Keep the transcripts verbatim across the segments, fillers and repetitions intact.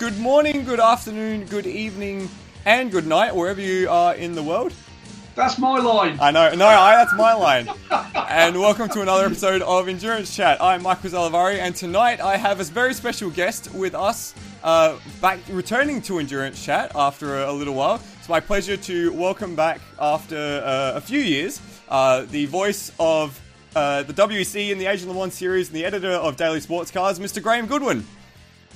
Good morning, good afternoon, good evening, and good night, wherever you are in the world. That's my line. I know. No, I, that's my line. And welcome to another episode of Endurance Chat. I'm Michael Zalivari, and tonight I have a very special guest with us, uh, back returning to Endurance Chat after a, a little while. It's my pleasure to welcome back after uh, a few years uh, the voice of uh, the W E C and the Asian Le Mans series and the editor of Daily Sports Cars, Mister Graham Goodwin.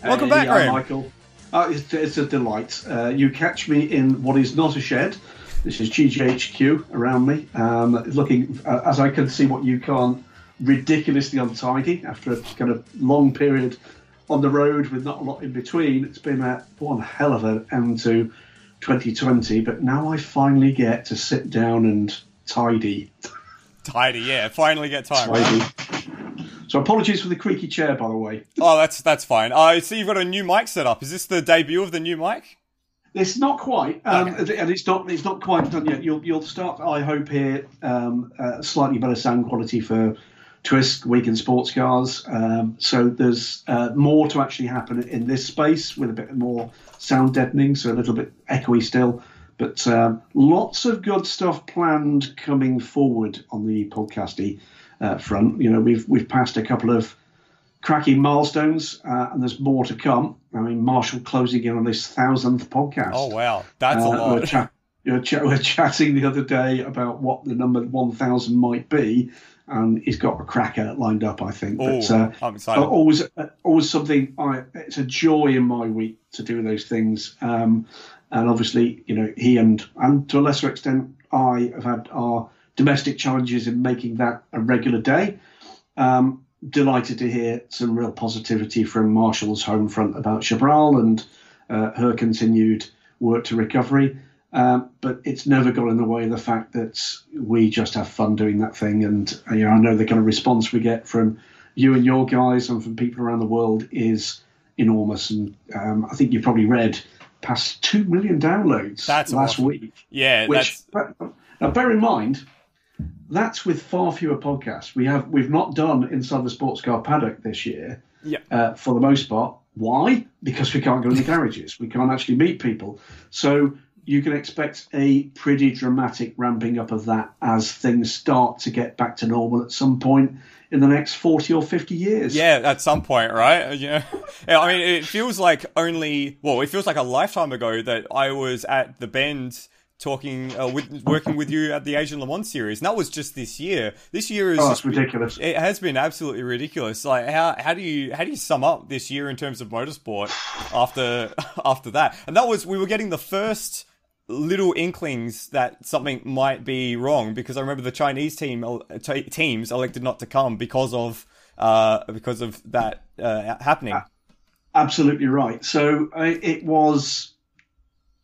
Welcome hey, back, Graham. Michael. Oh, it's, it's a delight. Uh, you catch me in what is not a shed. This is G G H Q around me, um, looking, uh, as I can see what you can't, ridiculously untidy after a kind of long period on the road with not a lot in between. It's been a, one hell of an end to twenty twenty, but now I finally get to sit down and tidy. Tidy, yeah, finally get time. Tidy. Right? So apologies for the creaky chair, by the way. Oh, that's that's fine. I uh, see you've got a new mic set up. Is this the debut of the new mic? It's not quite, um, okay. and it's not it's not quite done yet. You'll you'll start, I hope, here um, uh, slightly better sound quality for Twist Week in Sports Cars. Um, so there's uh, more to actually happen in this space with a bit more sound deadening, so a little bit echoey still. But um, lots of good stuff planned coming forward on the podcasty uh, front. You know, we've we've passed a couple of cracking milestones, uh, and there's more to come. I mean, Marshall closing in on his thousandth podcast. Oh, wow. That's uh, a lot. We were, cha- we, were ch- we were chatting the other day about what the number one thousand might be, and he's got a cracker lined up, I think. Oh, but, uh, I'm excited. Always, always something, I, it's a joy in my week to do those things. Um, and obviously, you know, he and, and to a lesser extent, I have had our domestic challenges in making that a regular day. Um, Delighted to hear some real positivity from Marshall's home front about Chabral and uh, her continued work to recovery. Um, but it's never got in the way of the fact that we just have fun doing that thing. And you know, I know the kind of response we get from you and your guys and from people around the world is enormous. And um, I think you probably read past two million downloads that's last awesome. week. Yeah. Which, that's... Now, bear in mind, that's with far fewer podcasts. We have we've not done Inside the Sports Car Paddock this year, yeah. uh, for the most part. Why? Because we can't go in the garages. We can't actually meet people. So you can expect a pretty dramatic ramping up of that as things start to get back to normal at some point in the next forty or fifty years. Yeah, at some point, right? Yeah. yeah I mean, it feels like only well, it feels like a lifetime ago that I was at the Bend, talking uh, with working with you at the Asian Le Mans series, and that was just this year. This year is oh, it's ridiculous. It has been absolutely ridiculous. Like how how do you how do you sum up this year in terms of motorsport after after that? And that was we were getting the first little inklings that something might be wrong, because I remember the Chinese team t- teams elected not to come because of uh because of that uh, happening. Absolutely right. So uh, it was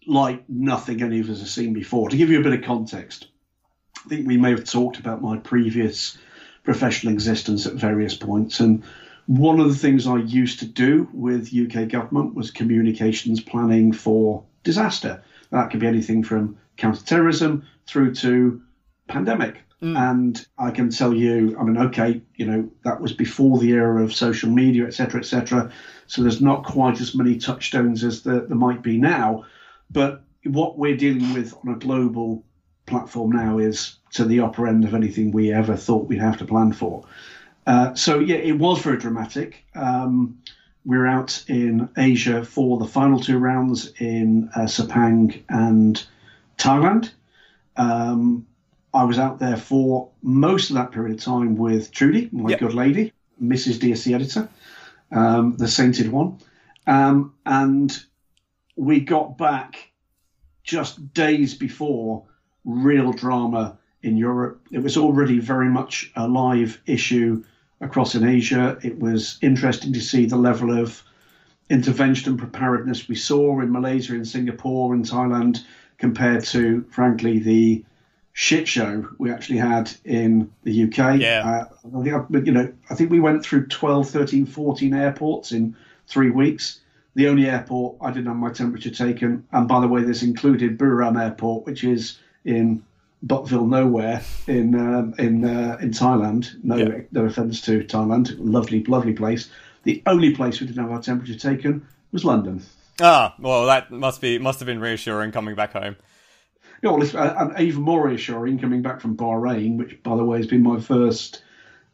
like nothing any of us have seen before. To give you a bit of context, I think we may have talked about my previous professional existence at various points, and one of the things I used to do with U K government was communications planning for disaster. That could be anything from counter-terrorism through to pandemic. Mm. And I can tell you, I mean, okay, you know, that was before the era of social media, et cetera, et cetera. So there's not quite as many touchstones as there, there might be now. But what we're dealing with on a global platform now is to the upper end of anything we ever thought we'd have to plan for. Uh, so, yeah, it was very dramatic. Um, we were out in Asia for the final two rounds in uh, Sepang and Thailand. Um, I was out there for most of that period of time with Trudy, my yep. good lady, Missus D S C editor, um, the sainted one. Um, and... We got back just days before real drama in Europe. It was already very much a live issue across in Asia. It was interesting to see the level of intervention and preparedness we saw in Malaysia, in Singapore, in Thailand, compared to, frankly, the shit show we actually had in the U K. Yeah. Uh, I, think I, you know, I think we went through twelve, thirteen, fourteen airports in three weeks. The only airport I didn't have my temperature taken, and by the way, this included Buram Airport, which is in Botville, nowhere in um, in uh, in Thailand. No, yeah. no offence to Thailand, lovely, lovely place. The only place we didn't have our temperature taken was London. Ah, well, that must be must have been reassuring coming back home. Yeah, well, it's uh, even more reassuring coming back from Bahrain, which, by the way, has been my first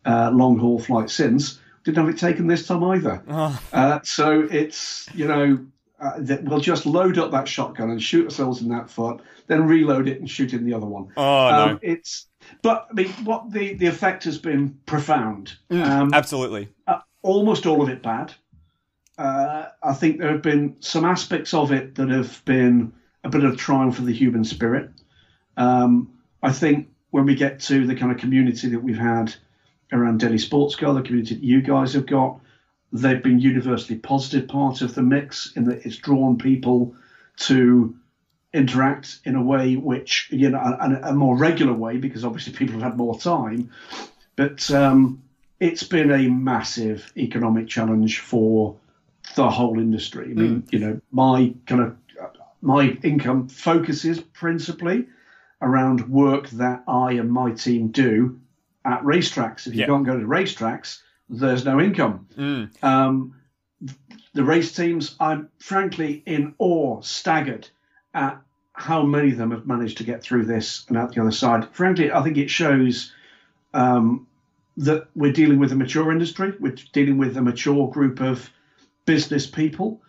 uh, long-haul flight since. Didn't have it taken this time either. Oh. Uh, so it's, you know, uh, that we'll just load up that shotgun and shoot ourselves in that foot, then reload it and shoot in the other one. Oh, um, no. It's, but I mean, what the, the effect has been profound. Mm, um, absolutely. Uh, almost all of it bad. Uh, I think there have been some aspects of it that have been a bit of triumph for the human spirit. Um, I think when we get to the kind of community that we've had around Delhi Sports Car, the community that you guys have got, they've been universally positive part of the mix in that it's drawn people to interact in a way which, you know, a, a more regular way, because obviously people have had more time. But um, it's been a massive economic challenge for the whole industry. I mean, mm. you know, my kind of my income focuses principally around work that I and my team do at racetracks. If you yeah. can't go to racetracks, there's no income. Mm. Um, the race teams, I'm frankly in awe, staggered at how many of them have managed to get through this and out the other side. Frankly, I think it shows um, that we're dealing with a mature industry. We're dealing with a mature group of business people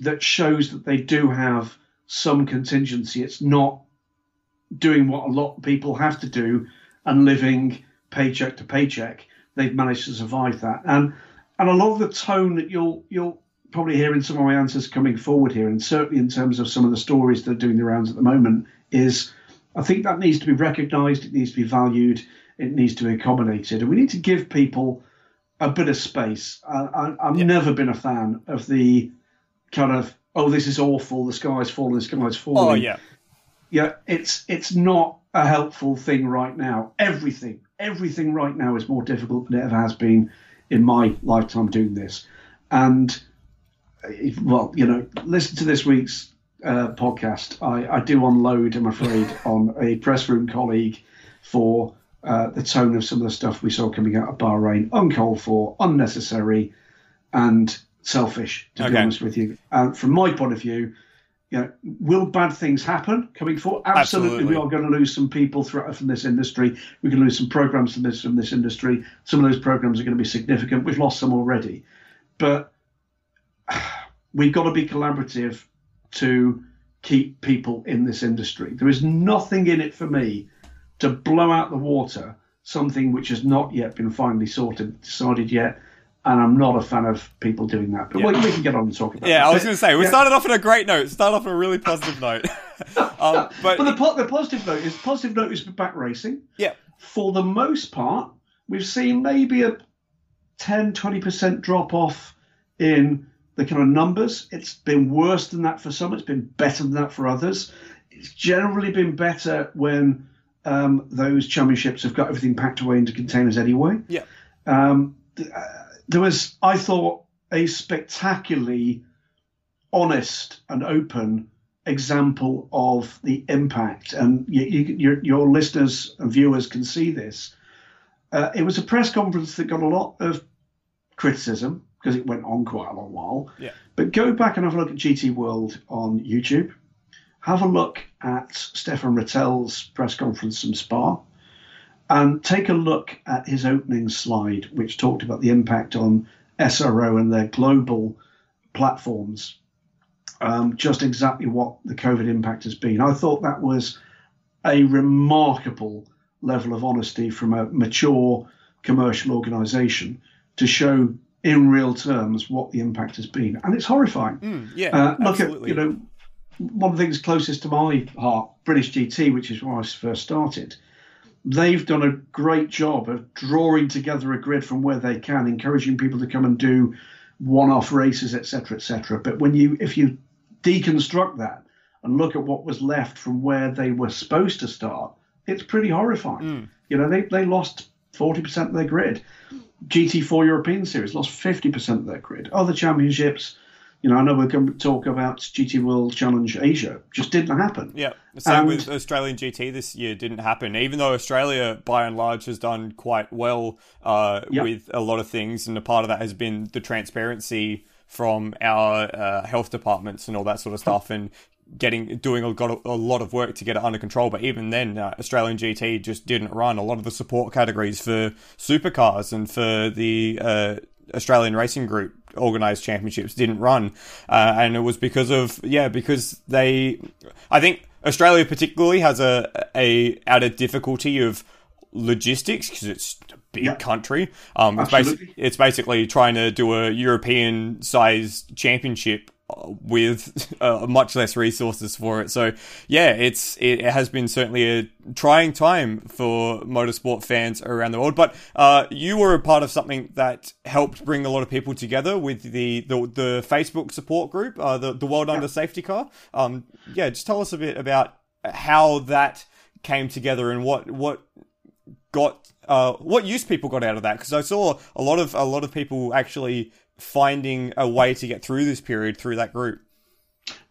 that shows that they do have some contingency. It's not doing what a lot of people have to do and living paycheck to paycheck. They've managed to survive that. And and a lot of the tone that you'll you'll probably hear in some of my answers coming forward here, and certainly in terms of some of the stories that are doing the rounds at the moment, is I think that needs to be recognised, it needs to be valued, it needs to be accommodated. And we need to give people a bit of space. I, I, I've yeah. never been a fan of the kind of, oh, this is awful, the sky's falling, the sky's falling. Oh, yeah. Yeah, it's it's not a helpful thing right now. Everything, everything right now is more difficult than it ever has been in my lifetime doing this. And, well, you know, listen to this week's uh, podcast. I, I do unload, I'm afraid, on a press room colleague for uh, the tone of some of the stuff we saw coming out of Bahrain. Uncalled for, unnecessary, and selfish, to okay. be honest with you. And from my point of view, you know, will bad things happen coming forward? Absolutely. Absolutely. We are going to lose some people throughout from this industry. We're going to lose some programs from this, from this industry. Some of those programs are going to be significant. We've lost some already. But we've got to be collaborative to keep people in this industry. There is nothing in it for me to blow out the water something which has not yet been finally sorted, decided yet. And I'm not a fan of people doing that. But yeah. we, we can get on and talk about it. Yeah, that. I was going to say, we yeah. started off on a great note. Started off on a really positive note. um, but but the, po- the positive note is positive note is back racing. Yeah. For the most part, we've seen maybe a ten, twenty percent drop off in the kind of numbers. It's been worse than that for some. It's been better than that for others. It's generally been better when um, those championships have got everything packed away into containers anyway. Yeah. Um, th- There was, I thought, a spectacularly honest and open example of the impact. And you, you, your, your listeners and viewers can see this. Uh, it was a press conference that got a lot of criticism because it went on quite a long while. Yeah. But go back and have a look at G T World on YouTube. Have a look at Stefan Rattel's press conference from Spa. And take a look at his opening slide, which talked about the impact on S R O and their global platforms, um, just exactly what the COVID impact has been. I thought that was a remarkable level of honesty from a mature commercial organisation to show in real terms what the impact has been. And it's horrifying. Mm, yeah, uh, look absolutely. At, you know, one of the things closest to my heart, British G T, which is where I first started. They've done a great job of drawing together a grid from where they can, encouraging people to come and do one-off races, et cetera, et cetera. But when you, if you deconstruct that and look at what was left from where they were supposed to start, it's pretty horrifying. Mm. You know, they, they lost forty percent of their grid. G T four European Series lost fifty percent of their grid. Other championships, you know, I know we're going to talk about G T World Challenge Asia. Just didn't happen. Yeah, the same and, with Australian G T this year didn't happen. Even though Australia, by and large, has done quite well uh, yeah. with a lot of things, and a part of that has been the transparency from our uh, health departments and all that sort of stuff, and getting doing a, got a, a lot of work to get it under control. But even then, uh, Australian G T just didn't run. A lot of the support categories for supercars and for the uh, Australian Racing Group organised championships didn't run, uh, and it was because of yeah because they I think Australia particularly has a a added difficulty of logistics because it's a big yeah. country. Um, it's, basi- it's basically trying to do a European sized championship with uh, much less resources for it. So yeah, it's it has been certainly a trying time for motorsport fans around the world. But uh, you were a part of something that helped bring a lot of people together with the the, the Facebook support group, uh, the the World Under Safety Car. Um, yeah, just tell us a bit about how that came together and what what got uh, what use people got out of that, because I saw a lot of a lot of people actually finding a way to get through this period through that group.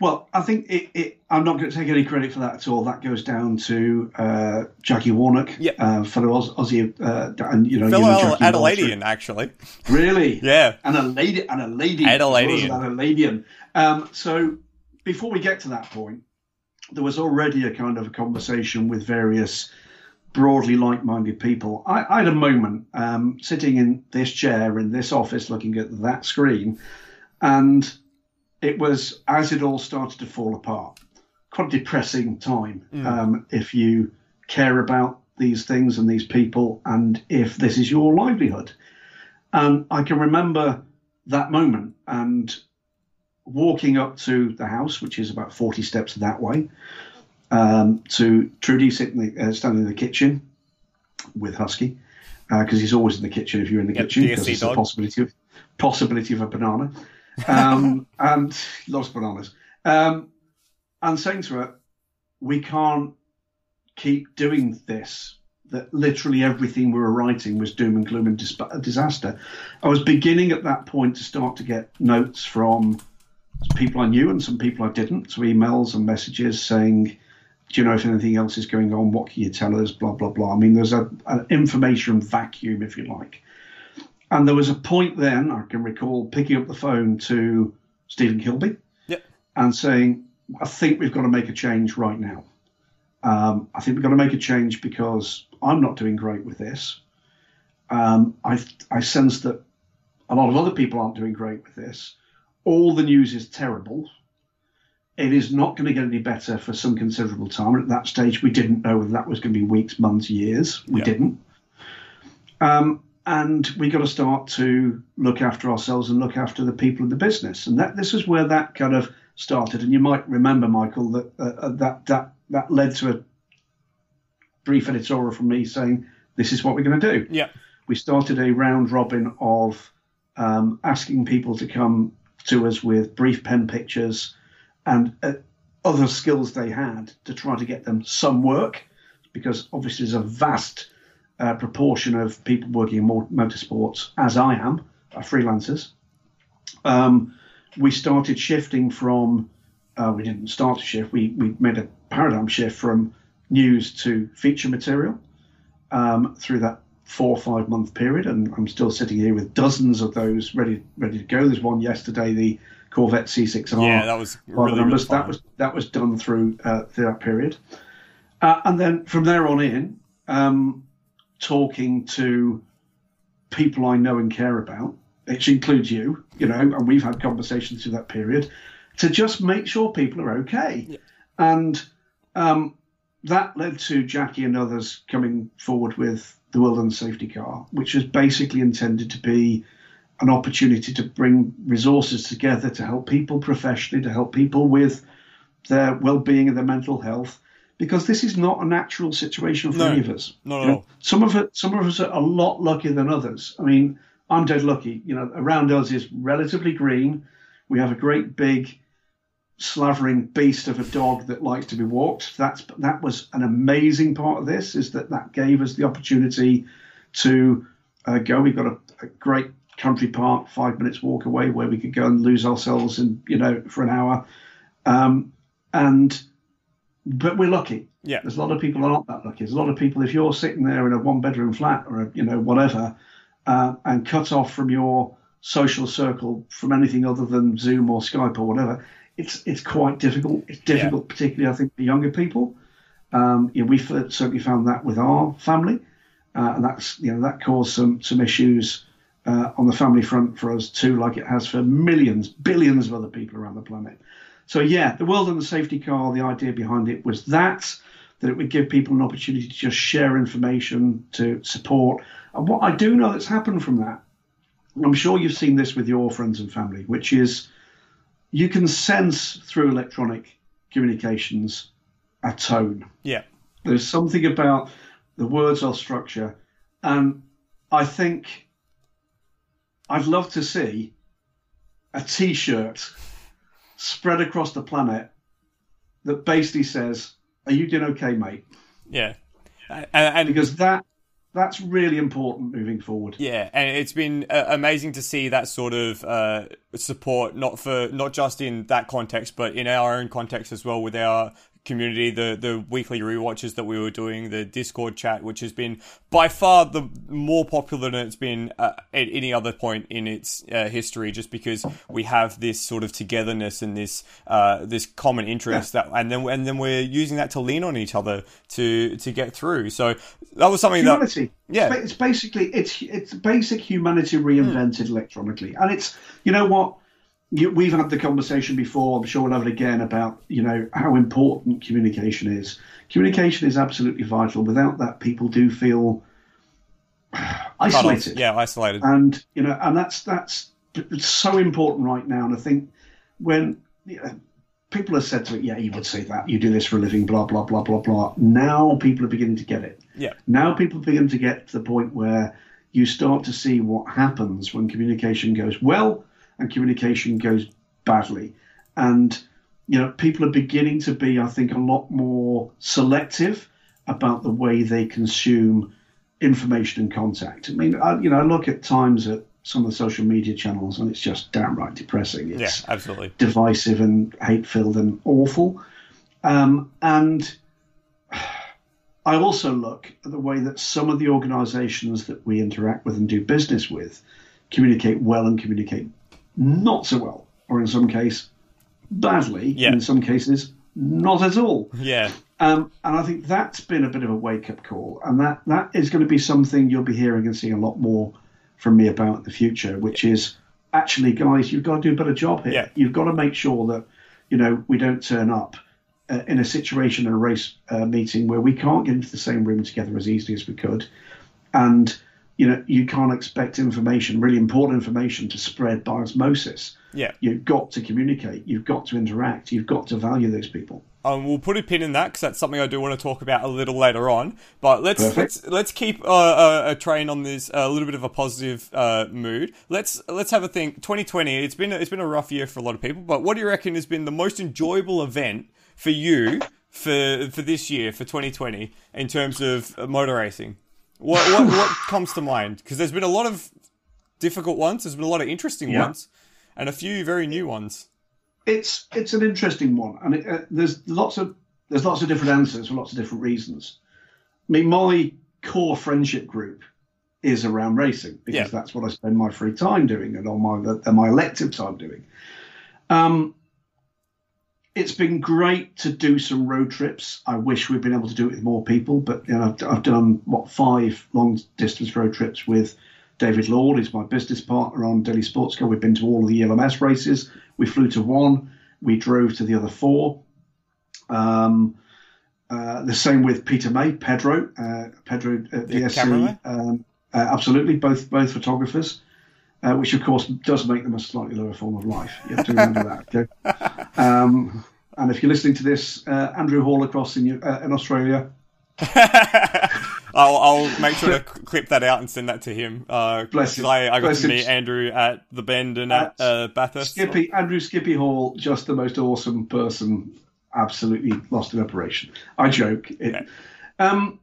Well, I think it, it I'm not going to take any credit for that at all. That goes down to uh, Jackie Warnock, yep. uh, fellow Auss- Aussie, uh, and you know, fellow you know, Adelaidean, actually. Really? Yeah, and a lady, and a lady, Adelaidean. Adelaidean. Um, so before we get to that point, there was already a kind of a conversation with various broadly like-minded people. I, I had a moment um, sitting in this chair in this office looking at that screen, and it was as it all started to fall apart. Quite a depressing time mm. um, if you care about these things and these people, and if this is your livelihood. And um, I can remember that moment and walking up to the house, which is about forty steps that way, Um, to Trudy sitting uh, standing in the kitchen with Husky, because uh, he's always in the kitchen if you're in the yep, kitchen, because there's a possibility of, possibility of a banana um, and lots of bananas, um, and saying to her, we can't keep doing this, that literally everything we were writing was doom and gloom and dis- disaster. I was beginning at that point to start to get notes from people I knew and some people I didn't, so emails and messages saying, do you know if anything else is going on? What can you tell us? Blah, blah, blah. I mean, there's a, an information vacuum, if you like. And there was a point then, I can recall, picking up the phone to Stephen Kilby yep. and saying, I think we've got to make a change right now. Um, I think we've got to make a change because I'm not doing great with this. Um, I, I sense that a lot of other people aren't doing great with this. All the news is terrible. It is not going to get any better for some considerable time. At that stage, we didn't know whether that was going to be weeks, months, years. We yeah. didn't. Um, and we got to start to look after ourselves and look after the people in the business. And that this is where that kind of started. And you might remember, Michael, that uh, that that that led to a brief editorial from me saying, this is what we're going to do. Yeah. We started a round robin of um, asking people to come to us with brief pen pictures and uh, other skills they had to try to get them some work, because obviously there's a vast uh, proportion of people working in motorsports, as I am, are freelancers. Um, we started shifting from, uh, we didn't start to shift, we, we made a paradigm shift from news to feature material um, through that four or five month period. And I'm still sitting here with dozens of those ready ready to go. There's one yesterday, the Corvette C six R. Yeah, that was really, really fun. That was that was done through uh, through that period, uh, and then from there on in, um, talking to people I know and care about, which includes you, you know, and we've had conversations through that period to just make sure people are okay, yeah. and um, that led to Jackie and others coming forward with the World Under Safety Car, which was basically intended to be an opportunity to bring resources together to help people professionally, to help people with their well-being and their mental health, because this is not a natural situation for no, any of us. No, you know, no. Some of it, some of us are a lot luckier than others. I mean, I'm dead lucky. You know, around us is relatively green. We have a great big slavering beast of a dog that likes to be walked. That's that was an amazing part of this, is that that gave us the opportunity to uh, go. We've got a, a great country park, five minutes walk away, where we could go and lose ourselves and, you know, for an hour. Um, and, but we're lucky. Yeah. There's a lot of people that aren't that lucky. There's a lot of people, if you're sitting there in a one bedroom flat or, a, you know, whatever, uh, and cut off from your social circle from anything other than Zoom or Skype or whatever, it's it's quite difficult. It's difficult, yeah. particularly I think for younger people. Um, you know, we certainly found that with our family, uh, and that's you know that caused some some issues uh, on the family front for us too, like it has for millions, billions of other people around the planet. So yeah, the World Under Safety Car, the idea behind it was that. that it would give people an opportunity to just share information, to support. And what I do know that's happened from that, and I'm sure you've seen this with your friends and family, which is you can sense through electronic communications a tone. Yeah. There's something about the words or structure. And I think I'd love to see a T-shirt spread across the planet that basically says, "Are you doing okay, mate?" Yeah, and, and because that that's really important moving forward. Yeah, and it's been uh, amazing to see that sort of uh, support, not for not just in that context, but in our own context as well, with our community, the the weekly rewatches that we were doing, the Discord chat, which has been by far the more popular than it's been uh, at any other point in its uh, history, just because we have this sort of togetherness and this uh this common interest, yeah. that and then and then we're using that to lean on each other to to get through. So that was something humanity. that yeah it's basically it's it's basic humanity reinvented mm. electronically. And it's you know what we've had the conversation before, I'm sure we'll have it again, about, you know, how important communication is. Communication is absolutely vital. Without that, people do feel isolated. Yeah, isolated. And, you know, and that's, that's it's so important right now. And I think when you know, people have said to it, yeah, you would say that, you do this for a living, blah, blah, blah, blah, blah. Now people are beginning to get it. Yeah. Now people begin to get to the point where you start to see what happens when communication goes well and communication goes badly. And, you know, people are beginning to be, I think, a lot more selective about the way they consume information and contact. I mean, I, you know, I look at times at some of the social media channels and it's just downright depressing. It's yeah, absolutely. divisive and hate-filled and awful. Um, and I also look at the way that some of the organisations that we interact with and do business with communicate well and communicate not so well, or in some case, badly, yeah. and in some cases, not at all. Yeah. Um, and I think that's been a bit of a wake-up call, and that, that is going to be something you'll be hearing and seeing a lot more from me about in the future, which is, actually, guys, you've got to do a better job here. Yeah. You've got to make sure that, you know, we don't turn up uh, in a situation in a race uh, meeting where we can't get into the same room together as easily as we could, and you know, you can't expect information, really important information, to spread by osmosis. Yeah. You've got to communicate. You've got to interact. You've got to value those people. Um, we'll put a pin in that because that's something I do want to talk about a little later on. But let's let's, let's keep uh, a, a train on this a uh, little bit of a positive uh, mood. Let's let's have a think. twenty twenty. It's been a, it's been a rough year for a lot of people. But what do you reckon has been the most enjoyable event for you for for this year for twenty twenty in terms of motor racing? What, what what comes to mind? Because there's been a lot of difficult ones. There's been a lot of interesting yeah. ones, and a few very new ones. It's it's an interesting one, and it, uh, there's lots of there's lots of different answers for lots of different reasons. I mean, my core friendship group is around racing because yeah. that's what I spend my free time doing and on my and my elective time doing. Um, it's been great to do some road trips. I wish we'd been able to do it with more people, but you know, I've, I've done, what, five long-distance road trips with David Lord, who's my business partner on Delhi Sports Club. We've been to all of the E L M S races. We flew to one. We drove to the other four. Um, uh, the same with Peter May, Pedro, uh, Pedro at D S C. Um, uh, absolutely, both both photographers. Uh, which, of course, does make them a slightly lower form of life. You have to remember that. Okay? Um, and if you're listening to this, uh, Andrew Hall across in, uh, in Australia. I'll, I'll make sure to clip that out and send that to him. Uh, Bless him. I, I got Bless to meet him. Andrew at the Bend and at, at uh, Bathurst. Skippy, Andrew Skippy Hall, just the most awesome person, absolutely lost in operation. I joke. It, yeah. um,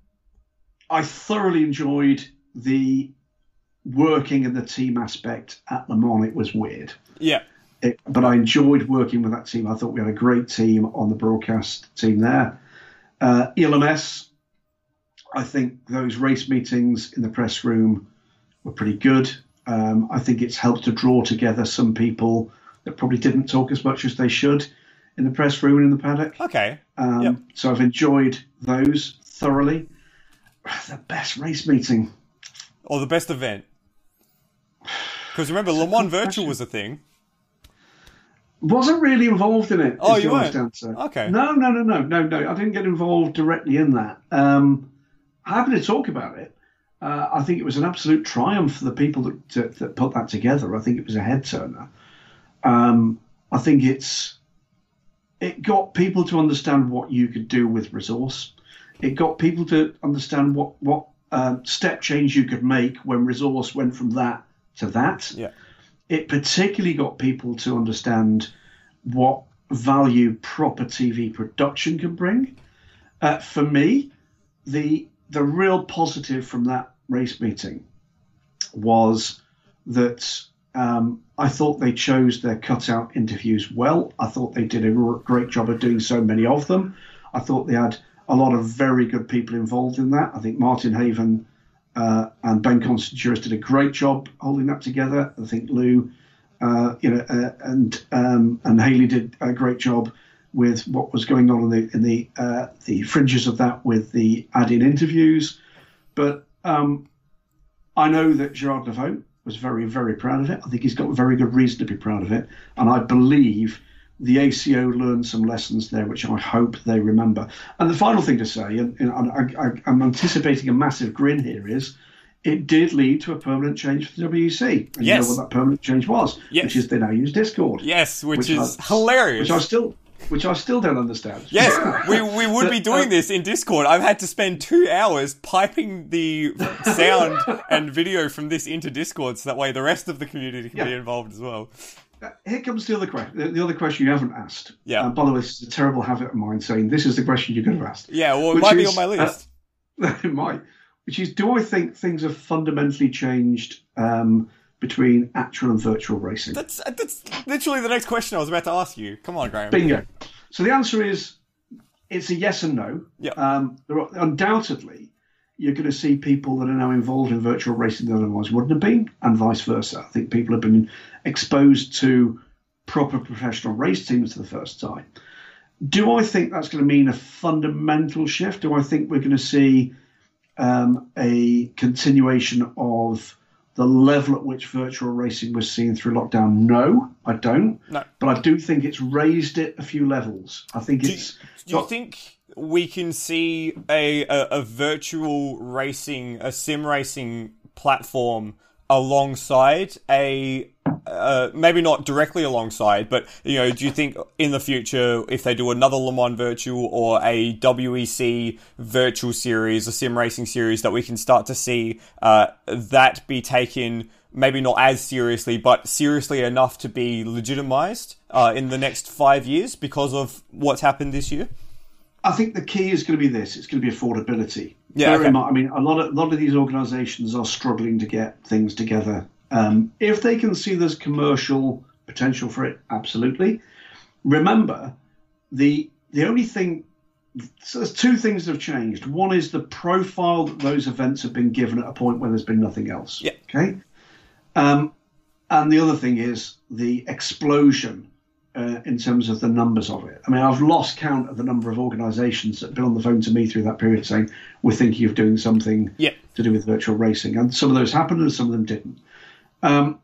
I thoroughly enjoyed the working in the team aspect at Le Mans. It was weird. Yeah. It, but I enjoyed working with that team. I thought we had a great team on the broadcast team there. Uh, E L M S, I think those race meetings in the press room were pretty good. Um, I think it's helped to draw together some people that probably didn't talk as much as they should in the press room and in the paddock. Okay. Um, yep. So I've enjoyed those thoroughly. The best race meeting. Or the best event. Because remember, Le Mans Virtual was a thing. Wasn't really involved in it. Oh, you weren't? Okay. No, no, no, no, no, no. I didn't get involved directly in that. Um, happy to talk about it. Uh, I think it was an absolute triumph for the people that, to, that put that together. I think it was a head turner. Um, I think it's it got people to understand what you could do with resource. It got people to understand what what uh, step change you could make when resource went from that to that. Yeah. It particularly got people to understand what value proper T V production can bring. Uh, for me, the the real positive from that race meeting was that um, I thought they chose their cutout interviews well. I thought they did a great job of doing so many of them. I thought they had a lot of very good people involved in that. I think Martin Haven Uh, and Ben Constanturis did a great job holding that together. I think Lou, uh, you know, uh, and um, and Haley did a great job with what was going on in the in the uh, the fringes of that with the add-in interviews. But um, I know that Gerard Neveu was very very proud of it. I think he's got very good reason to be proud of it, and I believe the A C O learned some lessons there, which I hope they remember. And the final thing to say, and, and I, I, I'm anticipating a massive grin here, is it did lead to a permanent change for the W E C. And yes. You know what that permanent change was, yes. Which is they now use Discord. Yes, which, which is I, hilarious. Which I still which I still don't understand. Yes, we, we would but, be doing uh, this in Discord. I've had to spend two hours piping the sound and video from this into Discord so that way the rest of the community can yeah. be involved as well. Here comes the other question. The other question you haven't asked. Yeah. Uh, by the way, this is a terrible habit of mine saying this is the question you could have asked. Yeah, well, it might is, be on my list. Uh, it might. Which is, do I think things have fundamentally changed um, between actual and virtual racing? That's that's literally the next question I was about to ask you. Come on, Graham. Bingo. So the answer is, it's a yes and no. Yeah. Um, there are, undoubtedly, you're going to see people that are now involved in virtual racing that otherwise wouldn't have been, and vice versa. I think people have been exposed to proper professional race teams for the first time. Do I think that's going to mean a fundamental shift? Do I think we're going to see um, a continuation of the level at which virtual racing was seen through lockdown? No, I don't. No. But I do think it's raised it a few levels. I think do, it's... Do got, you think... we can see a, a, a virtual racing, a sim racing platform alongside a, uh, maybe not directly alongside, but, you know, do you think in the future, if they do another Le Mans Virtual or a W E C virtual series, a sim racing series, that we can start to see uh, that be taken, maybe not as seriously, but seriously enough to be legitimized uh, in the next five years because of what's happened this year? I think the key is going to be this. It's going to be affordability. Yeah, okay. Bear in mind, I mean, a lot of a lot of these organisations are struggling to get things together. Um, if they can see there's commercial potential for it, absolutely. Remember, the the only thing so there's two things that have changed. One is the profile that those events have been given at a point where there's been nothing else. Yeah. Okay. Um, and the other thing is the explosion. Uh, in terms of the numbers of it. I mean, I've lost count of the number of organisations that have been on the phone to me through that period saying, we're thinking of doing something yeah. to do with virtual racing. And some of those happened and some of them didn't. Um,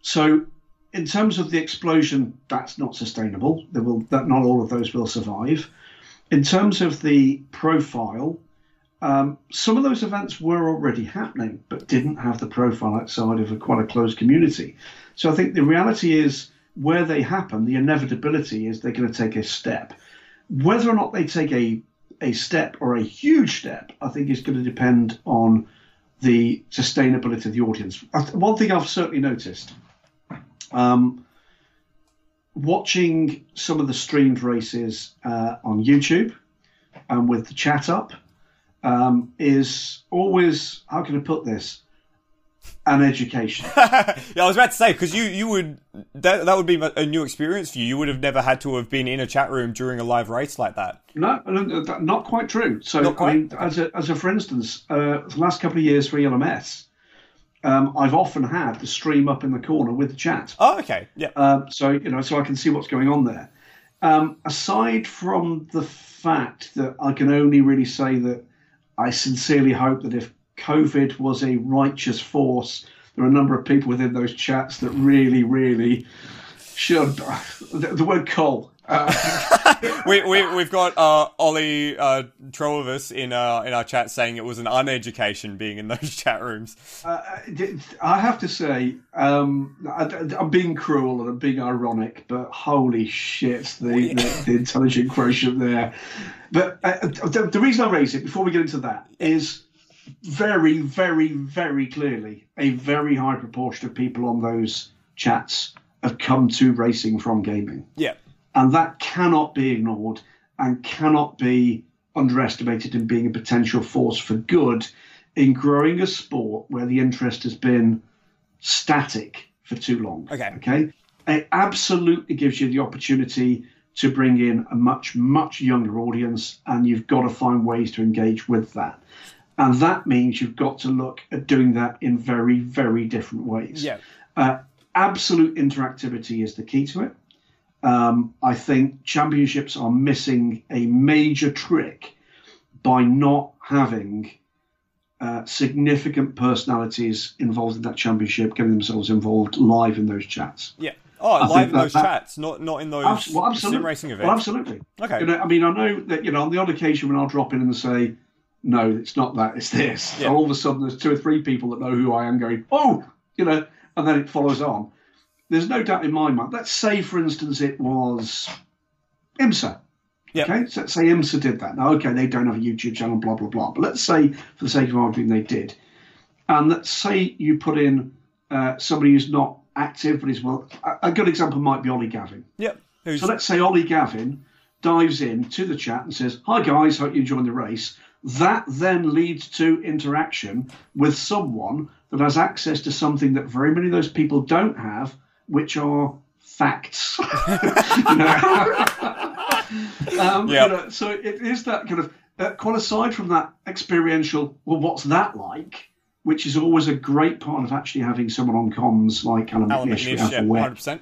so in terms of the explosion, that's not sustainable. There will, that not all of those will survive. In terms of the profile, um, some of those events were already happening, but didn't have the profile outside of a, quite a closed community. So I think the reality is, where they happen, the inevitability is they're going to take a step. Whether or not they take a, a step or a huge step, I think is going to depend on the sustainability of the audience. One thing I've certainly noticed, um, watching some of the streamed races uh, on YouTube and um, with the chat up um, is always, how can I put this? And education. yeah, I was about to say, because you, you would, that that would be a new experience for you. You would have never had to have been in a chat room during a live race like that. No, not quite true. So, not quite? I mean, as a, as a for instance, uh, the last couple of years for E L M S, um, I've often had the stream up in the corner with the chat. Oh, okay. Yeah. Uh, so, you know, so I can see what's going on there. Um, aside from the fact that I can only really say that I sincerely hope that if COVID was a righteous force, there are a number of people within those chats that really, really should. The, the word "cull." Uh, we, we, we've got uh, Ollie uh, Trovis in our, in our chat saying it was an uneducation being in those chat rooms. Uh, I have to say, um, I, I'm being cruel and I'm being ironic, but holy shit, the, the, the intelligent quotient there. But uh, the, the reason I raise it, before we get into that, is very, very, very clearly a very high proportion of people on those chats have come to racing from gaming. Yeah. And that cannot be ignored and cannot be underestimated in being a potential force for good in growing a sport where the interest has been static for too long. Okay. Okay. It absolutely gives you the opportunity to bring in a much, much younger audience, and you've got to find ways to engage with that. And that means you've got to look at doing that in very, very different ways. Yeah. Uh, absolute interactivity is the key to it. Um, I think championships are missing a major trick by not having uh, significant personalities involved in that championship getting themselves involved live in those chats. Yeah. Oh, I live in that, those that, chats, not not in those abs- well, sim racing events. Well, absolutely. Okay. You know, I mean, I know that, you know, on the odd occasion when I'll drop in and say, no, it's not that, it's this. Yeah. And all of a sudden there's two or three people that know who I am going, oh, you know, and then it follows on. There's no doubt in my mind. Let's say, for instance, it was IMSA. Yep. Okay, so let's say IMSA did that. Now, okay, they don't have a YouTube channel, blah, blah, blah. But let's say, for the sake of argument, they did. And let's say you put in uh, somebody who's not active, but is, well, a, a good example might be Ollie Gavin. Yep. Who's... So let's say Ollie Gavin dives in to the chat and says, hi, guys, hope you enjoyed the race. That then leads to interaction with someone that has access to something that very many of those people don't have, which are facts. you know? um, yep. you know, so it is that kind of, uh, quite aside from that experiential, well, what's that like? Which is always a great part of actually having someone on comms like Alan McNish. Yeah, one hundred percent.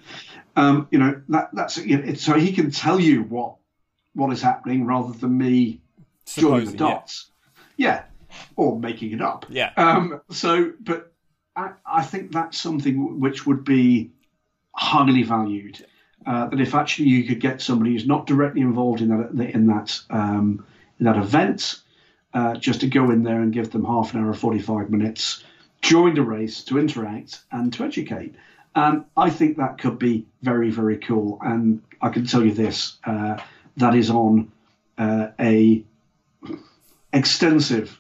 Um, you know, that, that's, you know, it, so he can tell you what what is happening rather than me joining the dots. Yeah. yeah. Or making it up. Yeah. Um, so, but I, I think that's something which would be highly valued, uh, that if actually you could get somebody who's not directly involved in that in that um, in that event, uh, just to go in there and give them half an hour or forty-five minutes during the race to interact and to educate. And I think that could be very, very cool. And I can tell you this, uh, that is on uh, a extensive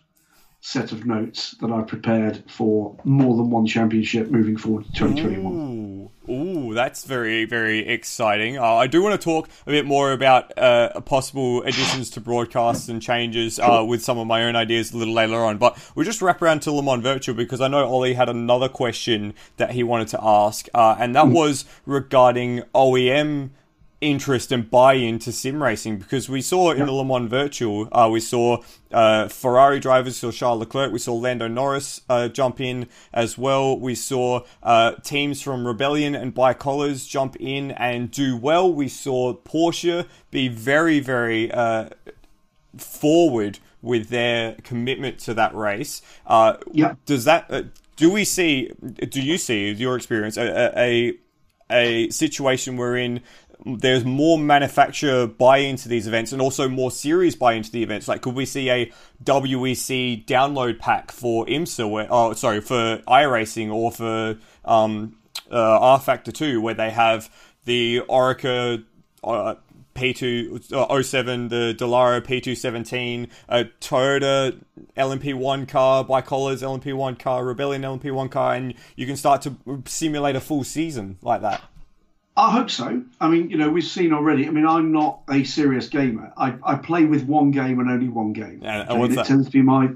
set of notes that I've prepared for more than one championship moving forward to twenty twenty-one. Ooh. Ooh, that's very, very exciting. Uh, I do want to talk a bit more about uh, possible additions to broadcasts and changes uh, with some of my own ideas a little later on. But we'll just wrap around to Le Mans Virtual because I know Ollie had another question that he wanted to ask. Uh, and that was regarding O E M interest and buy-in to sim racing, because we saw in the Le Mans Virtual, uh, we saw uh, Ferrari drivers, we saw Charles Leclerc, we saw Lando Norris uh, jump in as well. We saw uh, teams from Rebellion and ByKolles jump in and do well. We saw Porsche be very, very uh, forward with their commitment to that race. Uh, yeah. Does that? Uh, do we see? Do you see, your experience, a a, a situation wherein there's more manufacturer buy into these events and also more series buy into the events? Like, could we see a W E C download pack for IMSA, where, oh, sorry, for iRacing or for um, uh, R Factor two, where they have the Orica uh, P two oh seven, the Dallara P two seventeen, a Toyota L M P one car, ByKolles L M P one car, Rebellion L M P one car, and you can start to simulate a full season like that? I hope so. I mean, you know, we've seen already. I mean, I'm not a serious gamer. I, I play with one game and only one game. Yeah, okay? What's that? It tends to be my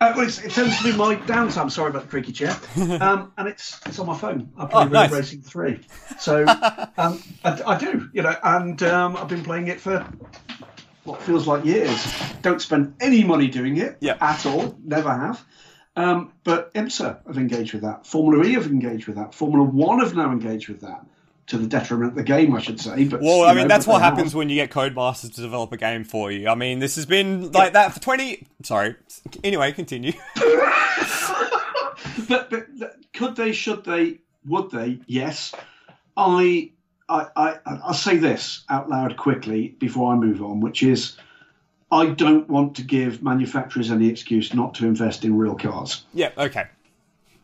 uh, well, it tends to be my downtime. Sorry about the creaky chair. Um, and it's it's on my phone. I play oh, Road nice. Racing three. So um, I, I do, you know, and um, I've been playing it for what feels like years. Don't spend any money doing it yeah. at all. Never have. Um, but IMSA have engaged with that. Formula E have engaged with that. Formula One have now engaged with that, to the detriment of the game, I should say. But, well, I mean, know, that's what happens not. when you get Codemasters to develop a game for you. I mean, this has been like yeah. that for twenty... Sorry. Anyway, continue. but, but could they, should they, would they? Yes. I, I, I, I'll say this out loud quickly before I move on, which is... I don't want to give manufacturers any excuse not to invest in real cars. Yeah, okay.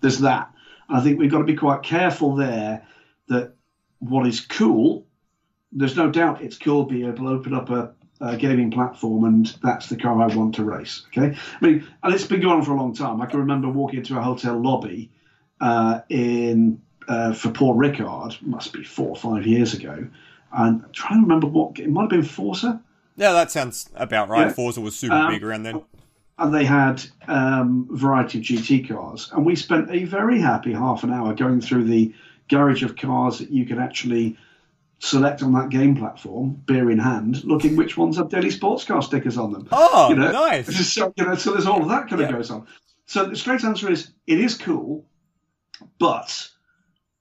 There's that. And I think we've got to be quite careful there that what is cool, there's no doubt it's cool being able to open up a, a gaming platform and that's the car I want to race, okay? I mean, and it's been going on for a long time. I can remember walking into a hotel lobby uh, in uh, for Paul Ricard, must be four or five years ago, and I'm trying to remember what, it might have been Forza. Yeah, that sounds about right. Yeah. Forza was super um, big around then. And they had um, a variety of G T cars. And we spent a very happy half an hour going through the garage of cars that you could actually select on that game platform, beer in hand, looking which ones have Daily Sports Car stickers on them. Oh, you know? Nice. Just, you know, so there's all of that kind yeah. of goes on. So the straight answer is, it is cool, but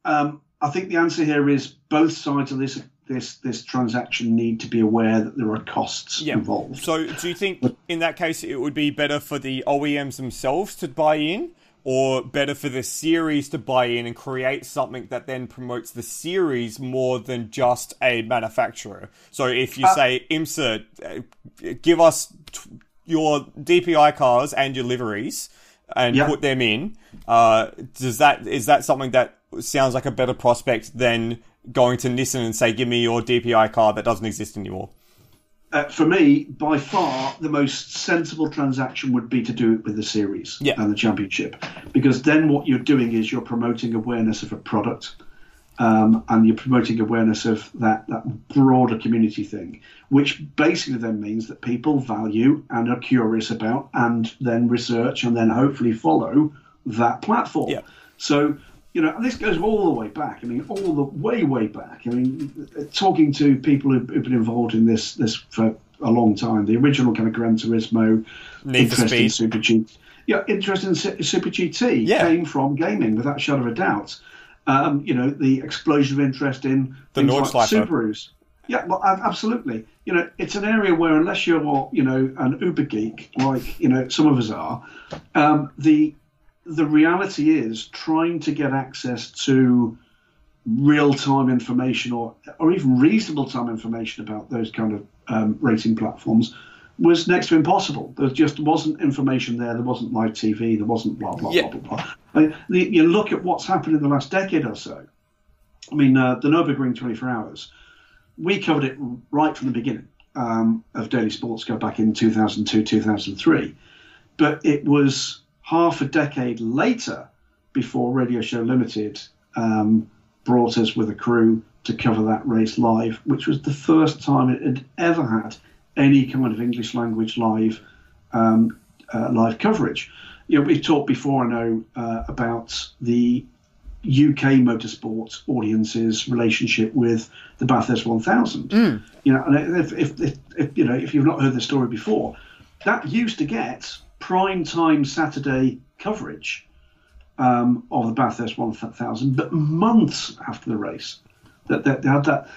um, I think the answer here is both sides of this This this transaction need to be aware that there are costs yeah. involved. So do you think in that case it would be better for the O E Ms themselves to buy in, or better for the series to buy in and create something that then promotes the series more than just a manufacturer? So if you uh, say, IMSA, give us t- your D P I cars and your liveries and yeah. put them in, uh, does that is that something that sounds like a better prospect than... going to Nissan and say, give me your D P I car that doesn't exist anymore? Uh, for me, by far, the most sensible transaction would be to do it with the series yeah. and the championship. Because then what you're doing is you're promoting awareness of a product, um, and you're promoting awareness of that, that broader community thing, which basically then means that people value and are curious about and then research and then hopefully follow that platform. Yeah. So... You know, and this goes all the way back. I mean, all the way, way back. I mean, talking to people who've, who've been involved in this this for a long time, the original kind of Gran Turismo, interest in Super G T, yeah, interest in Super G T yeah. came from gaming, without a shadow of a doubt. Um, you know, the explosion of interest in the things like Subarus. Yeah, well, absolutely. You know, it's an area where unless you're, you know, an uber geek like you know some of us are, um, the The reality is trying to get access to real-time information or or even reasonable-time information about those kind of um, racing platforms was next to impossible. There just wasn't information there. There wasn't live T V. There wasn't blah, blah, yeah. blah, blah, blah. I mean, the, you look at what's happened in the last decade or so. I mean, uh, the Nürburgring twenty-four hours, we covered it right from the beginning um, of Daily Sports Car back in two thousand two, two thousand three. But it was... half a decade later, before Radio Show Limited um, brought us with a crew to cover that race live, which was the first time it had ever had any kind of English language live um, uh, live coverage. You know, we've talked before, I know, uh, about the U K motorsport audience's relationship with the Bathurst one thousand. Mm. You know, and if, if, if, if you know if you've not heard the story before, that used to get prime time Saturday coverage um, of the Bathurst one thousand, but months after the race, that, that they had that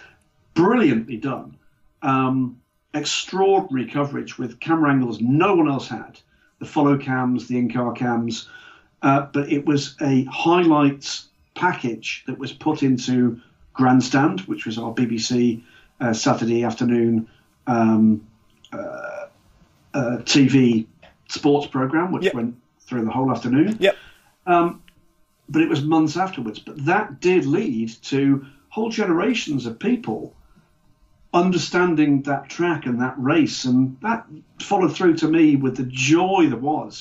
brilliantly done, um, extraordinary coverage with camera angles no one else had, the follow cams, the in-car cams, uh, but it was a highlights package that was put into Grandstand, which was our B B C uh, Saturday afternoon um, uh, uh, T V sports program, which yep. went through the whole afternoon. Yep. Um, but it was months afterwards. But that did lead to whole generations of people understanding that track and that race. And that followed through to me with the joy that was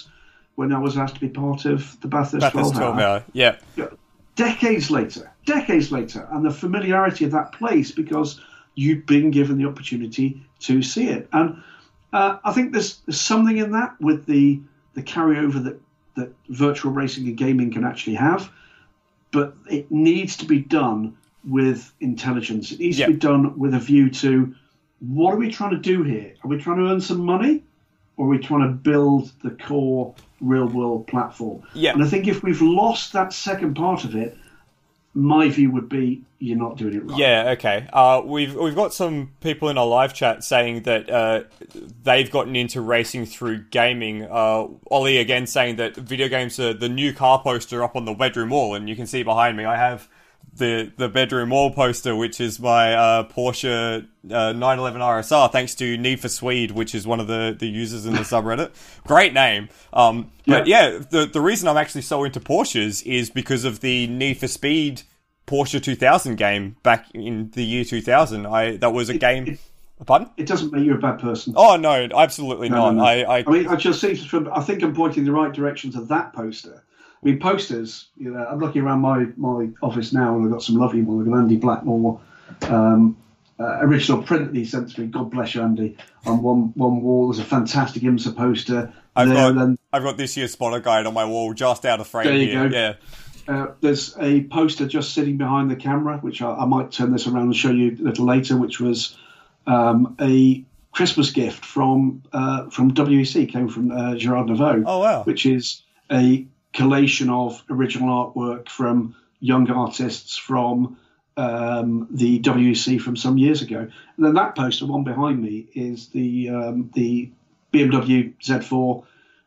when I was asked to be part of the Bathurst twelve hour. Yeah. Decades later, decades later. And the familiarity of that place because you'd been given the opportunity to see it. And Uh, I think there's, there's something in that with the, the carryover that, that virtual racing and gaming can actually have, but it needs to be done with intelligence. It needs yep. to be done with a view to what are we trying to do here? Are we trying to earn some money? or we're trying to build the core real-world platform. Yeah. And I think if we've lost that second part of it, my view would be you're not doing it right. Yeah, okay. Uh, we've we've got some people in our live chat saying that uh, they've gotten into racing through gaming. Uh, Ollie again saying that video games are the new car poster up on the bedroom wall, and you can see behind me I have the the bedroom wall poster, which is my uh, Porsche uh, nine eleven R S R, thanks to Need for Swede, which is one of the, the users in the subreddit. Great name. Um, yeah. But yeah, the, the reason I'm actually so into Porsches is because of the Need for Speed Porsche two thousand game back in the year two thousand. I That was a it, game... It, Pardon? It doesn't make you a bad person. Oh, no, absolutely no, not. No, no. I, I... I mean, I just see from, I think I'm pointing in the right direction to that poster. I mean, posters, you know, I'm looking around my, my office now and I've got some lovely ones. I've got Andy Blackmore, um, uh, original print that he sent to me. God bless you, Andy. On one, one wall, there's a fantastic IMSA poster. I've, there, got, then, I've got this year's spotter guide on my wall, just out of frame there you here. Go. Yeah. Uh, there's a poster just sitting behind the camera, which I, I might turn this around and show you a little later, which was um, a Christmas gift from uh, from W E C, came from uh, Gerard Nouveau. Oh, wow. Which is a collation of original artwork from young artists from um, the W E C from some years ago. And then that poster, one behind me, is the um, the B M W Z four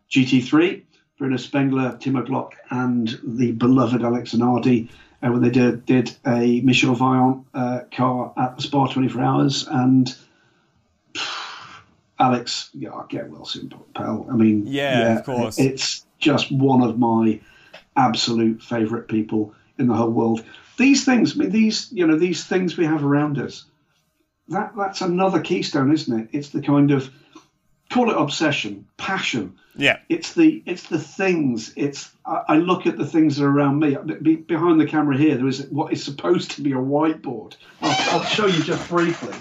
G T three, Bruno Spengler, Timo Glock, and the beloved Alex Zanardi, uh, when they did, did a Michel Vaillant uh, car at the Spa twenty-four hours. And pff, Alex, yeah, I'll get well soon, pal. I mean, yeah, yeah, of course. It's just one of my absolute favourite people in the whole world. These things, I mean, these, you know, these things we have around us, that that's another keystone, isn't it? It's the kind of, call it obsession, passion. Yeah. It's the it's the things. It's I, I look at the things that are around me. Be, behind the camera here, there is what is supposed to be a whiteboard. I'll, I'll show you just briefly.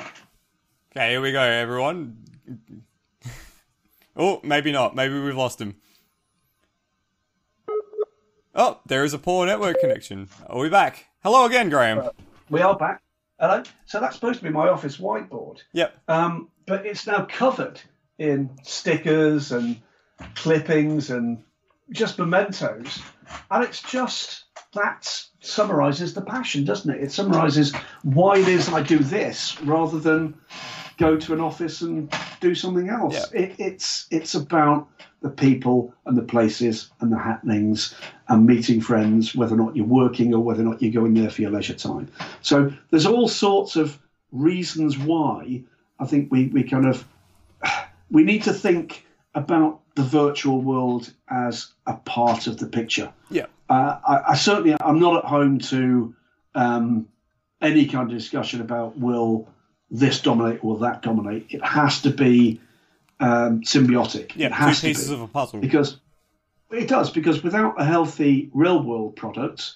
Okay, here we go, everyone. Oh, maybe not. Maybe we've lost him. Oh, there is a poor network connection. Are we back? Hello again, Graham. Uh, we are back. Hello. So that's supposed to be my office whiteboard. Yep. Um, but it's now covered in stickers and clippings and just mementos. And it's just, that summarises the passion, doesn't it? It summarises why it is I do this rather than go to an office and do something else. Yeah. It, it's it's about the people and the places and the happenings and meeting friends, whether or not you're working or whether or not you're going there for your leisure time. So there's all sorts of reasons why I think we, we kind of, we need to think about the virtual world as a part of the picture. Yeah. Uh, I, I certainly, I'm not at home to um, any kind of discussion about will this dominate or that dominate. It has to be um, symbiotic. Yeah, it has two pieces to be. Of a puzzle. Because it does, because without a healthy real-world product,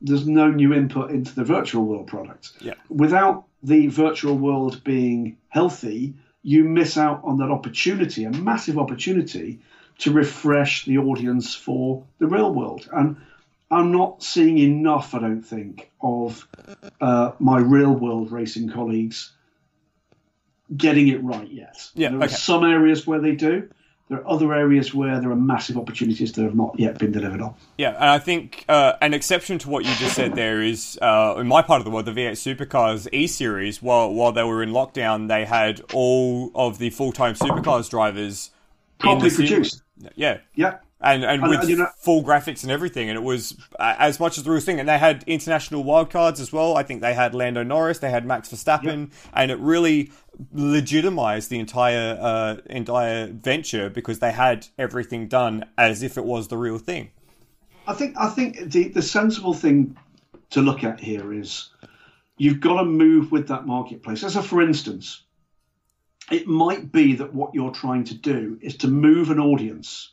there's no new input into the virtual world product. Yeah. Without the virtual world being healthy, you miss out on that opportunity, a massive opportunity, to refresh the audience for the real world. And I'm not seeing enough, I don't think, of uh, my real-world racing colleagues getting it right yet. Yeah, there okay. are some areas where they do. There are other areas where there are massive opportunities that have not yet been delivered on. Yeah, and I think uh, an exception to what you just said there is, uh, in my part of the world, the V eight Supercars E-Series, while while they were in lockdown, they had all of the full-time Supercars drivers properly produced. Yeah. Yeah. And and with and, you know, full graphics and everything, and it was uh, as much as the real thing. And they had international wildcards as well. I think they had Lando Norris, they had Max Verstappen, yeah. and it really legitimised the entire uh, entire venture because they had everything done as if it was the real thing. I think I think the, the sensible thing to look at here is you've got to move with that marketplace. As a for instance, it might be that what you're trying to do is to move an audience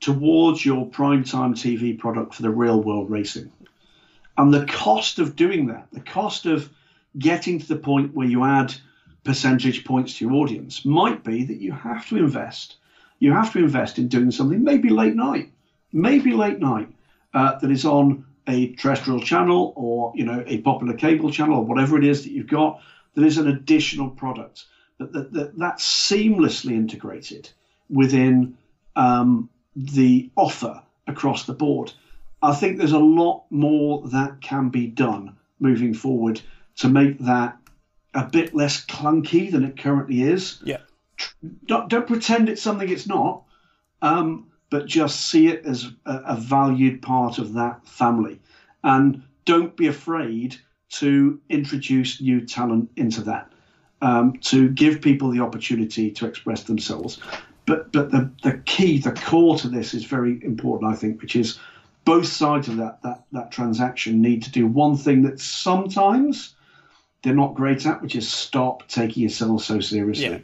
towards your primetime T V product for the real world racing. And the cost of doing that, the cost of getting to the point where you add percentage points to your audience might be that you have to invest. You have to invest in doing something, maybe late night, maybe late night uh, that is on a terrestrial channel or, you know, a popular cable channel or whatever it is that you've got that is an additional product, but that, that that's seamlessly integrated within um, the offer across the board. I think there's a lot more that can be done moving forward to make that a bit less clunky than it currently is. Yeah. Don't, don't pretend it's something it's not, um, but just see it as a, a valued part of that family. And don't be afraid to introduce new talent into that, um, to give people the opportunity to express themselves. But but the, the key, the core to this is very important, I think, which is both sides of that, that, that transaction need to do one thing that sometimes they're not great at, which is stop taking yourself so seriously. Yeah.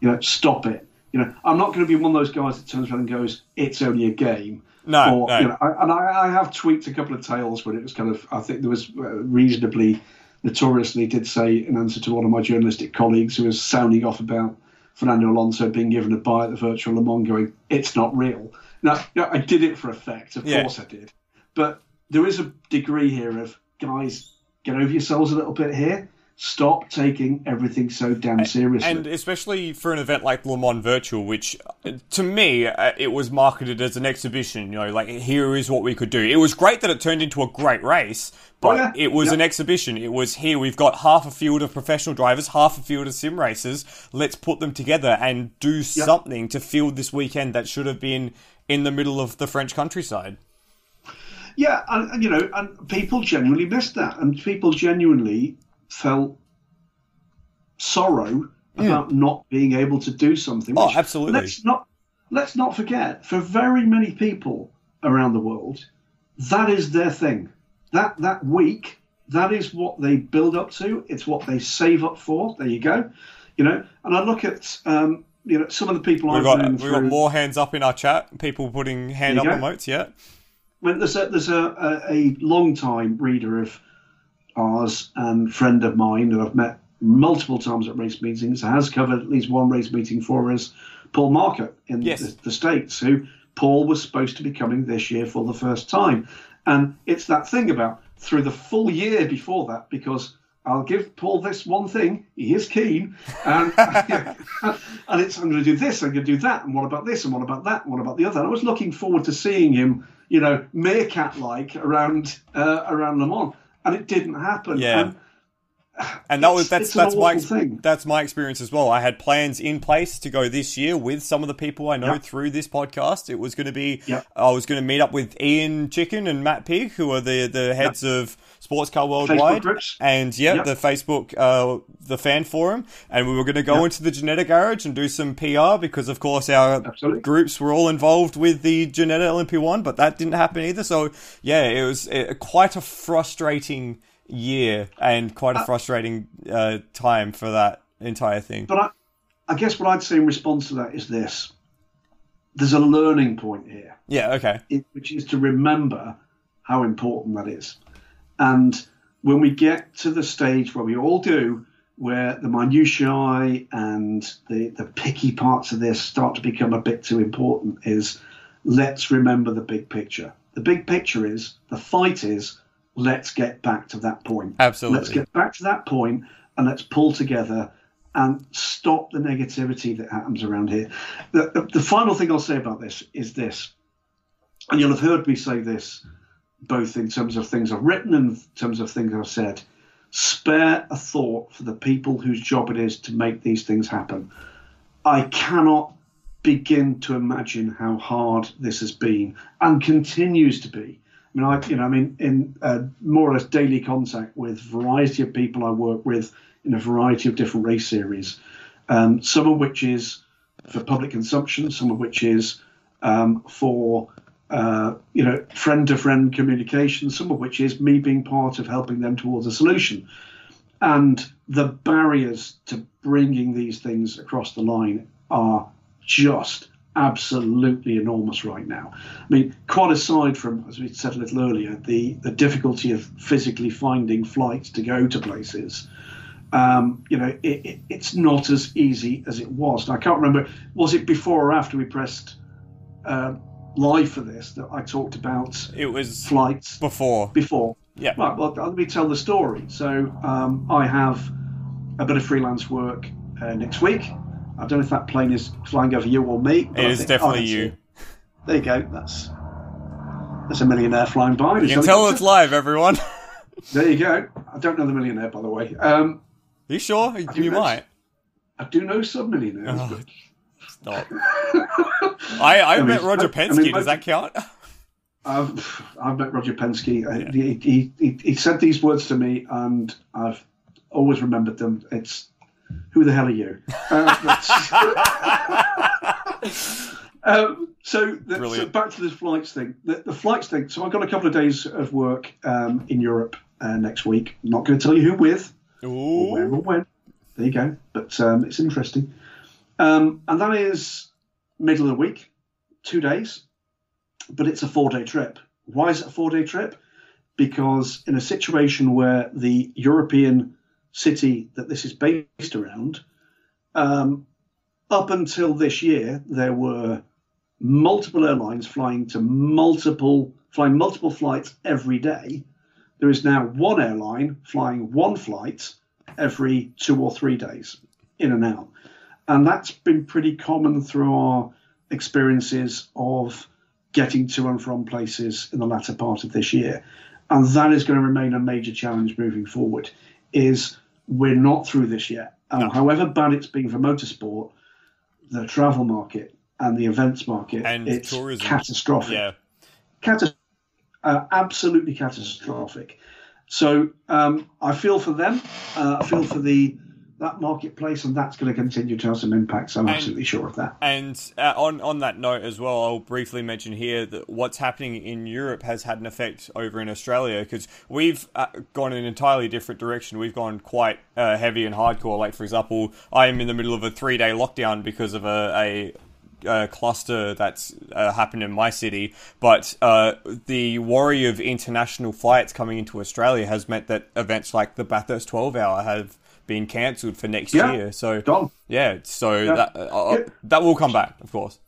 You know, stop it. You know, I'm not going to be one of those guys that turns around and goes, "It's only a game." No, or, no. You know, I, and I, I have tweaked a couple of tales when it was kind of, I think there was reasonably, notoriously did say in answer to one of my journalistic colleagues who was sounding off about Fernando Alonso being given a bye at the Virtual Le Mans, going, "It's not real." Now, you know, I did it for effect, of yeah. course I did. But there is a degree here of, guys, get over yourselves a little bit here. Stop taking everything so damn seriously. And especially for an event like Le Mans Virtual, which, to me, it was marketed as an exhibition. You know, like, here is what we could do. It was great that it turned into a great race, but oh, yeah. it was yeah. an exhibition. It was, here, we've got half a field of professional drivers, half a field of sim racers. Let's put them together and do yeah. something to field this weekend that should have been in the middle of the French countryside. Yeah, and, and you know, and people genuinely missed that. And people genuinely felt sorrow yeah. about not being able to do something. Which, oh, absolutely. Let's not, let's not forget, for very many people around the world, that is their thing. That that week, that is what they build up to. It's what they save up for. There you go. You know, and I look at um, you know, some of the people I've known. We've through, got more hands up in our chat. People putting hand up emotes. Yeah. When there's a there's a, a, a long time reader of ours and friend of mine that I've met multiple times at race meetings, has covered at least one race meeting for us, Paul Market in yes. the, the States, who Paul was supposed to be coming this year for the first time. And it's that thing about through the full year before that, because I'll give Paul this one thing, he is keen, and, and it's, I'm going to do this, I'm going to do that, and what about this, and what about that, and what about the other. And I was looking forward to seeing him, you know, meerkat-like around, uh, around Le Mans. And it didn't happen. Yeah. Um, and that was that's that's my thing. that's my experience as well. I had plans in place to go this year with some of the people I know yep. through this podcast. It was going to be yep. I was going to meet up with Ian Chicken and Matt Pig, who are the, the heads yep. of Sports Car Worldwide, and yeah, yep. the Facebook uh, the fan forum, and we were going to go yep. into the Ginetta garage and do some P R because, of course, our Absolutely. groups were all involved with the Ginetta L M P one, but that didn't happen either. So yeah, it was uh, quite a frustrating year and quite a frustrating uh, time for that entire thing. But I, I guess what I'd say in response to that is this: there's a learning point here. Yeah, okay. It, which is to remember how important that is. And when we get to the stage where we all do, where the minutiae and the, the picky parts of this start to become a bit too important, is let's remember the big picture. The big picture is, the fight is, let's get back to that point. Absolutely. Let's get back to that point and let's pull together and stop the negativity that happens around here. The, the, the final thing I'll say about this is this, and you'll have heard me say this, both in terms of things I've written and in terms of things I've said, spare a thought for the people whose job it is to make these things happen. I cannot begin to imagine how hard this has been and continues to be. I mean, I, you know, I mean, in uh, more or less daily contact with a variety of people I work with in a variety of different race series, um, some of which is for public consumption, some of which is um, for... Uh, you know, friend-to-friend communication, some of which is me being part of helping them towards a solution. And the barriers to bringing these things across the line are just absolutely enormous right now. I mean, quite aside from, as we said a little earlier, the, the difficulty of physically finding flights to go to places, um, you know, it, it, it's not as easy as it was. And I can't remember, was it before or after we pressed... Uh, live for this that I talked about it was flights before before yeah right well let me tell the story. So um I have a bit of freelance work uh, next week I don't know if that plane is flying over you or me. It is think, definitely oh, you. It. There you go. That's that's a millionaire flying by. You can tell it's live, everyone. There you go. I don't know the millionaire, by the way. Um, Are you sure? I you know, might. I do know some millionaires. Oh, but... Stop. I, I've I mean, met Roger Penske. I mean, does that count? I've I've met Roger Penske. Yeah. He, he, he he said these words to me, and I've always remembered them. It's who the hell are you? Uh, um, so, the, so back to this flights thing. The, the flights thing. So I've got a couple of days of work um, in Europe uh, next week. I'm not going to tell you who with, Ooh. or where, or when. There you go. But um, it's interesting. Um, and that is middle of the week, two days. But it's a four-day trip. Why is it a four-day trip? Because in a situation where the European city that this is based around, um, up until this year, there were multiple airlines flying to multiple flying multiple flights every day. There is now one airline flying one flight every two or three days, in and out. And that's been pretty common through our experiences of getting to and from places in the latter part of this year. And that is going to remain a major challenge moving forward, is we're not through this yet. And no. However bad it's been for motorsport, the travel market and the events market, and it's tourism. catastrophic. Yeah. Catas- uh, absolutely catastrophic. So um, I feel for them. Uh, I feel for the that marketplace, and that's going to continue to have some impacts. I'm and, absolutely sure of that. And uh, on, on that note as well, I'll briefly mention here that what's happening in Europe has had an effect over in Australia, because we've uh, gone in an entirely different direction. We've gone quite uh, heavy and hardcore. Like, for example, I am in the middle of a three-day lockdown because of a... a Uh, cluster that's uh, happened in my city, but uh, the worry of international flights coming into Australia has meant that events like the Bathurst twelve Hour have been cancelled for next yeah, year. So gone. yeah, so yeah. that uh, yeah. that will come back, of course.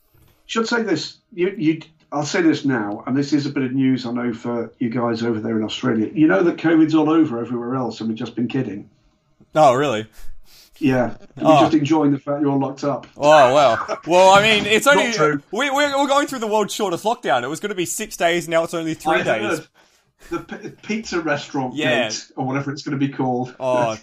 Should say this. You, you, I'll say this now, and this is a bit of news I know for you guys over there in Australia. You know that COVID's all over everywhere else, and we've just been kidding. Oh, really? Yeah, you're oh. just enjoying the fact you're all locked up. Oh, well. Well, I mean, it's only... We, we're going through the world's shortest lockdown. It was going to be six days, now it's only three I days. Heard the p- pizza restaurant yeah. gate, or whatever it's going to be called. Oh.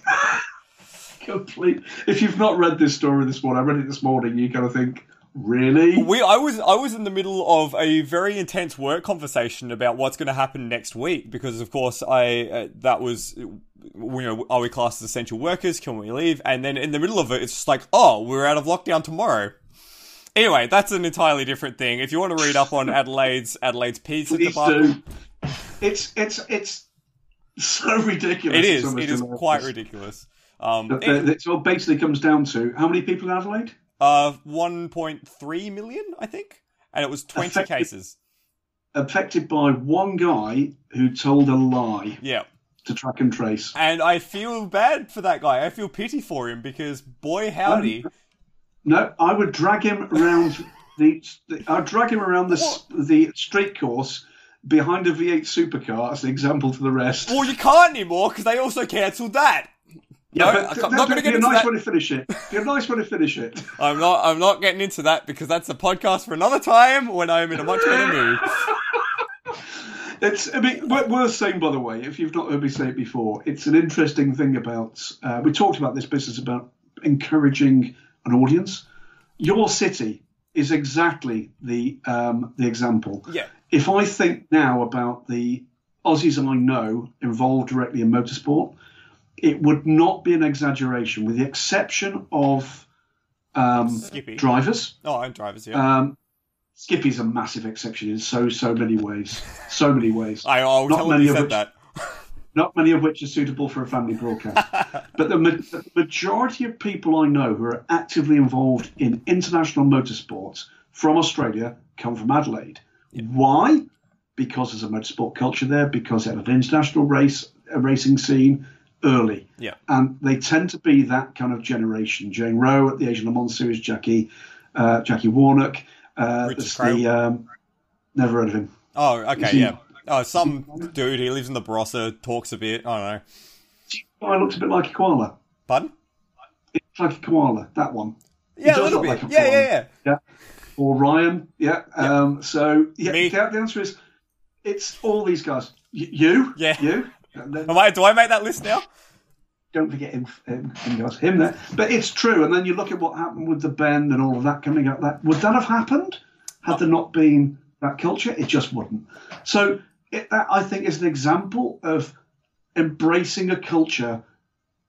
Complete. If you've not read this story this morning, I read it this morning, you're going to think... Really? We, I was I was in the middle of a very intense work conversation about what's going to happen next week, because of course I uh, that was, you know, are we classed as essential workers? Can we leave? And then in the middle of it, it's just like, oh, we're out of lockdown tomorrow. Anyway, that's an entirely different thing. If you want to read up on Adelaide's Adelaide's pizza department, it's it's it's so ridiculous. It is. It is quite ridiculous. Um, but the, it all basically comes down to how many people in Adelaide. Uh, one point three million, I think, and it was twenty affected, cases. Affected by one guy who told a lie. Yeah. To track and trace. And I feel bad for that guy. I feel pity for him because, boy, howdy. Um, no, I would drag him around the. the I'd drag him around the what? the street course behind a V eight supercar as an example to the rest. Well, you can't anymore because they also cancelled that. No, yeah, but I'm not going to get into nice that. Be a nice way to finish it. Be a nice way to finish it. I'm not. I'm not getting into that because that's a podcast for another time when I'm in a much better mood. It's. I mean, worth saying, by the way, if you've not heard me say it before, it's an interesting thing about. Uh, we talked about this business about encouraging an audience. Your city is exactly the um, the example. Yeah. If I think now about the Aussies I know involved directly in motorsport. It would not be an exaggeration, with the exception of um, drivers. Oh, and drivers, yeah. Um, Skippy's a massive exception in so, so many ways. So many ways. I, I'll not tell many you of said which, that. Not many of which are suitable for a family broadcast. But the, ma- the majority of people I know who are actively involved in international motorsports from Australia come from Adelaide. Yeah. Why? Because there's a motorsport culture there, because they have an international race, a racing scene, early, yeah, and they tend to be that kind of generation. Jane Rowe at the Asian Le Mans series, Jackie, uh, Jackie Warnock. Uh, the, um, never heard of him. Oh, okay, he, yeah. Oh, some dude. He lives in the Barossa. Talks a bit. I don't know. I looked a bit like a koala. Pardon? It's like a koala. That one. Yeah, a little bit. Like yeah, yeah, yeah, yeah. Or Ryan. Yeah. yeah. Um, so yeah, Me. The answer is it's all these guys. Y- you. Yeah. You. Then, Am I, do I make that list now? Don't forget him, him, him, him there. But it's true. And then you look at what happened with the Bend and all of that coming up. That would that have happened had there not been that culture? It just wouldn't. So it, that I think is an example of embracing a culture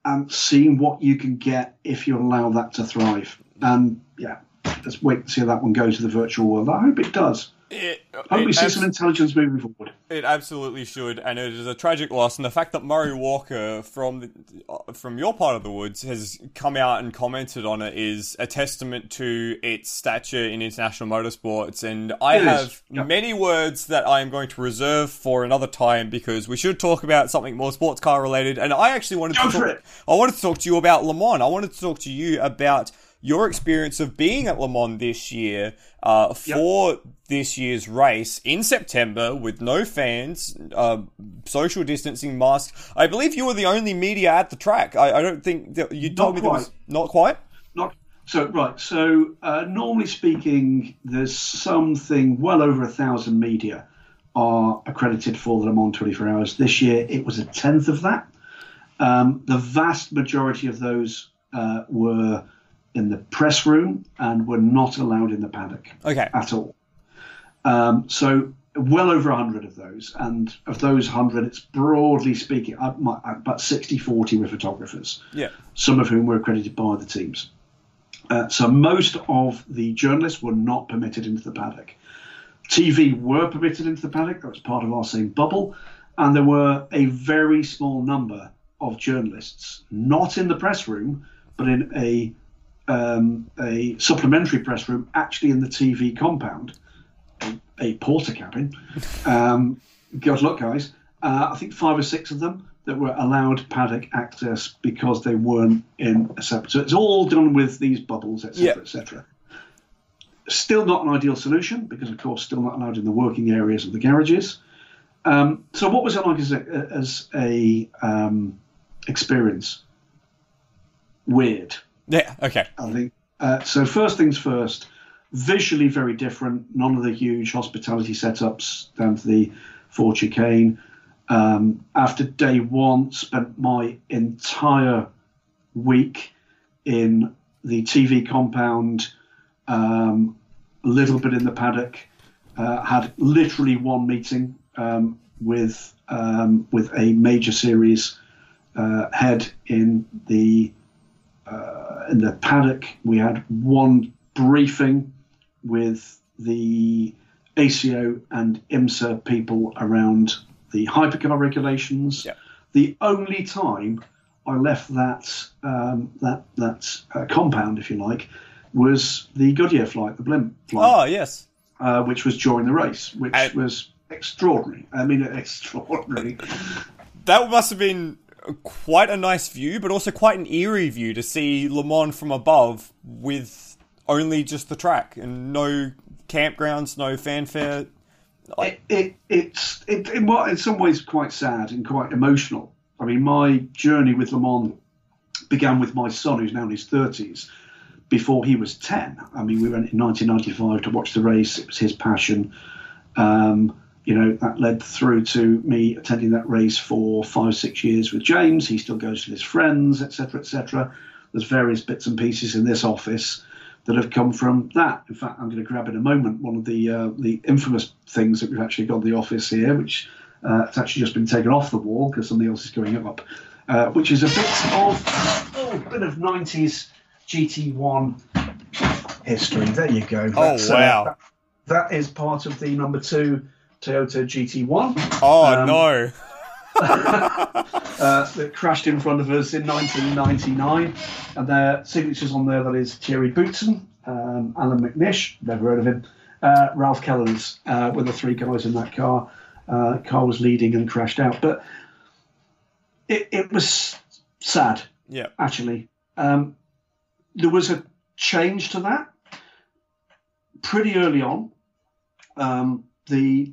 and seeing what you can get if you allow that to thrive. And yeah, let's wait and see how that one goes to the virtual world. I hope it does. It, I hope we see abs- some intelligence moving forward. It absolutely should, and it is a tragic loss. And the fact that Murray Walker from the, from your part of the woods has come out and commented on it is a testament to its stature in international motorsports. And I it have yeah. many words that I am going to reserve for another time, because we should talk about something more sports car related. And I actually wanted Go to talk, I wanted to talk to you about Le Mans. I wanted to talk to you about your experience of being at Le Mans this year uh, for yep. this year's race in September with no fans, uh, social distancing, masks. I believe you were the only media at the track. I, I don't think that you told not me that was not quite. Not so right. So uh, normally speaking, there's something well over a thousand media are accredited for the Le Mans twenty-four Hours. This year, it was a tenth of that. Um, the vast majority of those uh, were in the press room and were not allowed in the paddock okay. at all. Um, so well over one hundred of those. And of those one hundred, it's broadly speaking, about sixty forty were photographers, yeah. some of whom were accredited by the teams. Uh, so most of the journalists were not permitted into the paddock. T V were permitted into the paddock. That was part of our same bubble. And there were a very small number of journalists, not in the press room, but in a Um, a supplementary press room, actually in the T V compound, a, a porter cabin. Um, good luck, guys. Uh, I think five or six of them that were allowed paddock access because they weren't in a separate. So it's all done with these bubbles, et cetera, yep. et cetera. Still not an ideal solution because, of course, still not allowed in the working areas of the garages. Um, so what was it like as a, as a um, experience? Weird. Yeah, okay. I think uh, so. First things first, visually very different. None of the huge hospitality setups down to the four chicane. Um, after day one, spent my entire week in the T V compound, um, a little bit in the paddock. Uh, had literally one meeting um, with um, with a major series uh, head in the. Uh, in the paddock, we had one briefing with the A C O and IMSA people around the hypercar regulations. Yep. The only time I left that um, that that uh, compound, if you like, was the Goodyear flight, the blimp flight. Oh yes, uh, which was during the race, which I... was extraordinary. I mean, extraordinary. That must have been quite a nice view, but also quite an eerie view to see Le Mans from above with only just the track and no campgrounds, no fanfare. It, it, it's it, in, what, in some ways quite sad and quite emotional. I mean, my journey with Le Mans began with my son, who's now in his thirties. Before he was ten, I mean, we went in nineteen ninety-five to watch the race. It was his passion. Um, You know, that led through to me attending that race for five, six years with James. He still goes with his friends, et cetera, et cetera. There's various bits and pieces in this office that have come from that. In fact, I'm going to grab in a moment one of the uh, the infamous things that we've actually got in the office here, which uh, it's actually just been taken off the wall because something else is going up, uh, which is a bit of oh, a bit of nineties G T one history. There you go. That's, oh, wow. Uh, that, that is part of the number two Toyota G T one. Oh, um, no. uh, that crashed in front of us in nineteen ninety-nine. And their signatures on there, that is Thierry Boutsen, um, Alan McNish, never heard of him, uh, Ralph Kellens uh, were the three guys in that car. Uh, car was leading and crashed out. But it, it was sad, yeah. actually. Um, there was a change to that pretty early on. Um, the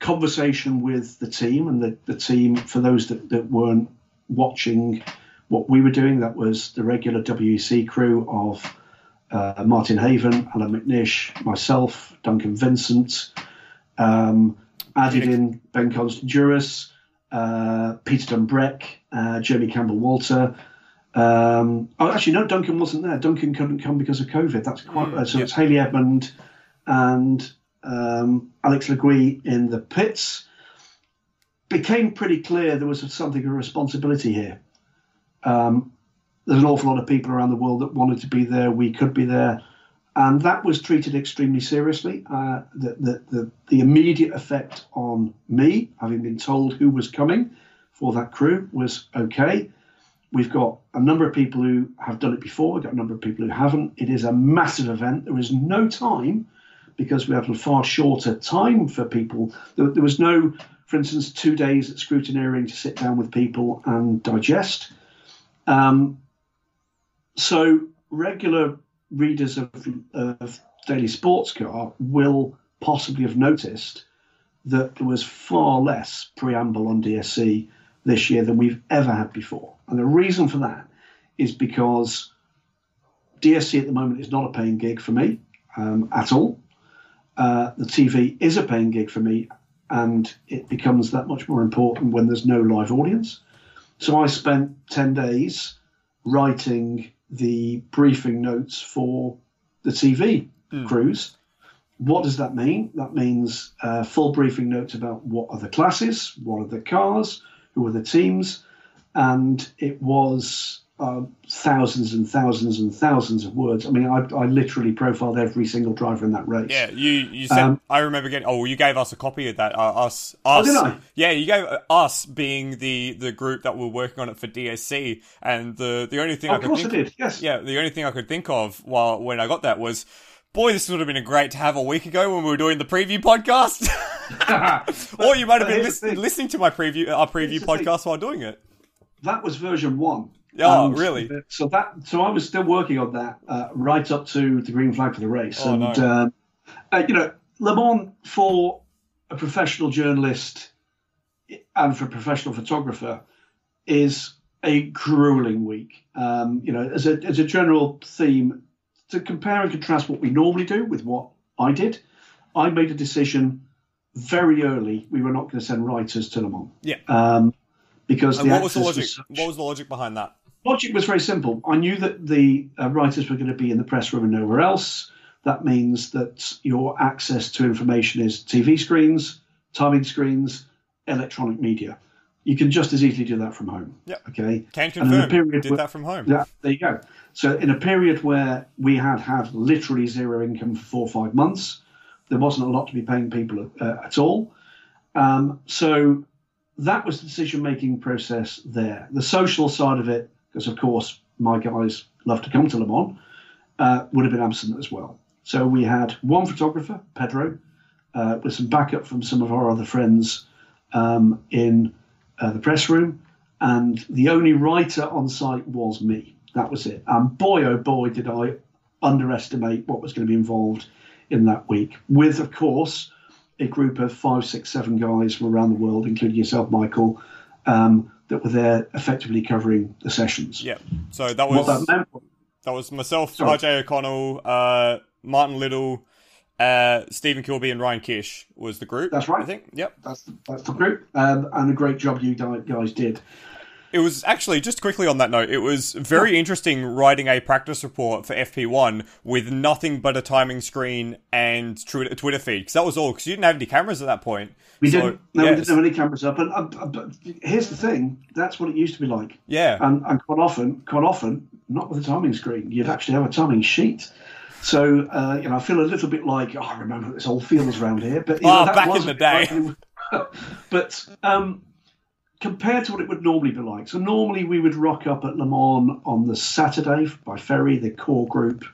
conversation with the team and the, the team, for those that, that weren't watching what we were doing, that was the regular W E C crew of uh, Martin Haven, Alan McNish, myself, Duncan Vincent, um, added in Ben Constant-Juris, uh, Peter Dunbreck, uh, Jeremy Campbell-Walter. Um, oh, actually, no, Duncan wasn't there. Duncan couldn't come because of COVID. That's quite uh, so. Yep. It's Hayley Edmund and um, Alex Legui in the pits. Became pretty clear there was something of a responsibility here. Um, there's an awful lot of people around the world that wanted to be there. We could be there. And that was treated extremely seriously. Uh, the, the, the, the immediate effect on me, having been told who was coming for that crew, was okay. We've got a number of people who have done it before. We've got a number of people who haven't. It is a massive event. There is no time, because we had a far shorter time for people. There, there was no... For instance, two days at scrutineering to sit down with people and digest. Um, so regular readers of, of Daily Sports Car will possibly have noticed that there was far less preamble on D S C this year than we've ever had before. And the reason for that is because D S C at the moment is not a paying gig for me um, at all. Uh, the T V is a paying gig for me, and it becomes that much more important when there's no live audience. So I spent ten days writing the briefing notes for the T V mm. crews. What does that mean? That means uh, full briefing notes about what are the classes, what are the cars, who are the teams. And it was uh, thousands and thousands and thousands of words. I mean, I, I literally profiled every single driver in that race. Yeah, you, you said, um, I remember getting, oh, you gave us a copy of that. Uh, us, us. Oh, did I? Yeah, you gave us, being the, the group that were working on it for D S C. And the, the only thing oh, I could think of. Of course I did, yes. Yeah, the only thing I could think of while when I got that was, boy, this would have been a great to have a week ago when we were doing the preview podcast. but, or you might have been listen, listening to my preview, our preview podcast while doing it. That was version one. Oh, and really? So that so I was still working on that uh, right up to the green flag for the race. Oh, and, no. um, uh, you know, Le Mans, for a professional journalist and for a professional photographer, is a grueling week. Um, you know, as a, as a general theme, to compare and contrast what we normally do with what I did, I made a decision very early we were not going to send writers to Le Mans. Yeah. Um, because and the what was the logic? Was such... What was the logic behind that? Logic was very simple. I knew that the uh, writers were going to be in the press room and nowhere else. That means that your access to information is T V screens, timing screens, electronic media. You can just as easily do that from home. Yeah. Okay. Can confirm. Did where, that from home. Yeah. There you go. So in a period where we had had literally zero income for four or five months, there wasn't a lot to be paying people uh, at all. Um, so that was the decision-making process there. The social side of it, because, of course, my guys love to come to Le Mans, uh, would have been absent as well. So we had one photographer, Pedro, uh, with some backup from some of our other friends um, in uh, the press room, and the only writer on site was me. That was it. And boy, oh boy, did I underestimate what was going to be involved in that week, with, of course, a group of five, six, seven guys from around the world, including yourself, Michael, um, that were there effectively covering the sessions. Yeah. So that was that, meant... that was myself, R J O'Connell, uh, Martin Little, uh, Stephen Kilby, and Ryan Kish was the group. That's right. I think. Yep. That's the, that's the group, um, and a great job you guys did. It was actually, just quickly on that note, it was very interesting writing a practice report for F P one with nothing but a timing screen and Twitter feed, because that was all, because you didn't have any cameras at that point. We so, didn't. No, yes. We didn't have any cameras up. And uh, but here's the thing: that's what it used to be like. Yeah. And, and quite often, quite often, not with a timing screen, you'd actually have a timing sheet. So uh, you know, I feel a little bit like oh, I remember this old feels around here, but you oh, know, that back in the day. Like, but. Um, Compared to what it would normally be like. So normally we would rock up at Le Mans on the Saturday by ferry, the core group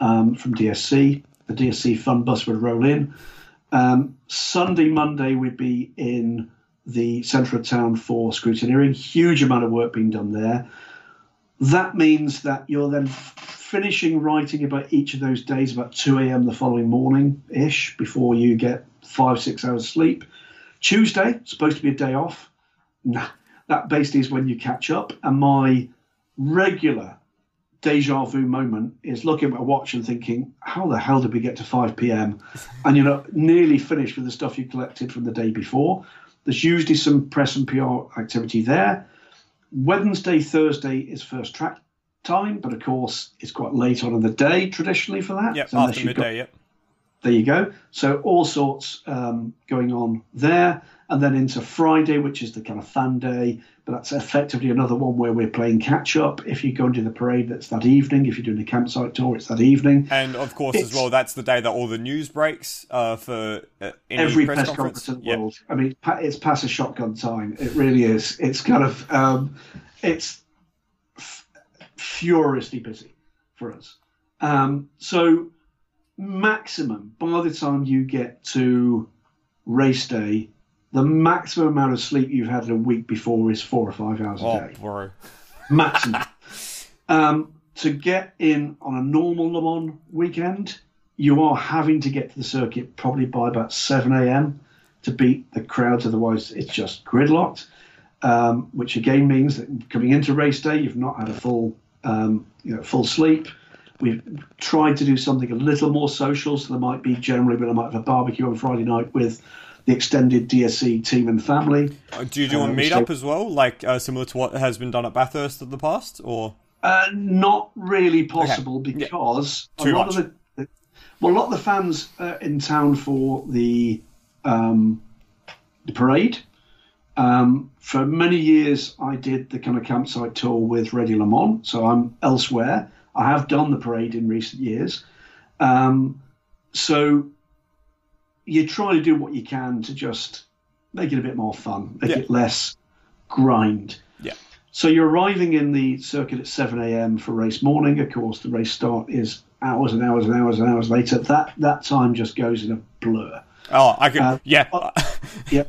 um, from D S C. The D S C fun bus would roll in. Um, Sunday, Monday, we'd be in the centre of town for scrutineering. Huge amount of work being done there. That means that you're then finishing writing about each of those days about two a.m. the following morning-ish before you get five, six hours sleep. Tuesday, supposed to be a day off. Nah, that basically is when you catch up. And my regular deja vu moment is looking at my watch and thinking, how the hell did we get to five p m? And, you know, nearly finished with the stuff you collected from the day before. There's usually some press and P R activity there. Wednesday, Thursday is first track time, but of course it's quite late on in the day traditionally for that. Yeah, so after midday, yeah. There you go. So all sorts um, going on there. And then into Friday, which is the kind of fan day, but that's effectively another one where we're playing catch-up. If you go and do the parade, that's that evening. If you're doing a campsite tour, it's that evening. And, of course, it's, as well, that's the day that all the news breaks uh, for uh, any every press, press conference, conference in the world. Yep. I mean, it's pass a shotgun time. It really is. It's kind of um, it's f- furiously busy for us. Um, so maximum, by the time you get to race day, the maximum amount of sleep you've had in a week before is four or five hours a day. Oh, bro. Maximum. um, to get in on a normal Le Mans weekend, you are having to get to the circuit probably by about seven a m to beat the crowds. Otherwise, it's just gridlocked, um, which again means that coming into race day, you've not had a full, um, you know, full sleep. We've tried to do something a little more social, so there might be generally, but I might have a barbecue on Friday night with the extended D S C team and family. Do you do a um, meetup so, as well, like uh, similar to what has been done at Bathurst in the past, or uh, not really possible okay. because yeah. Too a lot much. of the well, a lot of the fans are in town for the um, the parade. Um, for many years, I did the kind of campsite tour with Ready Le Mans, so I'm elsewhere. I have done the parade in recent years, um, so. You try to do what you can to just make it a bit more fun, make yeah. it less grind. Yeah. So you're arriving in the circuit at seven a m for race morning. Of course, the race start is hours and hours and hours and hours later. That that time just goes in a blur. Oh, I can. Uh, yeah. Uh, yeah.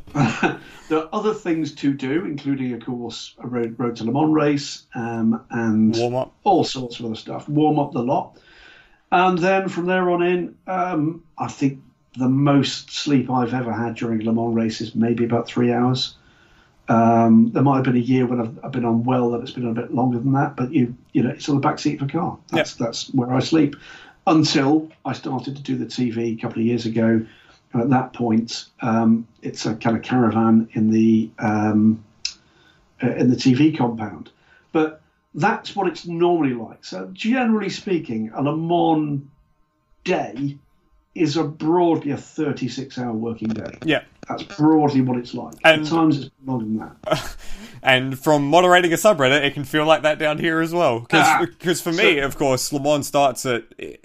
There are other things to do, including, of course, a road, road to Le Mans race um, and warm up, all sorts of other stuff. Warm up the lot, and then from there on in, um, I think. The most sleep I've ever had during Le Mans races, maybe about three hours. Um, there might have been a year when I've, I've been unwell that it's been a bit longer than that, but you you know, it's on the backseat of a car. That's yep. that's where I sleep. Until I started to do the T V a couple of years ago, and at that point, um, it's a kind of caravan in the um, in the T V compound. But that's what it's normally like. So generally speaking, a Le Mans day is a broadly a thirty-six hour working day. Yeah. That's broadly what it's like. And at times it's longer than that. And from moderating a subreddit, it can feel like that down here as well. Because ah, for me, so, of course, Le Mans starts at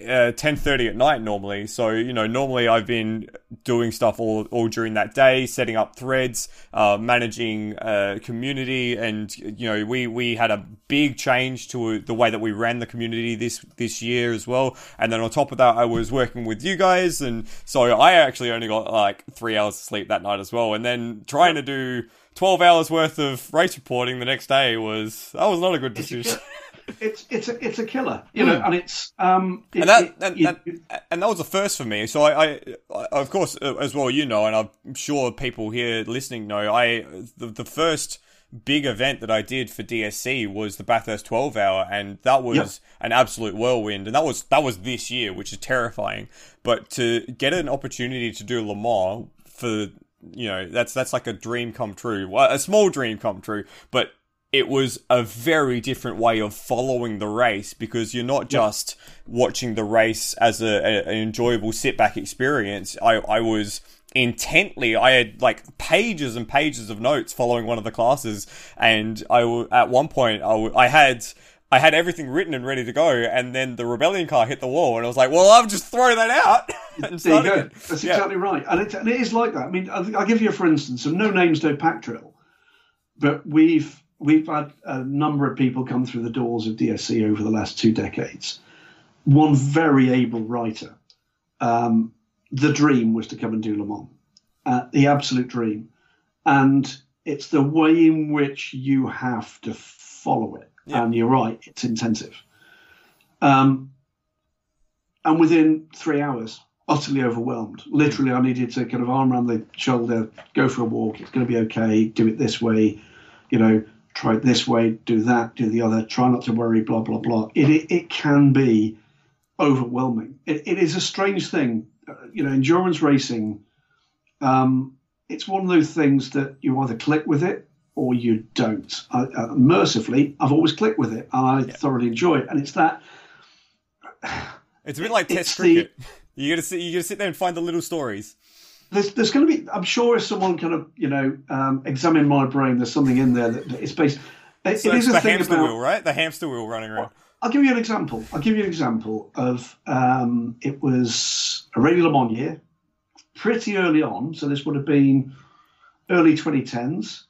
uh, ten thirty at night normally. So, you know, normally I've been doing stuff all, all during that day, setting up threads, uh, managing uh, community. And, you know, we, we had a big change to the way that we ran the community this, this year as well. And then on top of that, I was working with you guys. And so I actually only got like three hours of sleep that night as well. And then trying to do twelve hours worth of race reporting the next day was that was not a good decision. It's it's a, it's a killer, you know, and it's um it, and that it, and, it, and, it, and that was a first for me. So I, I, I of course as well, you know, and I'm sure people here listening know I the, the first big event that I did for D S C was the Bathurst twelve hour, and that was yep. an absolute whirlwind, and that was that was this year, which is terrifying. But to get an opportunity to do Le Mans for you know, that's that's like a dream come true, a small dream come true, but it was a very different way of following the race because you're not just watching the race as a, a, an enjoyable sit-back experience. I, I was intently, I had like pages and pages of notes following one of the classes, and I at one point, I, I had... I had everything written and ready to go, and then the Rebellion car hit the wall, and I was like, well, I'll just throw that out. And there you go. Again. That's yeah. exactly right. And it, and it is like that. I mean, I'll, I'll give you, for instance, so no names, no pack drill, but we've we've had a number of people come through the doors of D S C over the last two decades. One very able writer, um, the dream was to come and do Le Mans, uh, the absolute dream. And it's the way in which you have to follow it. Yeah. And you're right, it's intensive. Um, and within three hours, utterly overwhelmed. Literally, I needed to kind of arm around the shoulder, go for a walk. It's going to be okay. Do it this way. You know, try it this way, do that, do the other, try not to worry, blah, blah, blah. It it, it can be overwhelming. It, it is a strange thing. Uh, you know, endurance racing, um, it's one of those things that you either click with it or you don't. I, uh, mercifully, I've always clicked with it, and I yeah. thoroughly enjoy it. And it's that... It's a bit like test cricket. The, you got to you got to sit there and find the little stories. There's, there's going to be, I'm sure if someone kind of, you know, um, examine my brain, there's something in there that, that it's based. It, so it is it's a the thing hamster about, wheel, right? The hamster wheel running around. I'll give you an example. I'll give you an example of, um, it was a Rally Le Mans year, pretty early on. So this would have been early twenty tens,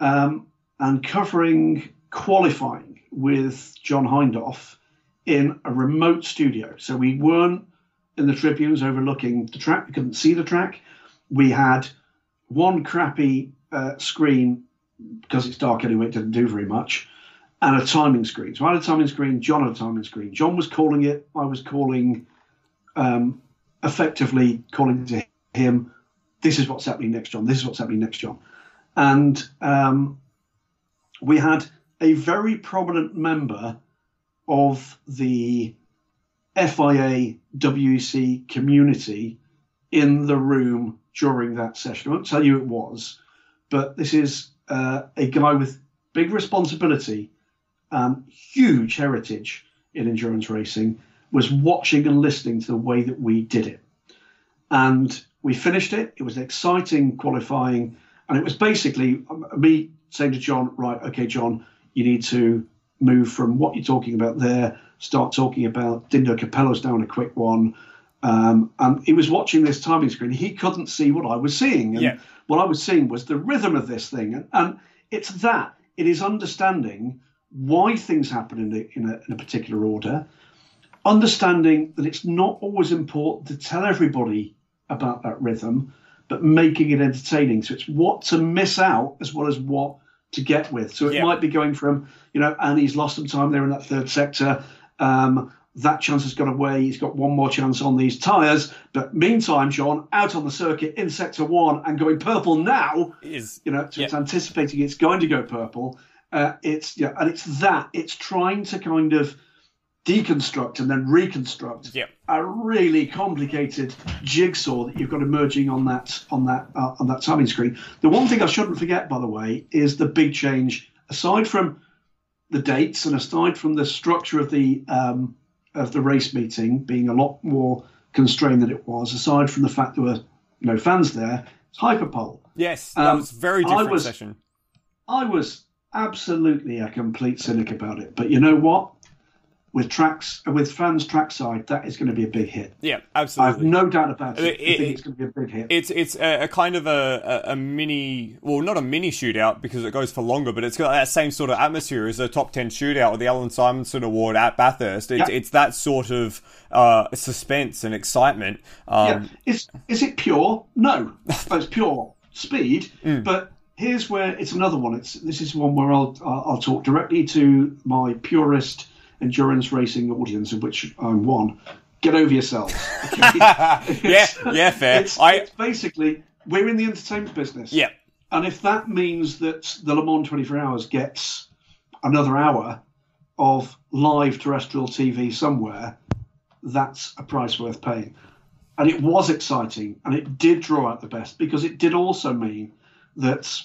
um, and covering qualifying with John Hindhoff in a remote studio. So we weren't in the tribunes overlooking the track. We couldn't see the track. We had one crappy uh, screen, because it's dark anyway, it didn't do very much, and a timing screen. So I had a timing screen, John had a timing screen. John was calling it, I was calling, um, effectively calling to him, this is what's happening next, John, this is what's happening next, John. And um, we had a very prominent member of the F I A W E C community in the room during that session. I won't tell you it was, but this is uh, a guy with big responsibility, um, huge heritage in endurance racing, was watching and listening to the way that we did it. And we finished it. It was an exciting qualifying. And it was basically me saying to John, right, okay, John, you need to move from what you're talking about there, start talking about Dindo Capello's down a quick one. Um, and he was watching this timing screen. He couldn't see what I was seeing. And yeah. what I was seeing was the rhythm of this thing. And, and it's that. It is understanding why things happen in, the, in, a, in a particular order, understanding that it's not always important to tell everybody about that rhythm, but making it entertaining. So it's what to miss out as well as what to get with. So it yeah. might be going from, you know, and he's lost some time there in that third sector. Um, that chance has got away. He's got one more chance on these tyres. But meantime, John, out on the circuit in sector one and going purple now, is, you know, so yeah. it's anticipating it's going to go purple. Uh, it's, yeah, and it's that. It's trying to kind of deconstruct and then reconstruct yeah. a really complicated jigsaw that you've got emerging on that on that uh, on that timing screen. The one thing I shouldn't forget, by the way, is the big change. Aside from the dates and aside from the structure of the um, of the race meeting being a lot more constrained than it was, aside from the fact there were no fans there, it's Hyperpole. Yes, that um, was very different I was, session. I was absolutely a complete cynic about it, but you know what? With tracks, with fans trackside, that is going to be a big hit. Yeah, absolutely. I have no doubt about it. it I think it's going to be a big hit. It's it's a, a kind of a, a, a mini, well, not a mini shootout because it goes for longer, but it's got that same sort of atmosphere as the top ten shootout or the Alan Simonson Award at Bathurst. It's yeah. it's that sort of uh, suspense and excitement. Um, yeah. Is is it pure? No, it's pure speed, mm. but. Here's where it's another one. It's this is one where I'll I'll talk directly to my purist endurance racing audience, of which I'm one. Get over yourselves. Okay? yeah, yeah, fair. It's, I... it's basically we're in the entertainment business. Yeah, and if that means that the Le Mans twenty-four hours gets another hour of live terrestrial T V somewhere, that's a price worth paying. And it was exciting, and it did draw out the best because it did also mean that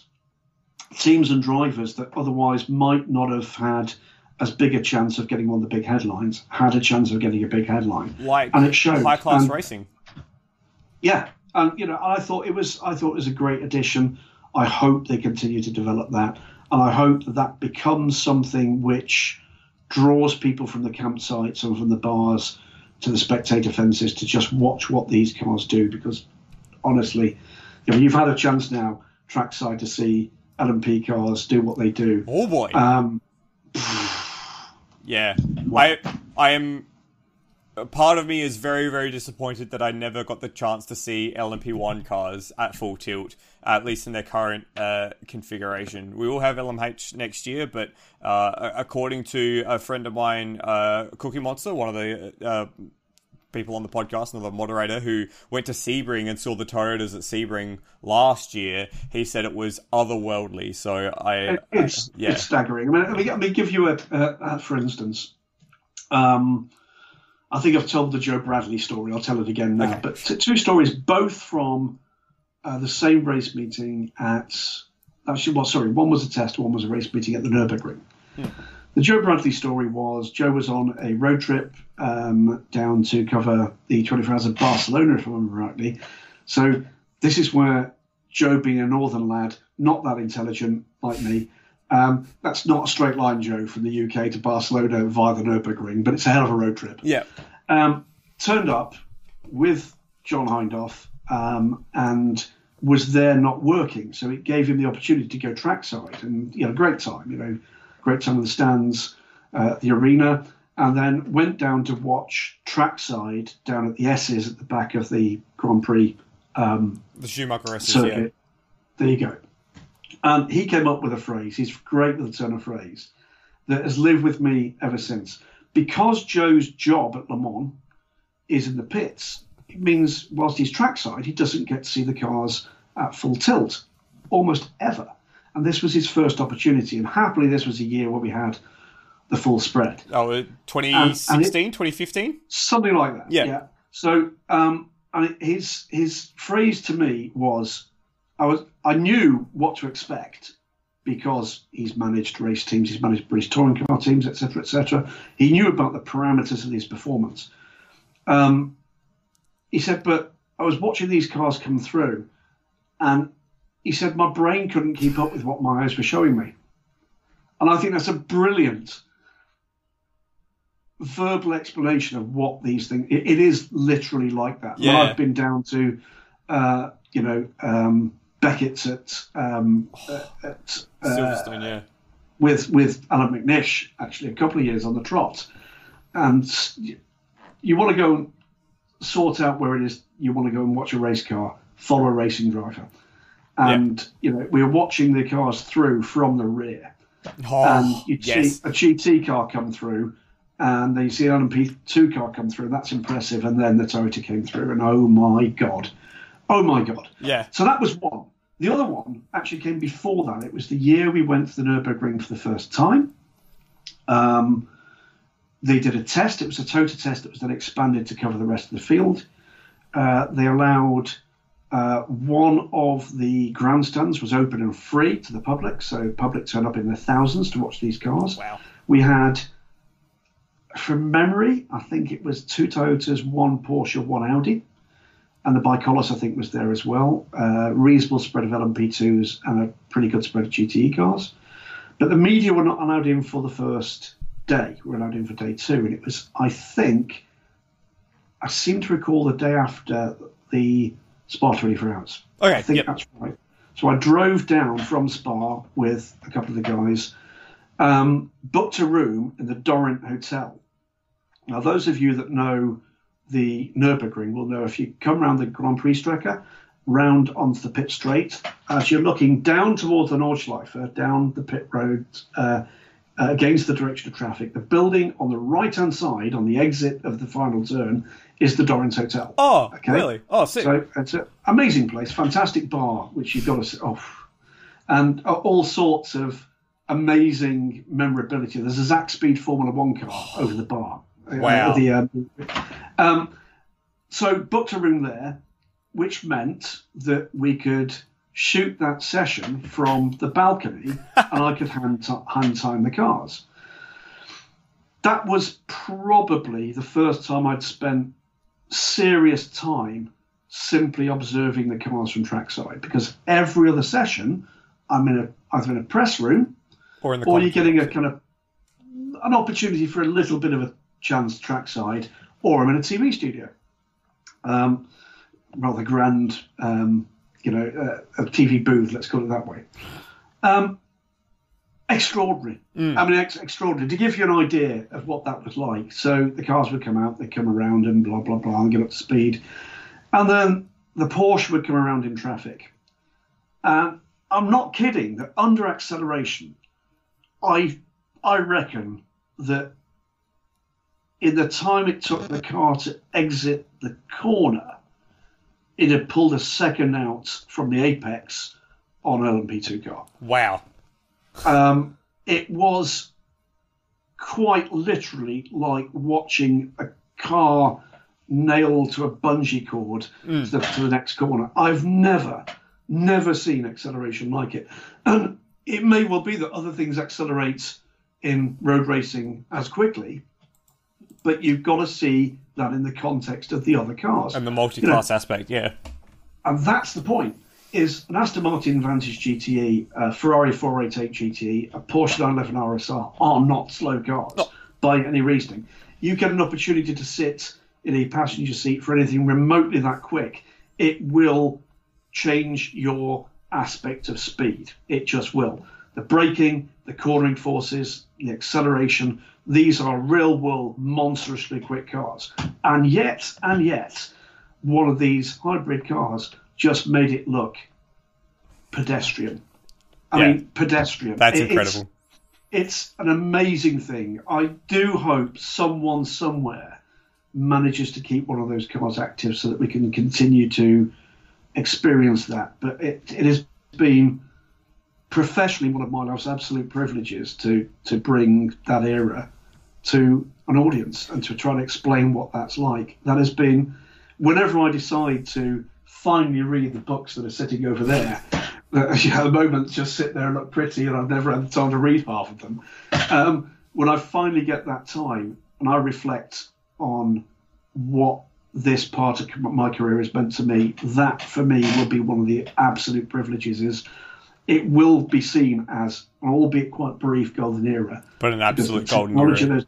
teams and drivers that otherwise might not have had as big a chance of getting one of the big headlines had a chance of getting a big headline. Like, and it showed. High class and, racing. Yeah. And, you know, I thought it was, I thought it was a great addition. I hope they continue to develop that. And I hope that that becomes something which draws people from the campsites and from the bars to the spectator fences to just watch what these cars do. Because honestly, you know, you've had a chance now trackside to see L M P cars do what they do. Oh boy! Um, yeah, I, I am. Part of me is very, very disappointed that I never got the chance to see L M P one cars at full tilt, at least in their current uh, configuration. We will have L M H next year, but uh, according to a friend of mine, uh, Cookie Monster, one of the uh, people on the podcast, another moderator who went to Sebring and saw the Toyotas at Sebring last year, he said it was otherworldly. So I, it's, I, yeah. it's staggering. I mean, let me, let me give you a, a, a for instance. Um, I think I've told the Joe Bradley story. I'll tell it again now. Okay. But t- two stories, both from uh, the same race meeting at. Actually, well, sorry, one was a test, one was a race meeting at the Nürburgring. Yeah. The Joe Bradley story was Joe was on a road trip um, down to cover the twenty-four hours of Barcelona, if I remember rightly. So this is where Joe, being a northern lad, not that intelligent like me, um, that's not a straight line, Joe, from the U K to Barcelona via the Nürburgring, but it's a hell of a road trip. Yeah. Um, turned up with John Hindhoff um, and was there not working. So it gave him the opportunity to go trackside and, you know, great time, you know, great time of the stands, uh, the arena, and then went down to watch trackside down at the S's at the back of the Grand Prix. Um, the Schumacher S's, circuit. Yeah. There you go. And he came up with a phrase, he's great with a turn of phrase, that has lived with me ever since. Because Joe's job at Le Mans is in the pits, it means whilst he's trackside, he doesn't get to see the cars at full tilt, almost ever. And this was his first opportunity. And happily, this was a year where we had the full spread. Oh, twenty sixteen, twenty fifteen? Something like that. Yeah. yeah. So um, and his his phrase to me was, I was I knew what to expect because he's managed race teams, he's managed British touring car teams, et cetera, et cetera. He knew about the parameters of his performance. Um, he said, but I was watching these cars come through and he said, my brain couldn't keep up with what my eyes were showing me. And I think that's a brilliant verbal explanation of what these things, it, it is literally like that. Yeah. When I've been down to, uh, you know, um, Beckett's at, um, oh, at uh, Silverstone, yeah. With, with Alan McNish, actually, a couple of years on the trot. And you, you want to go and sort out where it is you want to go and watch a race car, follow a racing driver. And, yep. you know, we were watching the cars through from the rear. Oh, and you'd yes. see a G T car come through, and then you see an L M P two car come through. That's impressive. And then the Toyota came through, and oh, my God. Oh, my God. Yeah. So that was one. The other one actually came before that. It was the year we went to the Nürburgring for the first time. Um, they did a test. It was a Toyota test that was then expanded to cover the rest of the field. Uh, they allowed... Uh, one of the grandstands was open and free to the public, so the public turned up in the thousands to watch these cars. Wow. We had, from memory, I think it was two Toyotas, one Porsche, one Audi, and the ByKolles, I think, was there as well. Uh, reasonable spread of L M P twos and a pretty good spread of G T E cars. But the media were not allowed in for the first day. We were allowed in for day two, and it was, I think, I seem to recall the day after the... Spa twenty-four hours. Okay, I think yep. that's right. So I drove down from Spa with a couple of the guys, um, booked a room in the Dorrent Hotel. Now, those of you that know the Nürburgring will know if you come round the Grand Prix Strecke, round onto the pit straight, as you're looking down towards the Nordschleife, down the pit road uh, uh, against the direction of traffic, the building on the right-hand side, on the exit of the final turn, is the Dorrance Hotel. Oh, okay? Really? Oh, sick. So it's an amazing place, fantastic bar, which you've got to sit off. And all sorts of amazing memorability. There's a Zach Speed Formula One car oh. over the bar. Wow. Uh, the, um, um, so booked a room there, which meant that we could shoot that session from the balcony and I could hand, t- hand time the cars. That was probably the first time I'd spent serious time simply observing the cars from trackside, because every other session I'm in a, either in a press room or, in the or you're getting a kind of an opportunity for a little bit of a chance trackside, or I'm in a T V studio, um, rather grand, um, you know, uh, a T V booth, let's call it that way. Um, Extraordinary. Mm. I mean, ex- extraordinary. To give you an idea of what that was like, so the cars would come out, they'd come around and blah, blah, blah, and get up to speed. And then the Porsche would come around in traffic. And I'm not kidding that under acceleration, I I reckon that in the time it took the car to exit the corner, it had pulled a second out from the apex on an L M P two car. Wow. Um, it was quite literally like watching a car nailed to a bungee cord mm. to, the, to the next corner. I've never, never seen acceleration like it. And it may well be that other things accelerate in road racing as quickly, but you've got to see that in the context of the other cars. And the multi-class you know, aspect, yeah. And that's the point, is an Aston Martin Vantage G T E, a Ferrari four eighty-eight G T E, a Porsche nine eleven R S R are not slow cars no. by any reasoning. You get an opportunity to sit in a passenger seat for anything remotely that quick, it will change your aspect of speed. It just will. The braking, the cornering forces, the acceleration, these are real-world, monstrously quick cars. And yet, and yet, one of these hybrid cars just made it look pedestrian. I yeah, mean, pedestrian. That's it, incredible. It's, it's an amazing thing. I do hope someone somewhere manages to keep one of those cars active so that we can continue to experience that. But it, it has been professionally one of my life's absolute privileges to to bring that era to an audience and to try and explain what that's like. That has been, whenever I decide to finally read the books that are sitting over there, that, you know, at the moment just sit there and look pretty and I've never had the time to read half of them. Um, when I finally get that time and I reflect on what this part of my career has meant to me, that for me will be one of the absolute privileges. Is it will be seen as an albeit quite brief golden era, but an absolute golden era. Those,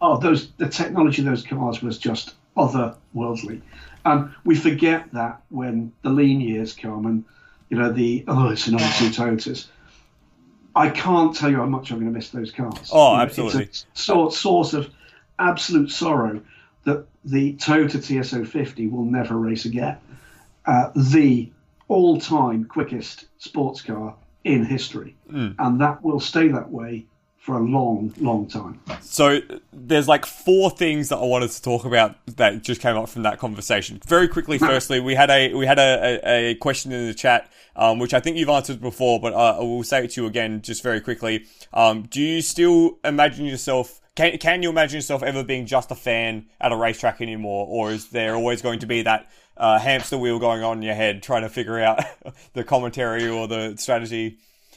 oh, those the technology of those cars was just otherworldly, and we forget that when the lean years come and you know the oh, it's another two Toyotas. I can't tell you how much I'm going to miss those cars. Oh, absolutely. It's a sort source of absolute sorrow that the Toyota T S O fifty will never race again. Uh, the all-time quickest sports car in history. Mm. And that will stay that way for a long, long time. So there's like four things that I wanted to talk about that just came up from that conversation. Very quickly, firstly, we had a we had a, a, a question in the chat, um, which I think you've answered before, but uh, I will say it to you again just very quickly. Um, do you still imagine yourself Can can you imagine yourself ever being just a fan at a racetrack anymore, or is there always going to be that uh, hamster wheel going on in your head trying to figure out the commentary or the strategy?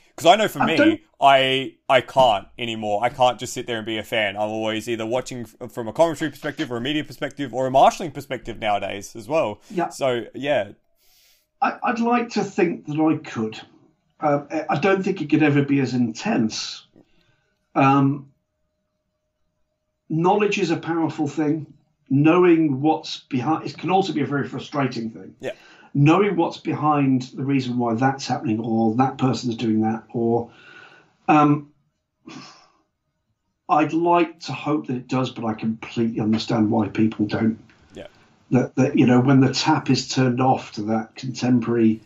Because I know for I me, don't... I I can't anymore. I can't just sit there and be a fan. I'm always either watching from a commentary perspective or a media perspective or a marshalling perspective nowadays as well. Yeah. So, yeah. I, I'd like to think that I could. Uh, I don't think it could ever be as intense. Um. Knowledge is a powerful thing. Knowing what's behind it can also be a very frustrating thing. Yeah. Knowing what's behind the reason why that's happening, or that person's doing that, or um, I'd like to hope that it does, but I completely understand why people don't. Yeah. That that you know when the tap is turned off to that contemporary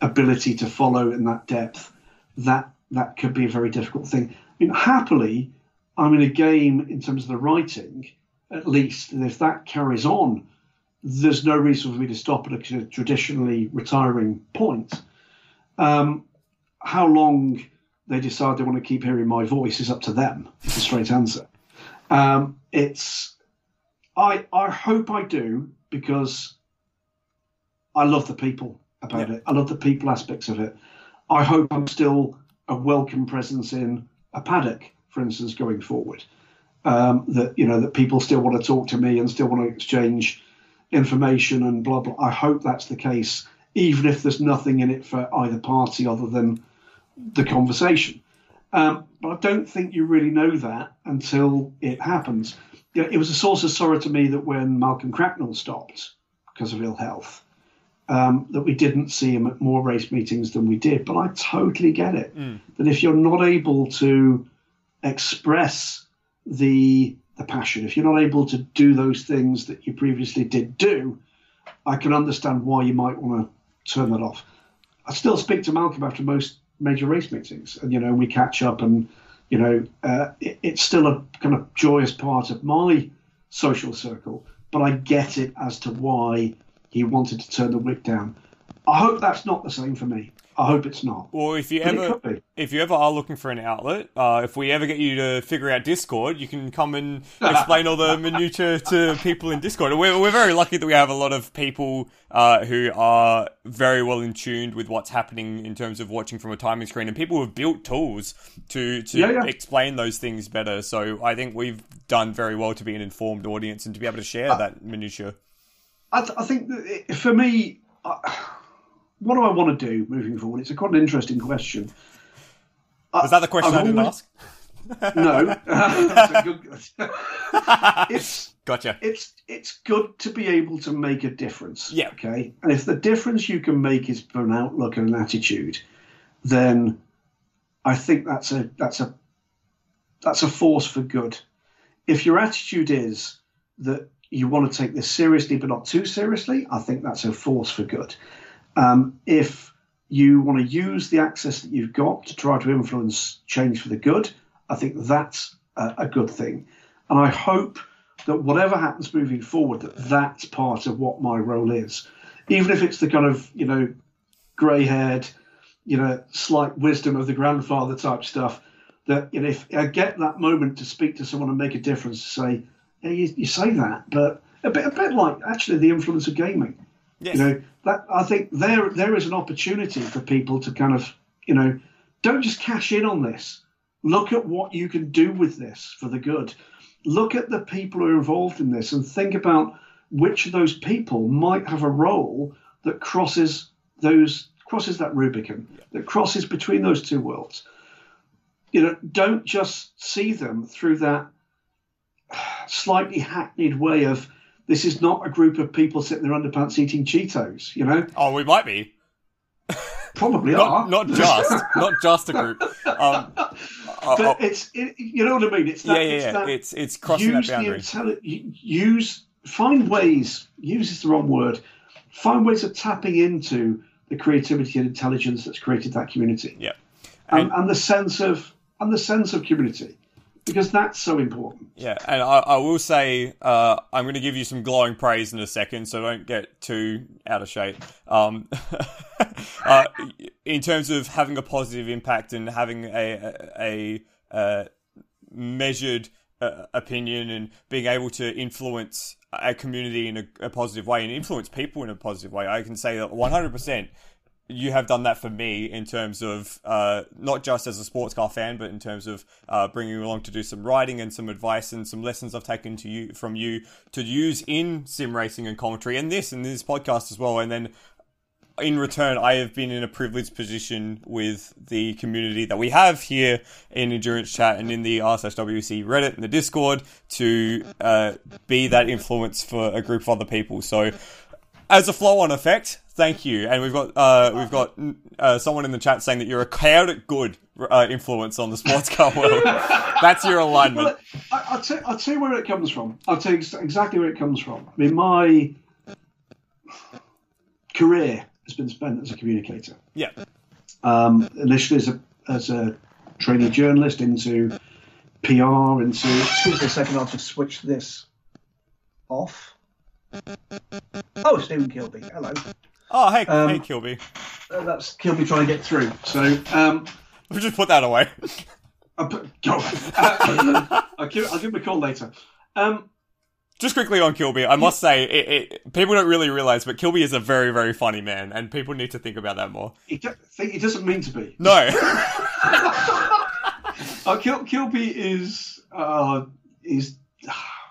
ability to follow in that depth, that that could be a very difficult thing. I mean, happily, I'm in a game in terms of the writing, at least, and if that carries on, there's no reason for me to stop at a traditionally retiring point. Um, how long they decide they want to keep hearing my voice is up to them. It's a straight answer. Um, it's, I I hope I do, because I love the people about yeah. it. I love the people aspects of it. I hope I'm still a welcome presence in a paddock, for instance, going forward, um, that you know that people still want to talk to me and still want to exchange information and blah blah. I hope that's the case, even if there's nothing in it for either party other than the conversation. Um, but I don't think you really know that until it happens. You know, it was a source of sorrow to me that when Malcolm Cracknell stopped because of ill health, um, that we didn't see him at more race meetings than we did. But I totally get it. Mm. That if you're not able to express the the passion, if you're not able to do those things that you previously did do, I can understand why you might want to turn that off. I still speak to Malcolm after most major race meetings, and you know we catch up, and you know uh, it, it's still a kind of joyous part of my social circle, but I get it as to why he wanted to turn the wick down. I hope that's not the same for me. I hope it's not. Well, if you but ever if you ever are looking for an outlet, uh, if we ever get you to figure out Discord, you can come and explain all the minutiae to people in Discord. We're, we're very lucky that we have a lot of people uh, who are very well in tuned with what's happening in terms of watching from a timing screen, and people who have built tools to, to yeah, yeah. explain those things better. So I think we've done very well to be an informed audience and to be able to share uh, that minutiae. I, th- I think that it, for me... I... What do I want to do moving forward? It's a quite an interesting question. Was that the question I've I didn't always... ask? No. That's a good... it's, gotcha. It's it's good to be able to make a difference. Yeah. Okay. And if the difference you can make is an outlook and an attitude, then I think that's a that's a that's a force for good. If your attitude is that you want to take this seriously but not too seriously, I think that's a force for good. Um, if you want to use the access that you've got to try to influence change for the good, I think that's a, a good thing. And I hope that whatever happens moving forward, that that's part of what my role is. Even if it's the kind of, you know, grey-haired, you know, slight wisdom of the grandfather type stuff, that, you know, if I get that moment to speak to someone and make a difference, to say, hey, you, you say that, but a bit, a bit like actually the influence of gaming. Yes. You know, that, I think there there is an opportunity for people to kind of, you know, don't just cash in on this. Look at what you can do with this for the good. Look at the people who are involved in this and think about which of those people might have a role that crosses those crosses that Rubicon, that crosses between those two worlds. You know, don't just see them through that slightly hackneyed way of, this is not a group of people sitting in their underpants eating Cheetos, you know? Oh, we might be. Probably not, are. Not just. Not just a group. Um, but I'll, it's, it, you know what I mean? It's that, yeah, yeah, it's, yeah. That, it's, it's crossing that boundary. Intelli- use, find ways, use is the wrong word, find ways of tapping into the creativity and intelligence that's created that community. Yeah. And, um, and the sense of and the sense of community. Because that's so important. Yeah, and I, I will say uh, I'm going to give you some glowing praise in a second, so don't get too out of shape. Um, uh, in terms of having a positive impact and having a, a, a measured uh, opinion and being able to influence a community in a, a positive way and influence people in a positive way, I can say that one hundred percent. You have done that for me in terms of uh, not just as a sports car fan, but in terms of uh, bringing you along to do some riding and some advice and some lessons I've taken to you from you to use in sim racing and commentary and this and this podcast as well. And then in return, I have been in a privileged position with the community that we have here in Endurance Chat and in the r slash W E C Reddit and the Discord to uh, be that influence for a group of other people. So as a flow-on effect, thank you. And we've got uh, we've got uh, someone in the chat saying that you're a chaotic good uh, influence on the sports car world. That's your alignment. Well, I, I'll, t- I'll tell you where it comes from. I'll tell you exactly where it comes from. I mean, my career has been spent as a communicator. Yeah. Um, initially as a, as a trainee journalist into P R, into... Excuse me a second, I'll just switch this off. Oh, Stephen Kilby. Hello. Oh, hey, um, hey, Kilby. That's Kilby trying to get through. So, um, we'll just put that away. I'll, put, go uh, I'll, give, I'll give him a call later. Um, just quickly on Kilby, I must say, it, it, people don't really realise, but Kilby is a very, very funny man, and people need to think about that more. He, do- he doesn't mean to be. No. uh, Kil- Kilby is uh, is.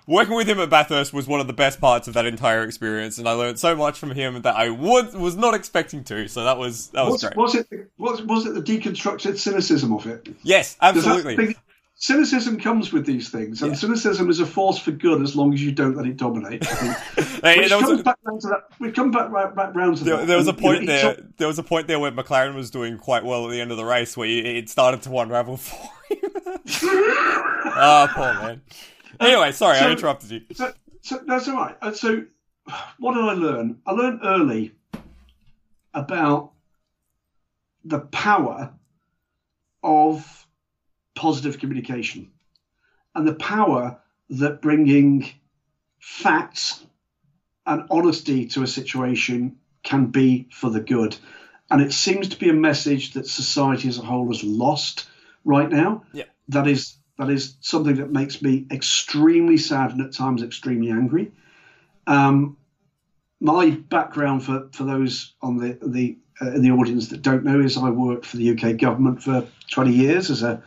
Working with him at Bathurst was one of the best parts of that entire experience, and I learned so much from him that I would, was not expecting to, so that was that was was, great. Was it, was, was it the deconstructed cynicism of it? Yes, absolutely. Thing, cynicism comes with these things, and yeah. cynicism is a force for good as long as you don't let it dominate. Hey, comes a, back to that, we come back right, right round to there, that. There was, and, a point you know, there, all... there was a point there where McLaren was doing quite well at the end of the race where it started to unravel for him. Ah, oh, poor man. Anyway, sorry, so, I interrupted you. So, so that's all right. So what did I learn? I learned early about the power of positive communication and the power that bringing facts and honesty to a situation can be for the good. And it seems to be a message that society as a whole has lost right now. Yeah. That is that is something that makes me extremely sad and at times extremely angry. Um, my background, for, for those on the the uh, in the audience that don't know, is I worked for the U K government for twenty years as a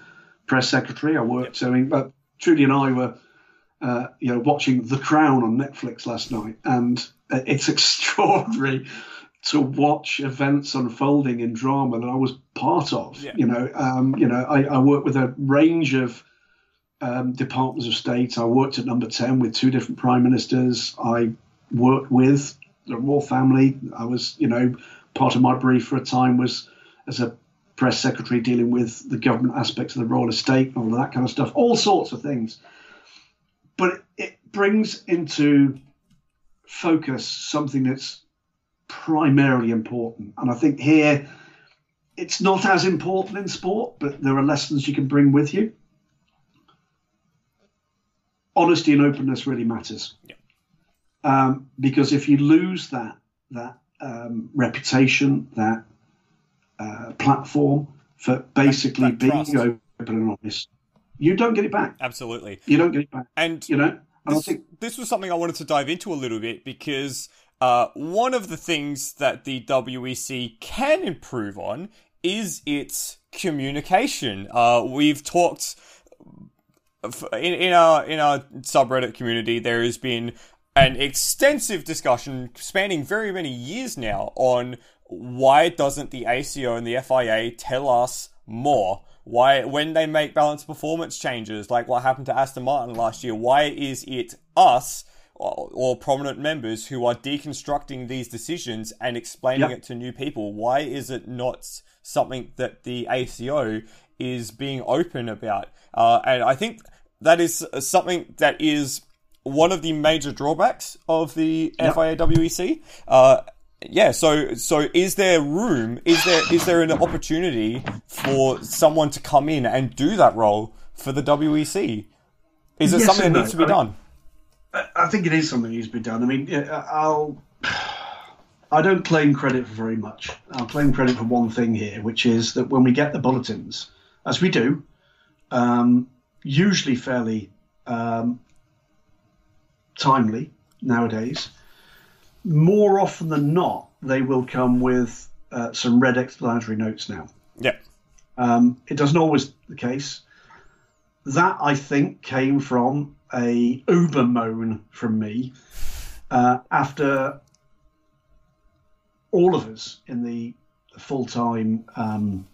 press secretary. I worked. Yep. I mean, but Trudy and I were, uh, you know, watching The Crown on Netflix last night, and it's extraordinary to watch events unfolding in drama that I was part of. Yeah. You know, um, you know, I, I worked with a range of um, departments of state. I worked at Number ten with two different prime ministers. I worked with the royal family. I was, you know, part of my brief for a time was as a press secretary dealing with the government aspects of the royal estate, all of that kind of stuff, all sorts of things. But it brings into focus something that's primarily important, and I think here it's not as important in sport, but there are lessons you can bring with you. Honesty and openness really matters. Yeah. Um, because if you lose that that um, reputation, that uh, platform for basically that, that being trust. Open and honest, you don't get it back. Absolutely, you don't get it back. And you know, and this, I think this was something I wanted to dive into a little bit, because Uh, one of the things that the W E C can improve on is its communication. Uh, we've talked in, in our in our subreddit community. There has been an extensive discussion spanning very many years now on why doesn't the A C O and the F I A tell us more? Why, when they make balance performance changes, like what happened to Aston Martin last year, why is it us or prominent members who are deconstructing these decisions and explaining yep. it to new people? Why is it not something that the A C O is being open about? Uh, and I think that is something that is one of the major drawbacks of the yep. F I A W E C. Uh, yeah, so so is there room, is there is there an opportunity for someone to come in and do that role for the W E C? Is it yes something that needs no. to be done? I think it is something that needs to be done. I mean, I'll, I don't claim credit for very much. I'll claim credit for one thing here, which is that when we get the bulletins, as we do, um, usually fairly um, timely nowadays, more often than not, they will come with uh, some red explanatory notes now. Yeah. Um, it doesn't always the case. That, I think, came from a uber moan from me uh, after all of us in the full-time um,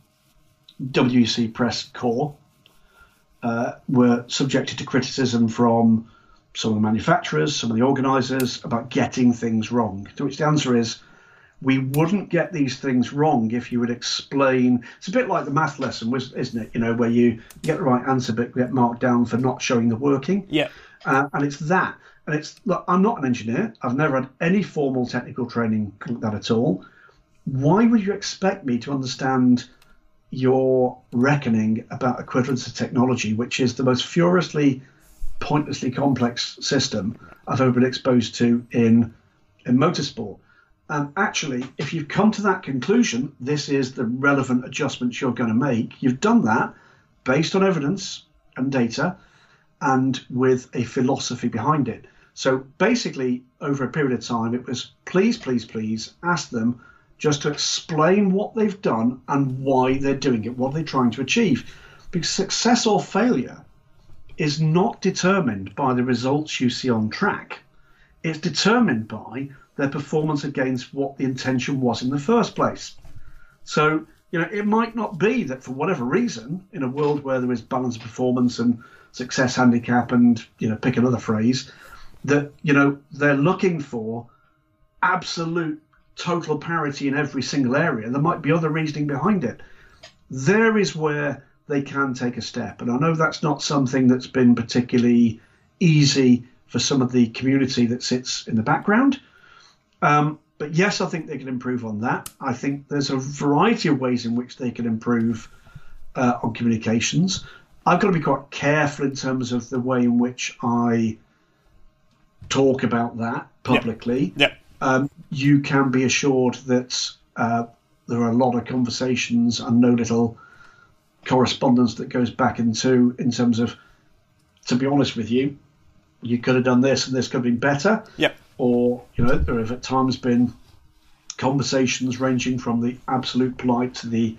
W E C press corps uh, were subjected to criticism from some of the manufacturers, some of the organisers about getting things wrong. To which the answer is, we wouldn't get these things wrong if you would explain. It's a bit like the math lesson, isn't it? You know, where you get the right answer but get marked down for not showing the working. Yeah. Uh, and it's that. And it's, look, I'm not an engineer. I've never had any formal technical training like that at all. Why would you expect me to understand your reckoning about equivalence of technology, which is the most furiously, pointlessly complex system I've ever been exposed to in in motorsport? And actually, if you've come to that conclusion, this is the relevant adjustments you're going to make. You've done that based on evidence and data and with a philosophy behind it. So basically, over a period of time, it was please, please, please ask them just to explain what they've done and why they're doing it, what they're trying to achieve. Because success or failure is not determined by the results you see on track. It's determined by their performance against what the intention was in the first place. So, you know, it might not be that for whatever reason, in a world where there is balanced performance and success handicap and, you know, pick another phrase, that, you know, they're looking for absolute total parity in every single area. There might be other reasoning behind it. There is where they can take a step. And I know that's not something that's been particularly easy for some of the community that sits in the background. Um, but yes, I think they can improve on that. I think there's a variety of ways in which they can improve uh, on communications. I've got to be quite careful in terms of the way in which I talk about that publicly. Yep. Yep. Um, you can be assured that uh, there are a lot of conversations and no little correspondence that goes back into in terms of, to be honest with you, you could have done this and this could have been better. Yep. Or, you know, there have at times been conversations ranging from the absolute polite to the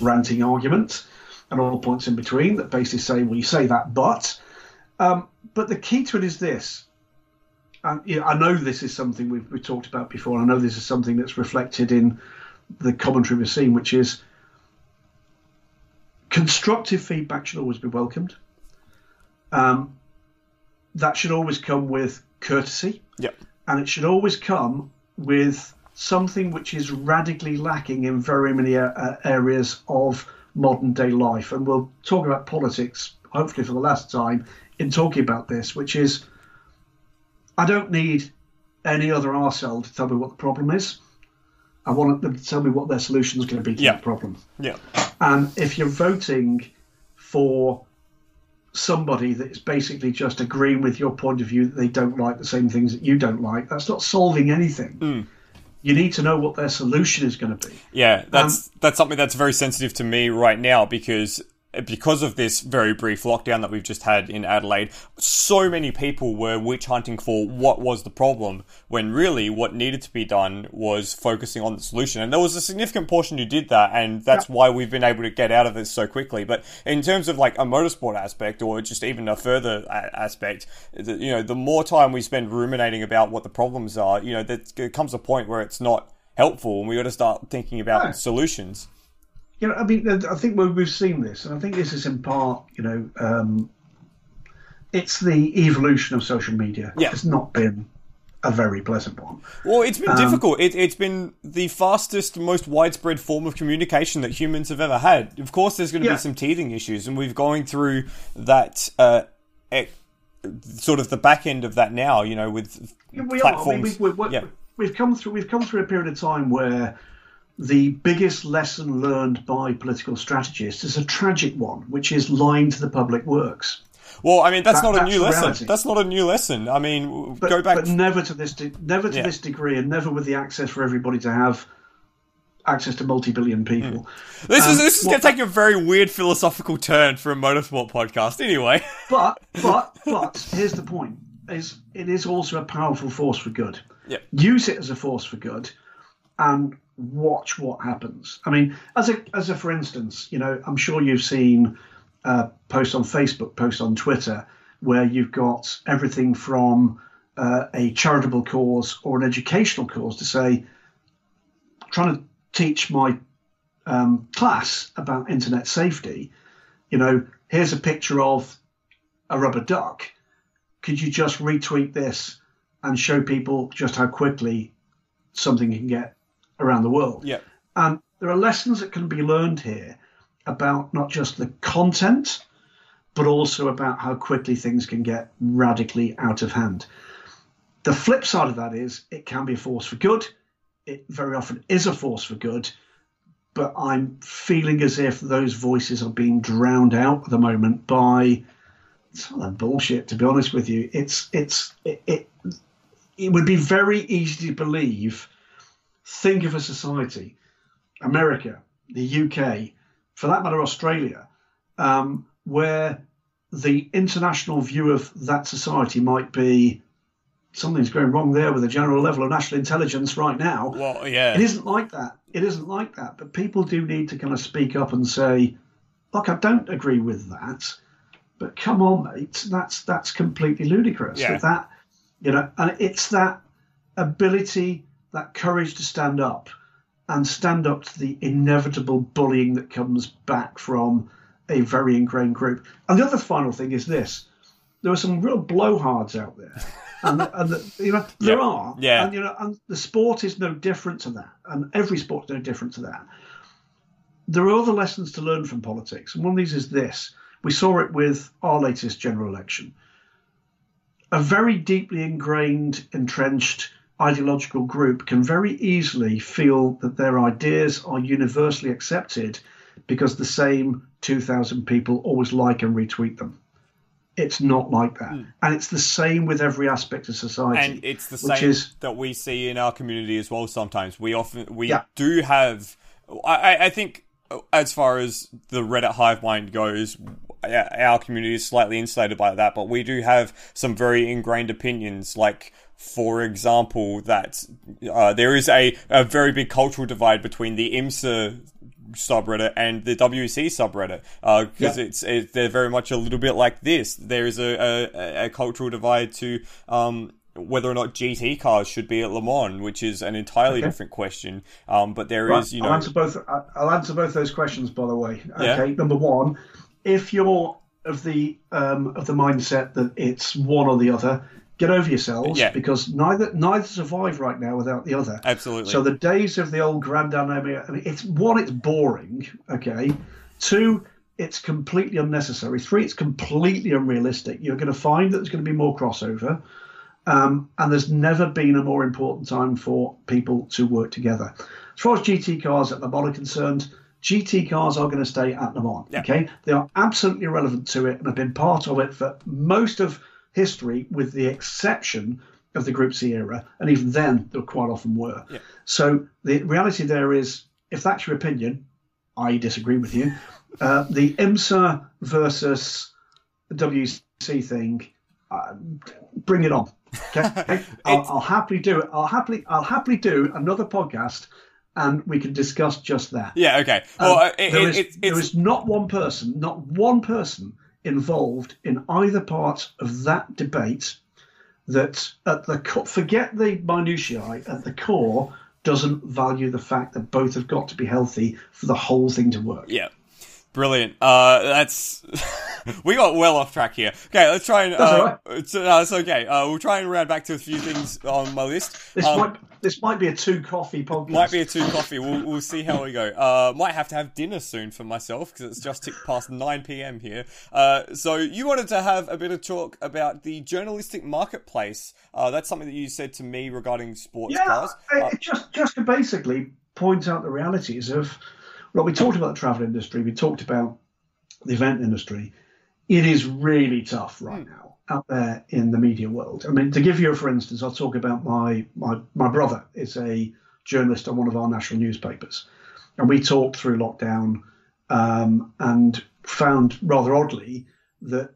ranting argument and all the points in between that basically say, well, you say that, but. Um, but the key to it is this. And, you know, I know this is something we've, we've talked about before, and I know this is something that's reflected in the commentary we've seen, which is constructive feedback should always be welcomed. Um, that should always come with courtesy. Yep. And it should always come with something which is radically lacking in very many uh, areas of modern day life. And we'll talk about politics, hopefully for the last time, in talking about this, which is, I don't need any other arsehole to tell me what the problem is. I want them to tell me what their solution is going to be to yeah. the problem. Yeah. And if you're voting for somebody that is basically just agreeing with your point of view that they don't like the same things that you don't like, that's not solving anything. Mm. You need to know what their solution is going to be. Yeah, that's um, that's something that's very sensitive to me right now because because of this very brief lockdown that we've just had in Adelaide, so many people were witch hunting for what was the problem, when really what needed to be done was focusing on the solution. And there was a significant portion who did that, and that's yeah. why we've been able to get out of this so quickly. But in terms of like a motorsport aspect, or just even a further a- aspect, the, you know, the more time we spend ruminating about what the problems are, you know, there comes a point where it's not helpful, and we got to start thinking about yeah. solutions. You know, I mean, I think we've seen this, and I think this is in part, you know, um, it's the evolution of social media. Yeah. It's not been a very pleasant one. Well, it's been um, difficult. It, it's been the fastest, most widespread form of communication that humans have ever had. Of course, there's going to yeah. be some teething issues, and we're going through that uh, ec- sort of the back end of that now, you know, with yeah, we platforms. Are. I mean, we've, we've, we've, yeah. we've come through. We've come through a period of time where the biggest lesson learned by political strategists is a tragic one, which is lying to the public works. Well, I mean, that's that, not a that's new reality. lesson. That's not a new lesson. I mean, but, go back. But never to this, de- never to yeah. this degree, and never with the access for everybody to have access to multi-billion people. Mm. This um, is this is going to take a very weird philosophical turn for a motorsport podcast, anyway. But but but here's the point: is it is also a powerful force for good. Yeah. Use it as a force for good, and watch what happens. I mean, as a as a for instance, you know, I'm sure you've seen uh, posts on Facebook, posts on Twitter, where you've got everything from uh, a charitable cause or an educational cause to say, trying to teach my um, class about internet safety. You know, here's a picture of a rubber duck. Could you just retweet this and show people just how quickly something can get around the world. Yeah. And there are lessons that can be learned here about not just the content, but also about how quickly things can get radically out of hand. The flip side of that is it can be a force for good. It very often is a force for good, but I'm feeling as if those voices are being drowned out at the moment by some of that bullshit, to be honest with you. It's, it's, it, it, it would be very easy to believe. Think of a society, America, the U K, for that matter, Australia, um, where the international view of that society might be something's going wrong there with the general level of national intelligence right now. Well, yeah. It isn't like that. It isn't like that. But people do need to kind of speak up and say, look, I don't agree with that, but come on, mate, that's that's completely ludicrous. Yeah. That, you know, and it's that ability, that courage to stand up and stand up to the inevitable bullying that comes back from a very ingrained group. And the other final thing is this. There are some real blowhards out there. And, the, and the, you know, there yeah. are. Yeah. And, you know, and the sport is no different to that. And every sport is no different to that. There are other lessons to learn from politics. And one of these is this. We saw it with our latest general election. A very deeply ingrained, entrenched ideological group can very easily feel that their ideas are universally accepted because the same two thousand people always like and retweet them. It's not like that. Mm. And it's the same with every aspect of society. And it's the same is, that we see in our community as well sometimes. We often, we yeah. do have, I, I think as far as the Reddit hive mind goes, our community is slightly insulated by that, but we do have some very ingrained opinions, like, for example, that uh, there is a, a very big cultural divide between the IMSA subreddit and the W E C subreddit, because uh, yeah. it's it, they're very much a little bit like this. There is a, a, a cultural divide to um, whether or not G T cars should be at Le Mans, which is an entirely okay. different question. Um, but there right. is, you know, I'll answer both. I'll answer both those questions, by the way. Okay, yeah. Number one, if you're of the um, of the mindset that it's one or the other, get over yourselves, yeah. because neither neither survive right now without the other. Absolutely. So the days of the old granddad, I mean, it's one, it's boring, okay? Two, it's completely unnecessary. Three, it's completely unrealistic. You're going to find that there's going to be more crossover, um, and there's never been a more important time for people to work together. As far as G T cars at Le Mans are concerned, G T cars are going to stay at Le Mans, yeah. okay? They are absolutely relevant to it and have been part of it for most of history, with the exception of the Group C era, and even then they quite often were. Yeah. So the reality there is, if that's your opinion, I disagree with you. Uh, the IMSA versus W C thing, uh, bring it on. Okay, I'll, I'll happily do it. I'll happily, I'll happily do another podcast, and we can discuss just that. Yeah. Okay. Well, um, it, there, it, is, it, there is not one person, not one person. involved in either part of that debate that at the co- forget the minutiae at the core doesn't value the fact that both have got to be healthy for the whole thing to work. Yeah, brilliant. Uh, that's we got well off track here. Okay, let's try and. That's uh, all right. It's, no, it's okay. Uh, we'll try and round back to a few things on my list. This um, might this might be a two coffee podcast. Might be a two coffee. We'll we'll see how we go. Uh, might have to have dinner soon for myself because it's just ticked past nine p.m. here. Uh, so you wanted to have a bit of talk about the journalistic marketplace. Uh, that's something that you said to me regarding sports yeah, cars. Yeah, uh, just just to basically point out the realities of. Well, we talked about the travel industry. We talked about the event industry. It is really tough right mm. now out there in the media world. I mean, to give you, for instance, I'll talk about my, my my brother is a journalist on one of our national newspapers. And we talked through lockdown um, and found rather oddly that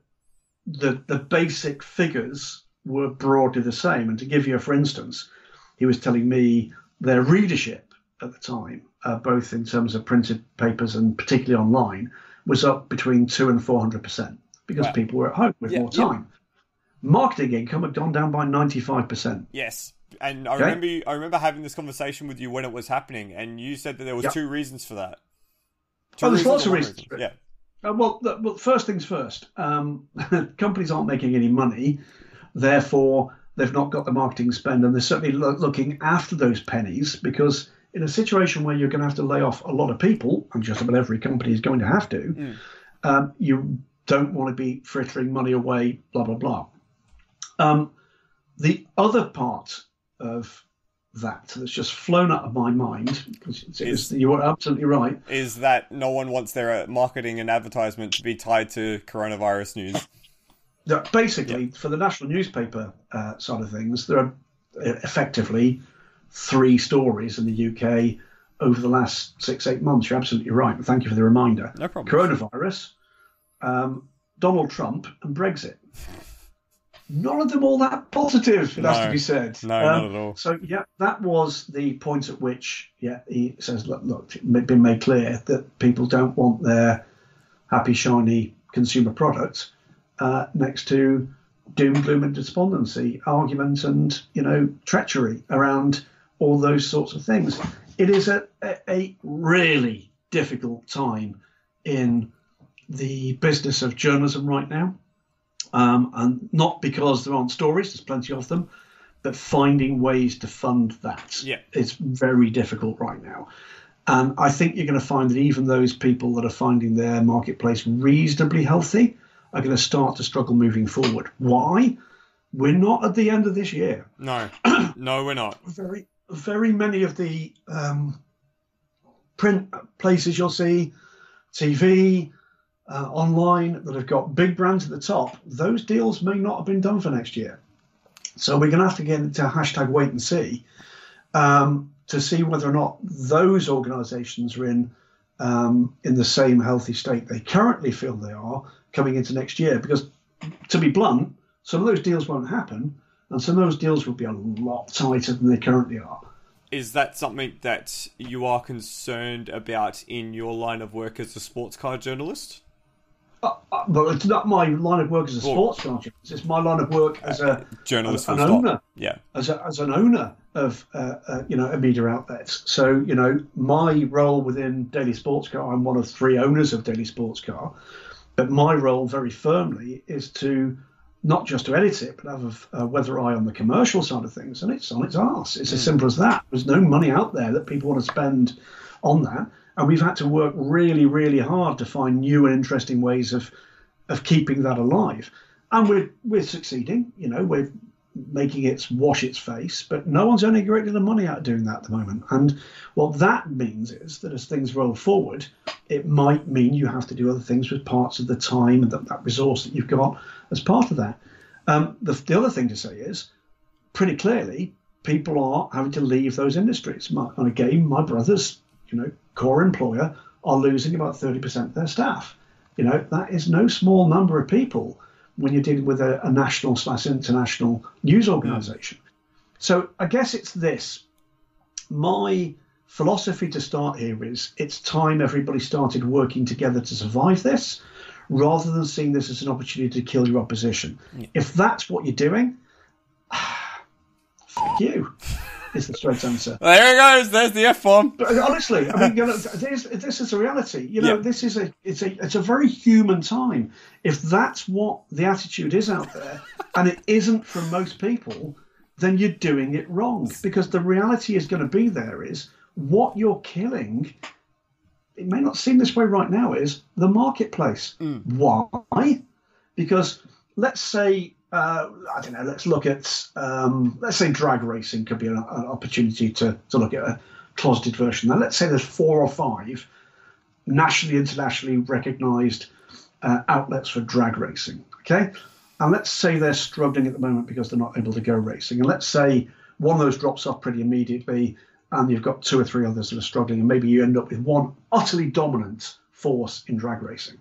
the the basic figures were broadly the same. And to give you, for instance, he was telling me their readership at the time, Uh, both in terms of printed papers and particularly online, was up between two and four hundred percent because wow. people were at home with yeah, more time. Yeah. Marketing income had gone down by ninety-five percent. Yes, and I okay. remember you, I remember having this conversation with you when it was happening, and you said that there was yep. two reasons for that. Two oh, there's lots of reasons. reasons. Yeah. Uh, well, the, well, first things first. Um, companies aren't making any money, therefore they've not got the marketing spend, and they're certainly lo- looking after those pennies because. In a situation where you're going to have to lay off a lot of people, and just about every company is going to have to, mm. um, you don't want to be frittering money away, blah, blah, blah. Um, the other part of that that's just flown out of my mind, because it's, is, it's, you're absolutely right, is that no one wants their marketing and advertisement to be tied to coronavirus news. That basically, yeah. for the national newspaper uh, side of things, there are effectively three stories in the U K over the last six, eight months. You're absolutely right. Thank you for the reminder. No problem. Coronavirus, um, Donald Trump, and Brexit. None of them all that positive, it no, has to be said. No, um, not at all. So, yeah, that was the point at which, yeah, he says, look, look, it's been made clear that people don't want their happy, shiny consumer product uh, next to doom, gloom, and despondency, argument and, you know, treachery around all those sorts of things. It is a, a really difficult time in the business of journalism right now. Um, and not because there aren't stories, there's plenty of them, but finding ways to fund that yeah. is very difficult right now. And I think you're going to find that even those people that are finding their marketplace reasonably healthy are going to start to struggle moving forward. Why? We're not at the end of this year. No, no, we're not. Very, very many of the um, print places you'll see, T V, uh, online that have got big brands at the top, those deals may not have been done for next year. So we're going to have to get into hashtag wait and see um, to see whether or not those organisations are in um, in the same healthy state they currently feel they are coming into next year. Because to be blunt, some of those deals won't happen, and some of those deals will be a lot tighter than they currently are. Is that something that you are concerned about in your line of work as a sports car journalist? Uh, uh, well, it's not my line of work as a sports car journalist. It's my line of work as a journalist, an owner. Yeah, as a, as an owner of uh, uh, you know, a media outlets. So you know, my role within Daily Sports Car, I'm one of three owners of Daily Sports Car, but my role very firmly is to not just to edit it, but have a, a weather eye on the commercial side of things, and it's on its arse. It's as simple as that. There's no money out there that people want to spend on that, and we've had to work really, really hard to find new and interesting ways of of keeping that alive. And we're we're succeeding. You know, we're making it wash its face, but no one's earning a great deal of money out of doing that at the moment. And what that means is that as things roll forward, it might mean you have to do other things with parts of the time and that, that resource that you've got as part of that. Um, the, the other thing to say is, pretty clearly, people are having to leave those industries. My, and again, my brother's, you know, core employer are losing about thirty percent of their staff. You know, that is no small number of people when you're dealing with a, a national slash international news organisation. So I guess it's this. My philosophy to start here is it's time everybody started working together to survive this rather than seeing this as an opportunity to kill your opposition. Yeah. If that's what you're doing, fuck you. Is the straight answer. There it goes. There's the F-bomb. But honestly, I mean, you know, this, this is the reality. You know, yep. this is a it's a it's a very human time. If that's what the attitude is out there, and it isn't from most people, then you're doing it wrong. Because the reality is going to be there is what you're killing. It may not seem this way right now. Is the marketplace? Mm. Why? Because let's say. Uh, I don't know, let's look at, um, let's say drag racing could be an, an opportunity to, to look at a closeted version. Now, let's say there's four or five nationally, internationally recognised uh, outlets for drag racing, okay? And let's say they're struggling at the moment because they're not able to go racing. And let's say one of those drops off pretty immediately and you've got two or three others that are struggling and maybe you end up with one utterly dominant force in drag racing.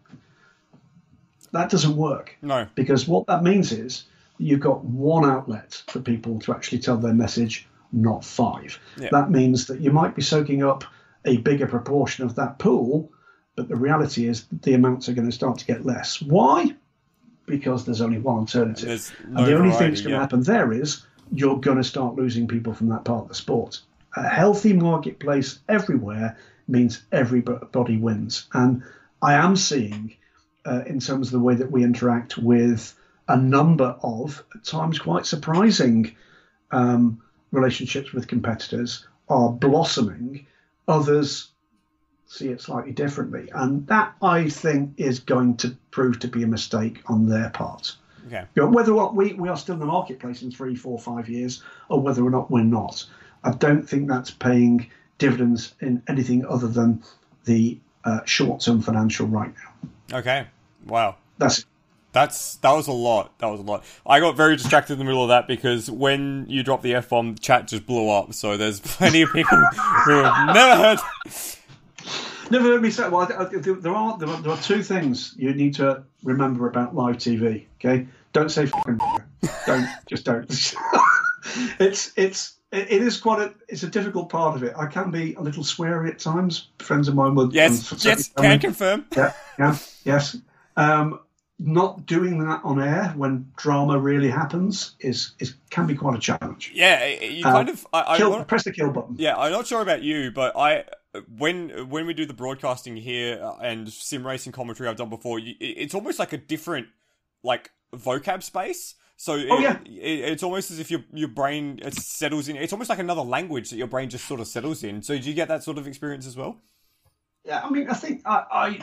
That doesn't work. No. Because what that means is you've got one outlet for people to actually tell their message, not five. Yeah. That means that you might be soaking up a bigger proportion of that pool, but the reality is the amounts are going to start to get less. Why? Because there's only one alternative. No and the only variety, thing that's going yeah. to happen there is you're going to start losing people from that part of the sport. A healthy marketplace everywhere means everybody wins. And I am seeing... Uh, in terms of the way that we interact with a number of, at times quite surprising, um, relationships with competitors are blossoming. Others see it slightly differently. And that, I think, is going to prove to be a mistake on their part. Okay. You know, whether or not we, we are still in the marketplace in three, four, five years, or whether or not we're not, I don't think that's paying dividends in anything other than the uh, short-term financial right now. Okay. Wow. That's that's that was a lot. That was a lot. I got very distracted in the middle of that because when you dropped the F bomb, the chat just blew up. So there's plenty of people who have never heard. Never heard me say. Well, I, I, there are there are two things you need to remember about live T V. Okay, don't say fucking. Don't just don't. it's it's it is quite a it's a difficult part of it. I can be a little sweary at times. Friends of mine would. Yes. Yes. Can um, confirm. Yeah. Yeah. Yes. Um, not doing that on air when drama really happens is, is can be quite a challenge. Yeah, you um, kind of I, kill, I wanna, press the kill button. Yeah, I'm not sure about you, but I when when we do the broadcasting here and sim racing commentary I've done before, you, it's almost like a different like vocab space. So it, oh, yeah. it, it's almost as if your your brain it settles in. It's almost like another language that your brain just sort of settles in. So do you get that sort of experience as well? Yeah, I mean, I think I. I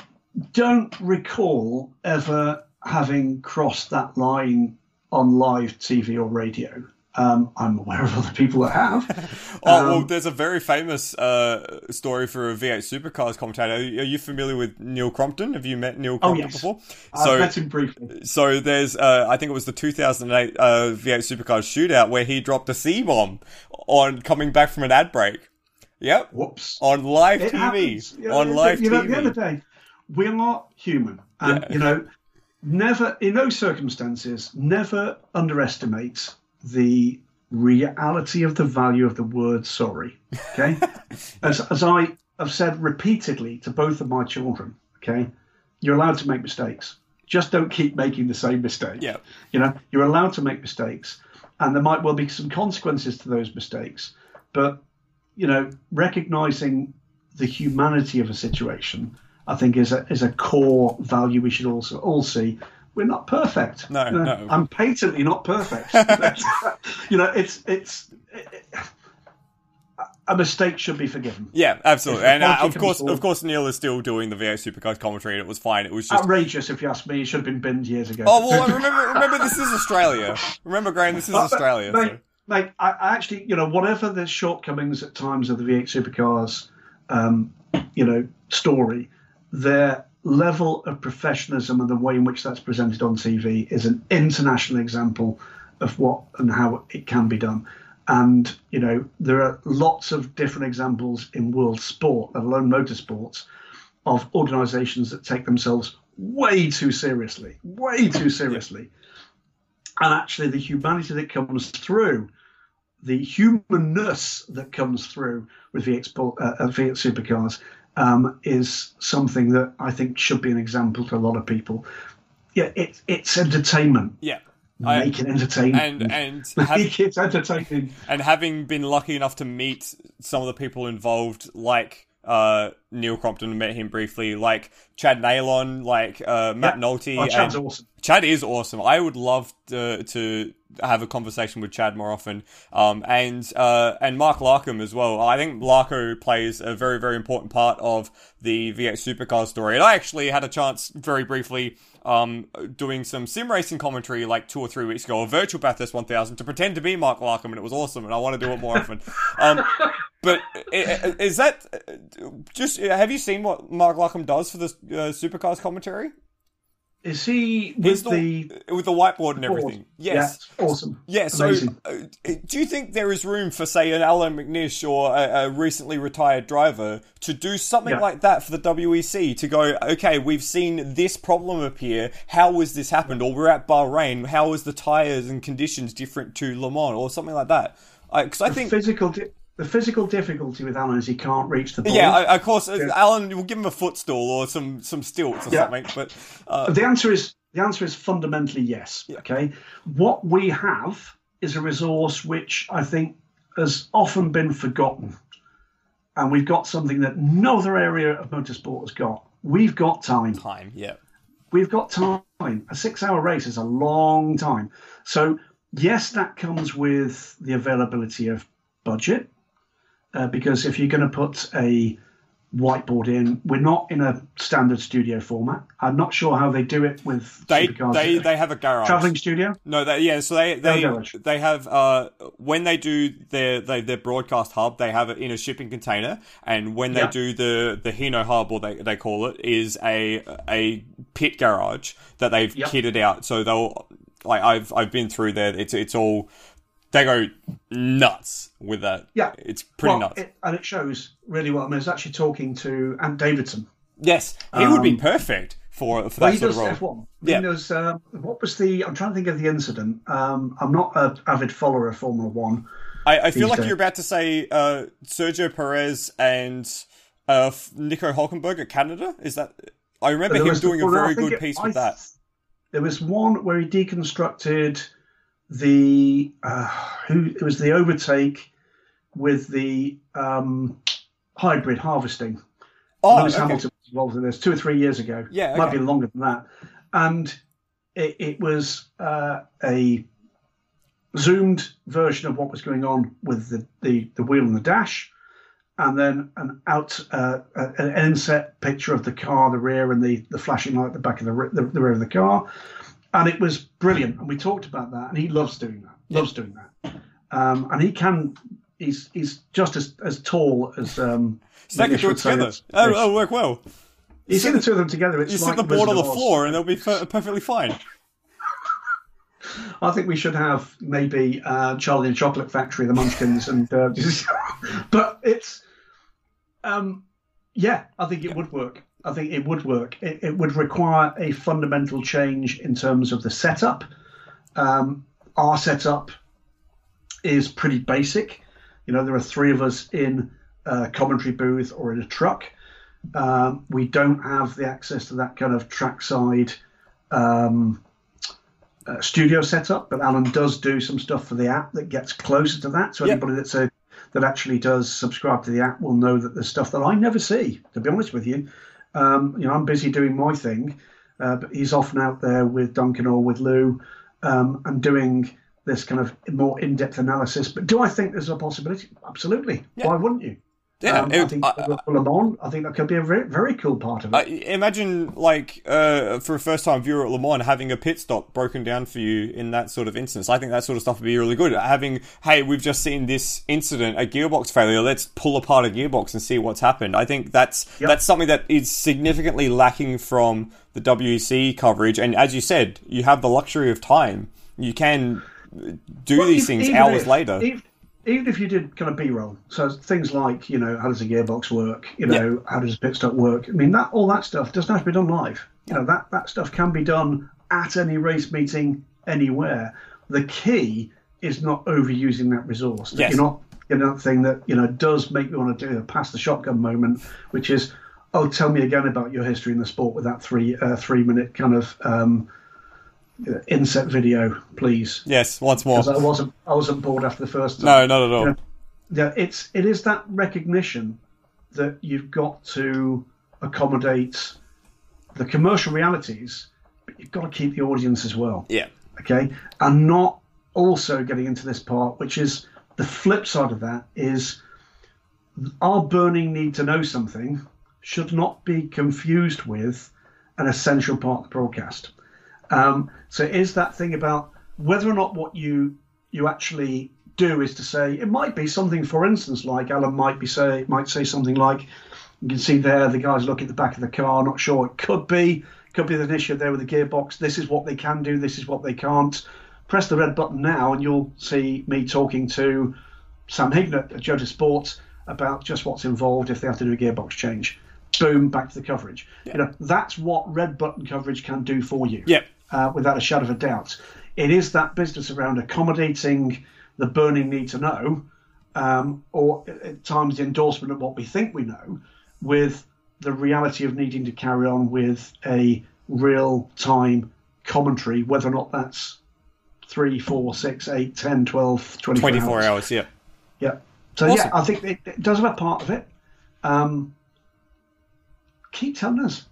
don't recall ever having crossed that line on live T V or radio. Um, I'm aware of other people that have. oh, um, well, there's a very famous uh, story for a V eight Supercars commentator. Are you, are you familiar with Neil Crompton? Have you met Neil Crompton oh, yes. before? Uh, so, that's him briefly. So there's, uh, I think it was the two thousand eight uh, V eight Supercars shootout where he dropped a C-bomb on coming back from an ad break. Yep. Whoops. On live it T V. Happens. You know, on live you know, T V. The other day, we are human. And, yeah. you know, never, in those circumstances, never underestimate the reality of the value of the word sorry, okay? as as I have said repeatedly to both of my children, okay, you're allowed to make mistakes. Just don't keep making the same mistake. Yeah. You know, you're allowed to make mistakes, and there might well be some consequences to those mistakes. But, you know, recognizing the humanity of a situation, I think, is a is a core value we should also all see. We're not perfect. No, you know, no. I'm patently not perfect. you know, it's it's it, a mistake should be forgiven. Yeah, absolutely. And uh, of course, of course, Neil is still doing the V eight Supercars commentary, and it was fine. It was just outrageous, if you ask me. It should have been binned years ago. Oh well, remember, remember, this is Australia. Remember, Graham, this is Australia. Mate, so. mate I, I actually, you know, whatever the shortcomings at times of the V eight Supercars, um, you know, story, they're. Level of professionalism and the way in which that's presented on T V is an international example of what and how it can be done. And, you know, there are lots of different examples in world sport, let alone motorsports, of organisations that take themselves way too seriously, way too seriously. And actually the humanity that comes through, the humanness that comes through with V eight, uh, V eight Supercars Um, is something that I think should be an example to a lot of people. Yeah, it, it's entertainment. Yeah, make I, it entertaining. And, and make have, it entertaining. And having been lucky enough to meet some of the people involved, like uh, Neil Crompton, met him briefly, like Chad Nailon, like uh, Matt yeah. Nolte. Oh, Chad's and, awesome. Chad is awesome. I would love to, to have a conversation with Chad more often. Um, and uh, and Mark Larkham as well. I think Larko plays a very, very important part of the V eight Supercar story. And I actually had a chance, very briefly, um, doing some sim racing commentary like two or three weeks ago, a virtual Bathurst one thousand, to pretend to be Mark Larkham, and it was awesome, and I want to do it more often. Um, but is that... just have you seen what Mark Larkham does for the uh, Supercars commentary? Is he with the, the with the whiteboard and everything? Board. Yes, yeah, awesome. Yeah. So, uh, do you think there is room for, say, an Alan McNish or a, a recently retired driver to do something yeah. like that for the W E C? To go, okay, we've seen this problem appear. How has this happened? Or we're at Bahrain. How is the tires and conditions different to Le Mans or something like that? Because uh, I the think physical. Di- The physical difficulty with Alan is he can't reach the ball. Yeah, of course. Yeah. Alan will give him a footstool or some, some stilts or yeah. something. But uh... the answer is the answer is fundamentally yes. Yeah. Okay, what we have is a resource which I think has often been forgotten, and we've got something that no other area of motorsport has got. We've got time. Time. Yeah. We've got time. A six-hour race is a long time. So yes, that comes with the availability of budget. Uh, because if you're going to put a whiteboard in, we're not in a standard studio format. I'm not sure how they do it with they Supercars they, they have a garage traveling studio. No, they, yeah. So they they no they have uh when they do their they, their broadcast hub, they have it in a shipping container, and when they yeah. do the the Hino hub, or they they call it, is a a pit garage that they've yep. kitted out. So they'll like I've I've been through there. It's it's all. They go nuts with that. Yeah. It's pretty well, nuts. It, and it shows really well. I mean, I was actually talking to Ant Davidson. Yes. He um, would be perfect for, for well, that sort of role. He does F one. Yeah. I mean, was, uh, what was the... I'm trying to think of the incident. Um, I'm not an avid follower of Formula One. I, I feel like days. You're about to say uh, Sergio Perez and uh, Nico Hülkenberg at Canada. Is that... I remember him doing the, well, a very good it, piece I, with that. There was one where he deconstructed... The uh, who it was the overtake with the um, hybrid harvesting. Oh, Lewis okay. Hamilton was involved in this two or three years ago. Yeah, okay. Might be longer than that. And it, it was uh, a zoomed version of what was going on with the, the, the wheel and the dash, and then an out uh, an inset picture of the car, the rear, and the, the flashing light at the back of the, the, the rear of the car. And it was brilliant, and we talked about that, and he loves doing that, loves doing that. Um, and he can, he's he's just as, as tall as. Um, so they can do it together. It'll, it'll work well. You sit the two of them together. It's you like sit the board on the floor, and they'll be perfectly fine. I think we should have maybe uh, Charlie and Chocolate Factory, the Munchkins, and uh, but it's, um, yeah, I think it would work. I think it would work. It, it would require a fundamental change in terms of the setup. Um, our setup is pretty basic. You know, there are three of us in a commentary booth or in a truck. Um, we don't have the access to that kind of trackside um, uh, studio setup, but Alan does do some stuff for the app that gets closer to that. So yep. anybody that's a, that actually does subscribe to the app will know that there's stuff that I never see, to be honest with you. Um, you know, I'm busy doing my thing, uh, but he's often out there with Duncan or with Lou um, and doing this kind of more in-depth analysis. But do I think there's a possibility? Absolutely. Yep. Why wouldn't you? Yeah, um, it, I think I, Le Mans, I think that could be a very, very cool part of it. I, imagine, like, uh, for a first-time viewer at Le Mans, having a pit stop broken down for you in that sort of instance. I think that sort of stuff would be really good. Having, hey, we've just seen this incident, a gearbox failure. Let's pull apart a gearbox and see what's happened. I think that's yep. that's something that is significantly lacking from the W E C coverage. And as you said, you have the luxury of time. You can do well, these if, things hours if, later. If, Even if you did kind of B-roll, so things like, you know, how does a gearbox work? You know, yeah. how does a pit stop work? I mean, that all that stuff doesn't have to be done live. You know, that, that stuff can be done at any race meeting, anywhere. The key is not overusing that resource. Yes. You're not you know, that thing that, you know, does make you want to do a pass the shotgun moment, which is, oh, tell me again about your history in the sport with that three uh, three-minute kind of... Um, inset video, please. Yes, once more. Because I wasn't, I wasn't bored after the first time. No, not at all. You know, yeah, it's it is that recognition that you've got to accommodate the commercial realities, but you've got to keep the audience as well. Yeah. Okay, and not also getting into this part, which is the flip side of that is our burning need to know something should not be confused with an essential part of the broadcast. Um, so it is that thing about whether or not what you you actually do is to say it might be something. For instance, like Alan might be say might say something like, you can see there the guys look at the back of the car, not sure. It could be could be an issue there with the gearbox. This is what they can do. This is what they can't. Press the red button now, and you'll see me talking to Sam Hignett at Jota Sports about just what's involved if they have to do a gearbox change. Boom, back to the coverage. Yeah. You know, that's what red button coverage can do for you. Yeah. Uh, without a shadow of a doubt. It is that business around accommodating the burning need to know, um, or at times the endorsement of what we think we know, with the reality of needing to carry on with a real-time commentary, whether or not that's three, four, six, eight, ten, twelve, twenty-four, twenty-four hours. hours yeah. Yeah. So, awesome. yeah, I think it, it does have a part of it. Um, keep telling us.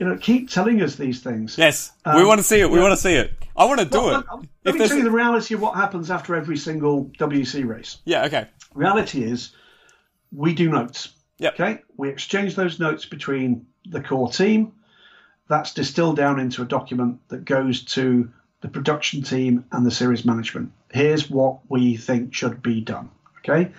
You know, keep telling us these things. Yes, um, we want to see it. We yeah. want to see it. I want to do well, it. Let, let me tell you the reality of what happens after every single W E C race. Yeah, okay. Reality is we do notes. Yep. Okay? We exchange those notes between the core team. That's distilled down into a document that goes to the production team and the series management. Here's what we think should be done. Okay?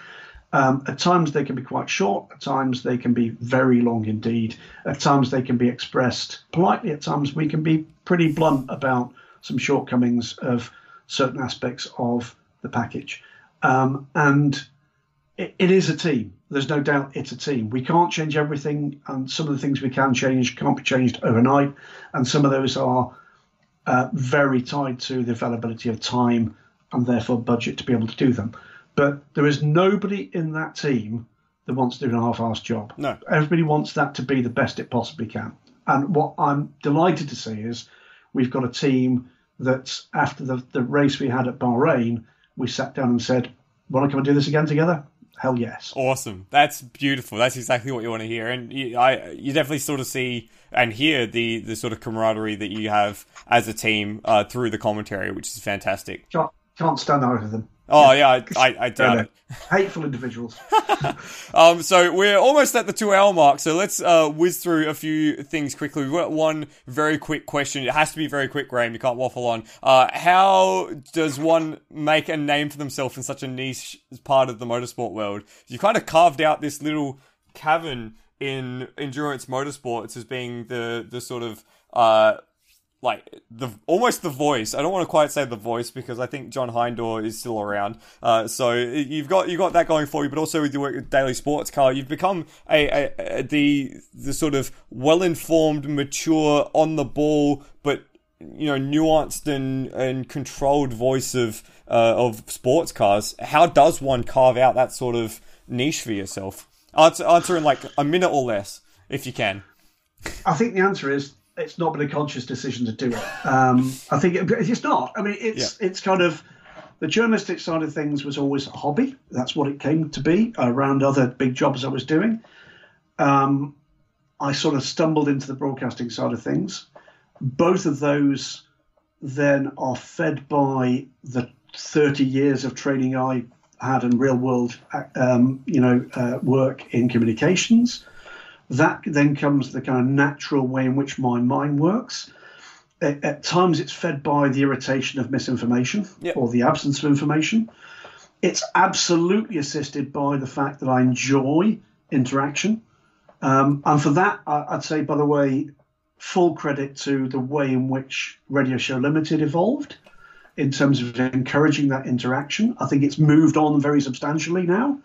Um, at times they can be quite short, at times they can be very long indeed, at times they can be expressed politely, at times we can be pretty blunt about some shortcomings of certain aspects of the package. Um, and it, it is a team. There's no doubt it's a team. We can't change everything, and some of the things we can change can't be changed overnight, and some of those are uh, very tied to the availability of time and therefore budget to be able to do them. But there is nobody in that team that wants to do a half-assed job. No. Everybody wants that to be the best it possibly can. And what I'm delighted to see is we've got a team that, after the, the race we had at Bahrain, we sat down and said, want to come and do this again together? Hell yes. Awesome. That's beautiful. That's exactly what you want to hear. And you, I, you definitely sort of see and hear the, the sort of camaraderie that you have as a team uh, through the commentary, which is fantastic. Can't, can't stand either of them. Oh, yeah, I, I doubt it. Hateful individuals. um, so we're almost at the two-hour mark, so let's uh, whiz through a few things quickly. We've got one very quick question. It has to be very quick, Graham. You can't waffle on. Uh, how does one make a name for themselves in such a niche part of the motorsport world? You kind of carved out this little cavern in endurance motorsports as being the, the sort of... Uh, like the almost the voice. I don't want to quite say the voice because I think John Hindor is still around. Uh, so you've got you got that going for you, but also with your work with Daily Sports Car, you've become a, a, a the the sort of well informed, mature, on the ball, but you know nuanced and, and controlled voice of uh, of sports cars. How does one carve out that sort of niche for yourself? Answer, answer in like a minute or less, if you can. I think the answer is. It's not been a conscious decision to do it. Um, I think it, it's not. I mean, it's yeah. it's kind of the journalistic side of things was always a hobby. That's what it came to be around other big jobs I was doing. Um, I sort of stumbled into the broadcasting side of things. Both of those then are fed by the thirty years of training I had in real world, um, you know, uh, work in communications. That then comes the kind of natural way in which my mind works. At, at times, it's fed by the irritation of misinformation yep. or the absence of information. It's absolutely assisted by the fact that I enjoy interaction. Um, and for that, I, I'd say, by the way, full credit to the way in which Radio Show Limited evolved in terms of encouraging that interaction. I think it's moved on very substantially now.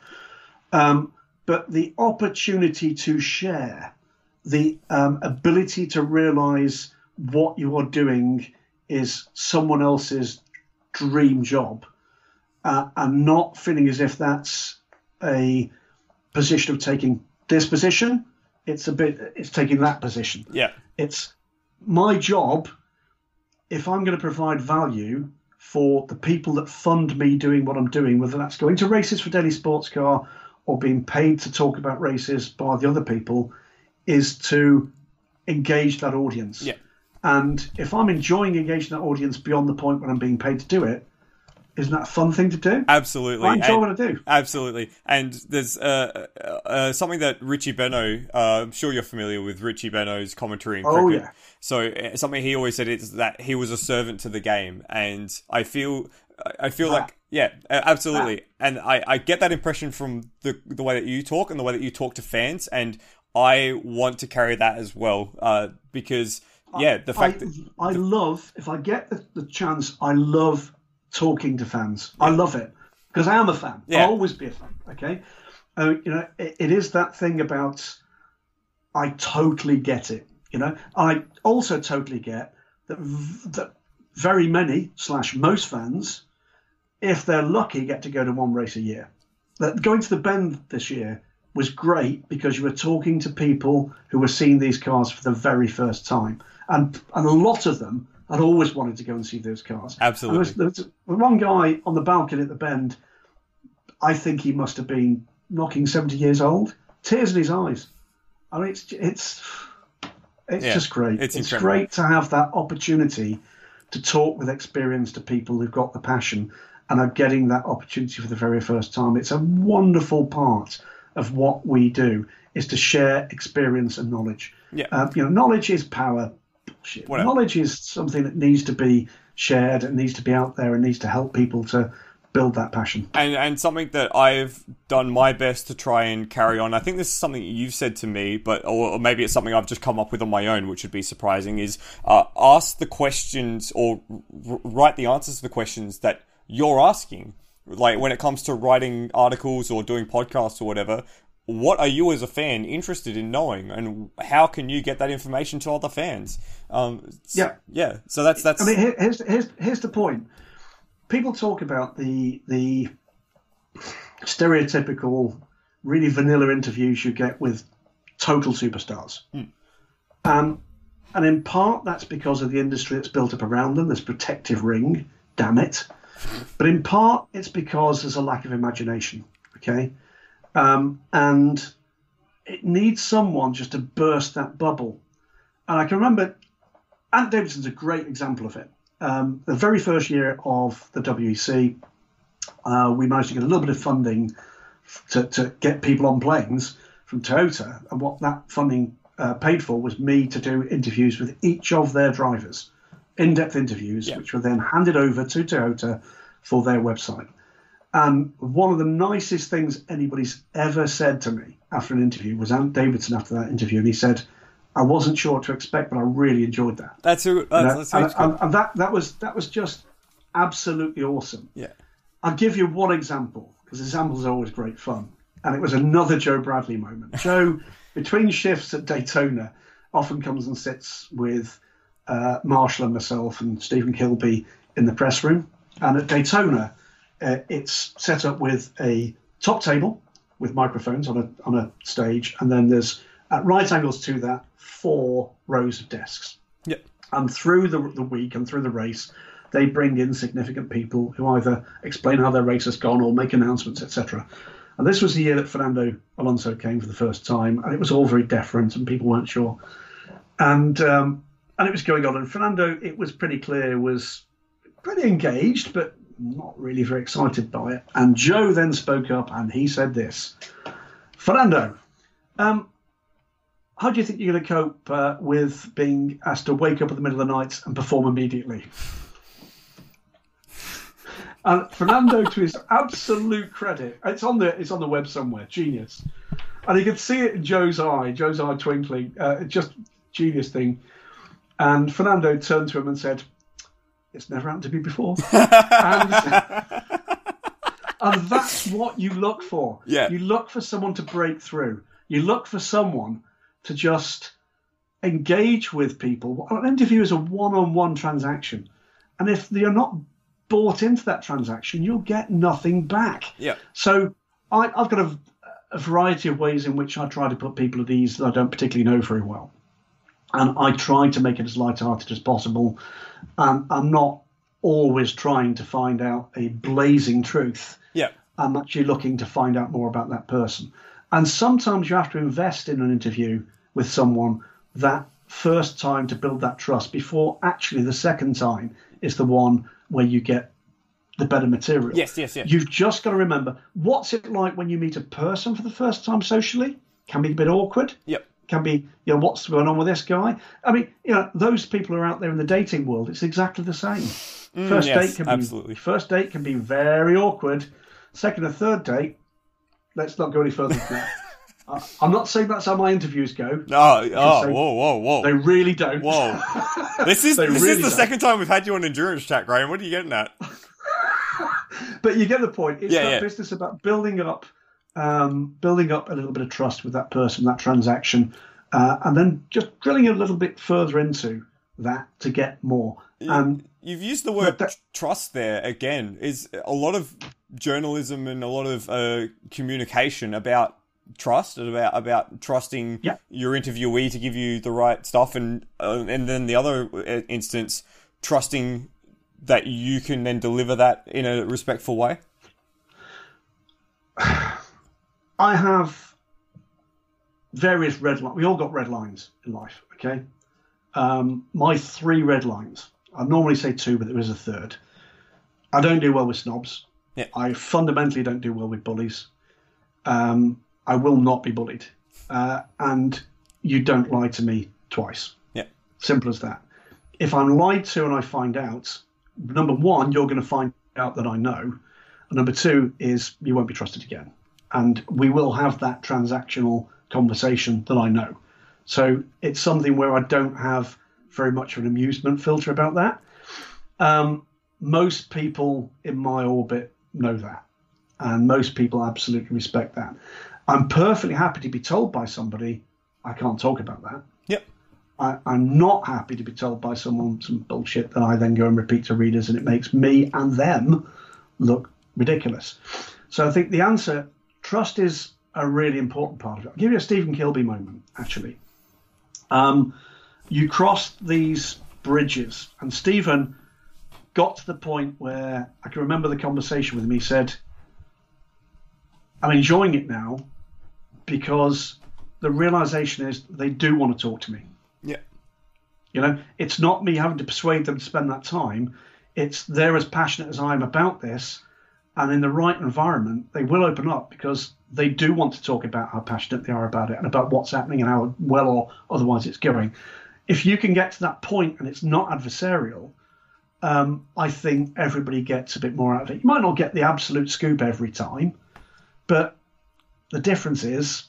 Um, But the opportunity to share, the um, ability to realize what you are doing is someone else's dream job, uh, and not feeling as if that's a position of taking this position. It's a bit, it's taking that position. Yeah. It's my job, if I'm going to provide value for the people that fund me doing what I'm doing, whether that's going to races for Daily Sports Car, or being paid to talk about races by the other people, is to engage that audience. Yeah. And if I'm enjoying engaging that audience beyond the point when I'm being paid to do it, isn't that a fun thing to do? Absolutely. I enjoy what I do. Absolutely. And there's uh, uh, something that Richie Benno, uh, I'm sure you're familiar with Richie Benno's commentary in cricket. Oh, yeah. So uh, something he always said is that he was a servant to the game. And I feel... I feel ah. like, yeah, absolutely. Ah. And I, I get that impression from the the way that you talk and the way that you talk to fans. And I want to carry that as well uh, because, yeah, the fact I, that... I the, love, if I get the, the chance, I love talking to fans. Yeah. I love it because I am a fan. Yeah. I'll always be a fan, okay? Uh, you know, it, it is that thing about I totally get it, you know? I also totally get that, that very many slash most fans... if they're lucky, get to go to one race a year. That going to the Bend this year was great because you were talking to people who were seeing these cars for the very first time. And and a lot of them had always wanted to go and see those cars. Absolutely. There was, there was one guy on the balcony at the Bend, I think he must have been knocking seventy years old, tears in his eyes. I mean, it's, it's, it's yeah, just great. It's, it's great to have that opportunity to talk with experience to people who've got the passion. And I'm getting that opportunity for the very first time. It's a wonderful part of what we do is to share experience and knowledge. Yeah. Um, you know, knowledge is power. Bullshit. Whatever. Knowledge is something that needs to be shared and needs to be out there and needs to help people to build that passion. And and something that I've done my best to try and carry on. I think this is something you've said to me, but or, or maybe it's something I've just come up with on my own, which would be surprising, is uh, ask the questions or r- write the answers to the questions that you're asking. Like when it comes to writing articles or doing podcasts or whatever, what are you as a fan interested in knowing, and how can you get that information to other fans? Um, yeah, yeah. So that's that's. I mean, here, here's here's here's the point. People talk about the the stereotypical, really vanilla interviews you get with total superstars, mm. um, and in part that's because of the industry that's built up around them. This protective ring, damn it. But in part, it's because there's a lack of imagination, okay? Um, and it needs someone just to burst that bubble. And I can remember, Ant Davidson's a great example of it. Um, the very first year of the W E C, uh, we managed to get a little bit of funding to, to get people on planes from Toyota. And what that funding uh, paid for was me to do interviews with each of their drivers, in-depth interviews, yeah. which were then handed over to Toyota for their website. And one of the nicest things anybody's ever said to me after an interview was Ant Davidson after that interview. And he said, I wasn't sure what to expect, but I really enjoyed that. That's who, that's, you know, that's and, and, and that, that was that was just absolutely awesome. Yeah. I'll give you one example, because examples are always great fun. And it was another Joe Bradley moment. Joe, between shifts at Daytona, often comes and sits with uh, Marshall and myself and Stephen Kilby in the press room. And at Daytona, uh, it's set up with a top table with microphones on a on a stage. And then there's, at right angles to that, four rows of desks. Yep. And through the, the week and through the race, they bring in significant people who either explain how their race has gone or make announcements, et cetera. And this was the year that Fernando Alonso came for the first time, and it was all very deferent, and people weren't sure. And um, and it was going on. And Fernando, it was pretty clear, was pretty engaged, but not really very excited by it. And Joe then spoke up, and he said this. Fernando, um, how do you think you're going to cope uh, with being asked to wake up in the middle of the night and perform immediately? And Fernando, to his absolute credit, it's on the it's on the web somewhere. Genius, and you could see it in Joe's eye, Joe's eye twinkling. Uh, just genius thing. And Fernando turned to him and said, "It's never happened to me before." and, and that's what you look for. Yeah. You look for someone to break through. You look for someone to just engage with people. An interview is a one-on-one transaction, and if you're not bought into that transaction, you'll get nothing back. Yeah. So I, I've got a, a variety of ways in which I try to put people at ease that I don't particularly know very well. And I try to make it as light-hearted as possible. And I'm not always trying to find out a blazing truth. Yeah. I'm actually looking to find out more about that person. And sometimes you have to invest in an interview with someone that first time to build that trust before actually the second time is the one where you get the better material. Yes, yes, yes. You've just got to remember, what's it like when you meet a person for the first time socially? Can be a bit awkward. Yep. Can be, you know, what's going on with this guy? I mean, you know, those people are out there in the dating world. It's exactly the same. Mm, first yes, date can absolutely. be first date can be very awkward. Second or third date, let's not go any further than that. I'm not saying that's how my interviews go. Oh, oh whoa, whoa, whoa. They really don't. Whoa. This is this really is the don't. second time we've had you on Endurance Chat, Graham. What are you getting at? But you get the point. It's yeah, that yeah. business about building up um, building up a little bit of trust with that person, that transaction, uh, and then just drilling a little bit further into that to get more. Um, You've used the word that, trust there again. Is a lot of journalism and a lot of uh, communication about trust about about trusting yeah. your interviewee to give you the right stuff, and uh, and then the other instance, trusting that you can then deliver that in a respectful way. I have various red lines. We all got red lines in life, okay? Um, my three red lines. I normally say two, but there is a third. I don't do well with snobs. Yeah. I fundamentally don't do well with bullies. Um, I will not be bullied. Uh, and you don't lie to me twice. Yeah. Simple as that. If I'm lied to and I find out, number one, you're going to find out that I know. And number two is you won't be trusted again. And we will have that transactional conversation that I know. So it's something where I don't have very much of an amusement filter about that. Um, most people in my orbit know that. And most people absolutely respect that. I'm perfectly happy to be told by somebody, I can't talk about that. Yep. I, I'm not happy to be told by someone some bullshit that I then go and repeat to readers, and it makes me and them look ridiculous. So I think the answer, trust is a really important part of it. I'll give you a Stephen Kilby moment, actually. Um, you crossed these bridges, and Stephen got to the point where I can remember the conversation with him. He said, I'm enjoying it now, because the realization is they do want to talk to me. Yeah. You know, it's not me having to persuade them to spend that time. It's they're as passionate as I am about this. and in the right environment, they will open up, because they do want to talk about how passionate they are about it and about what's happening and how well or otherwise it's going. If you can get to that point and it's not adversarial, um, I think everybody gets a bit more out of it. You might not get the absolute scoop every time, but the difference is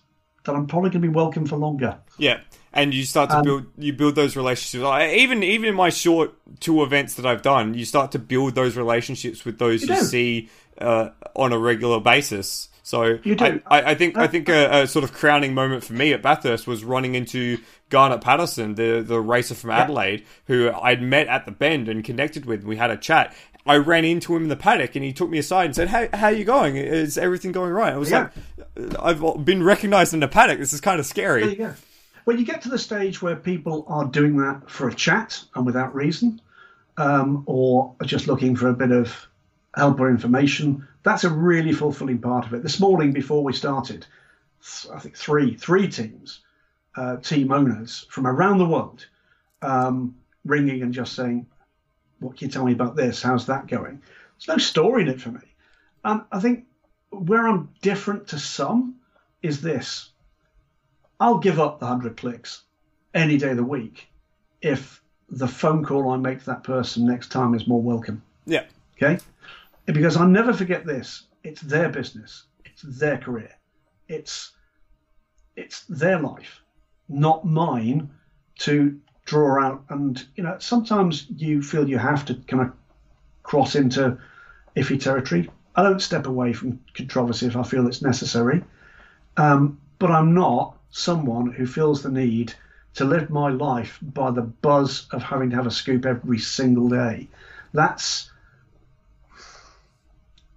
that I'm probably going to be welcome for longer. Yeah. And you start to um, build, you build those relationships. I, even even in my short two events that I've done, you start to build those relationships with those you, you see uh, on a regular basis. So you do. I, I think I think a, a sort of crowning moment for me at Bathurst was running into Garnet Patterson, the the racer from yeah. Adelaide, who I'd met at the Bend and connected with. We had a chat. I ran into him in the paddock and he took me aside and said, "Hey, how are you going? Is everything going right?" I was yeah. like, "I've been recognised in the paddock. This is kind of scary." There you go. Well, you get to the stage where people are doing that for a chat and without reason, um, or are just looking for a bit of help or information. That's a really fulfilling part of it. This morning before we started, th- I think three three teams, uh, team owners from around the world, um, ringing and just saying, "What can you tell me about this? How's that going?" There's no story in it for me. And I think where I'm different to some is this. I'll give up the one hundred clicks any day of the week if the phone call I make to that person next time is more welcome. Yeah. Okay? Because I'll never forget this. It's their business. It's their career. It's it's their life, not mine, to draw out. And, you know, sometimes you feel you have to kind of cross into iffy territory. I don't step away from controversy if I feel it's necessary. Um, but I'm not someone who feels the need to live my life by the buzz of having to have a scoop every single day. That's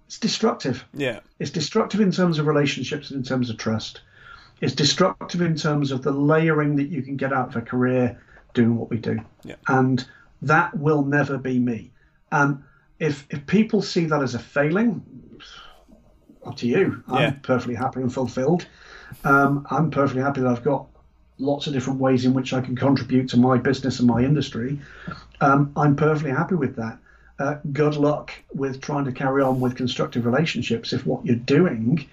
it's destructive. Yeah. It's destructive in terms of relationships and in terms of trust. It's destructive in terms of the layering that you can get out of a career doing what we do. Yeah. And that will never be me. And if if people see that as a failing, up to you. I'm yeah. perfectly happy and fulfilled. Um, I'm perfectly happy that I've got lots of different ways in which I can contribute to my business and my industry. Um, I'm perfectly happy with that. Uh, good luck with trying to carry on with constructive relationships if what you're doing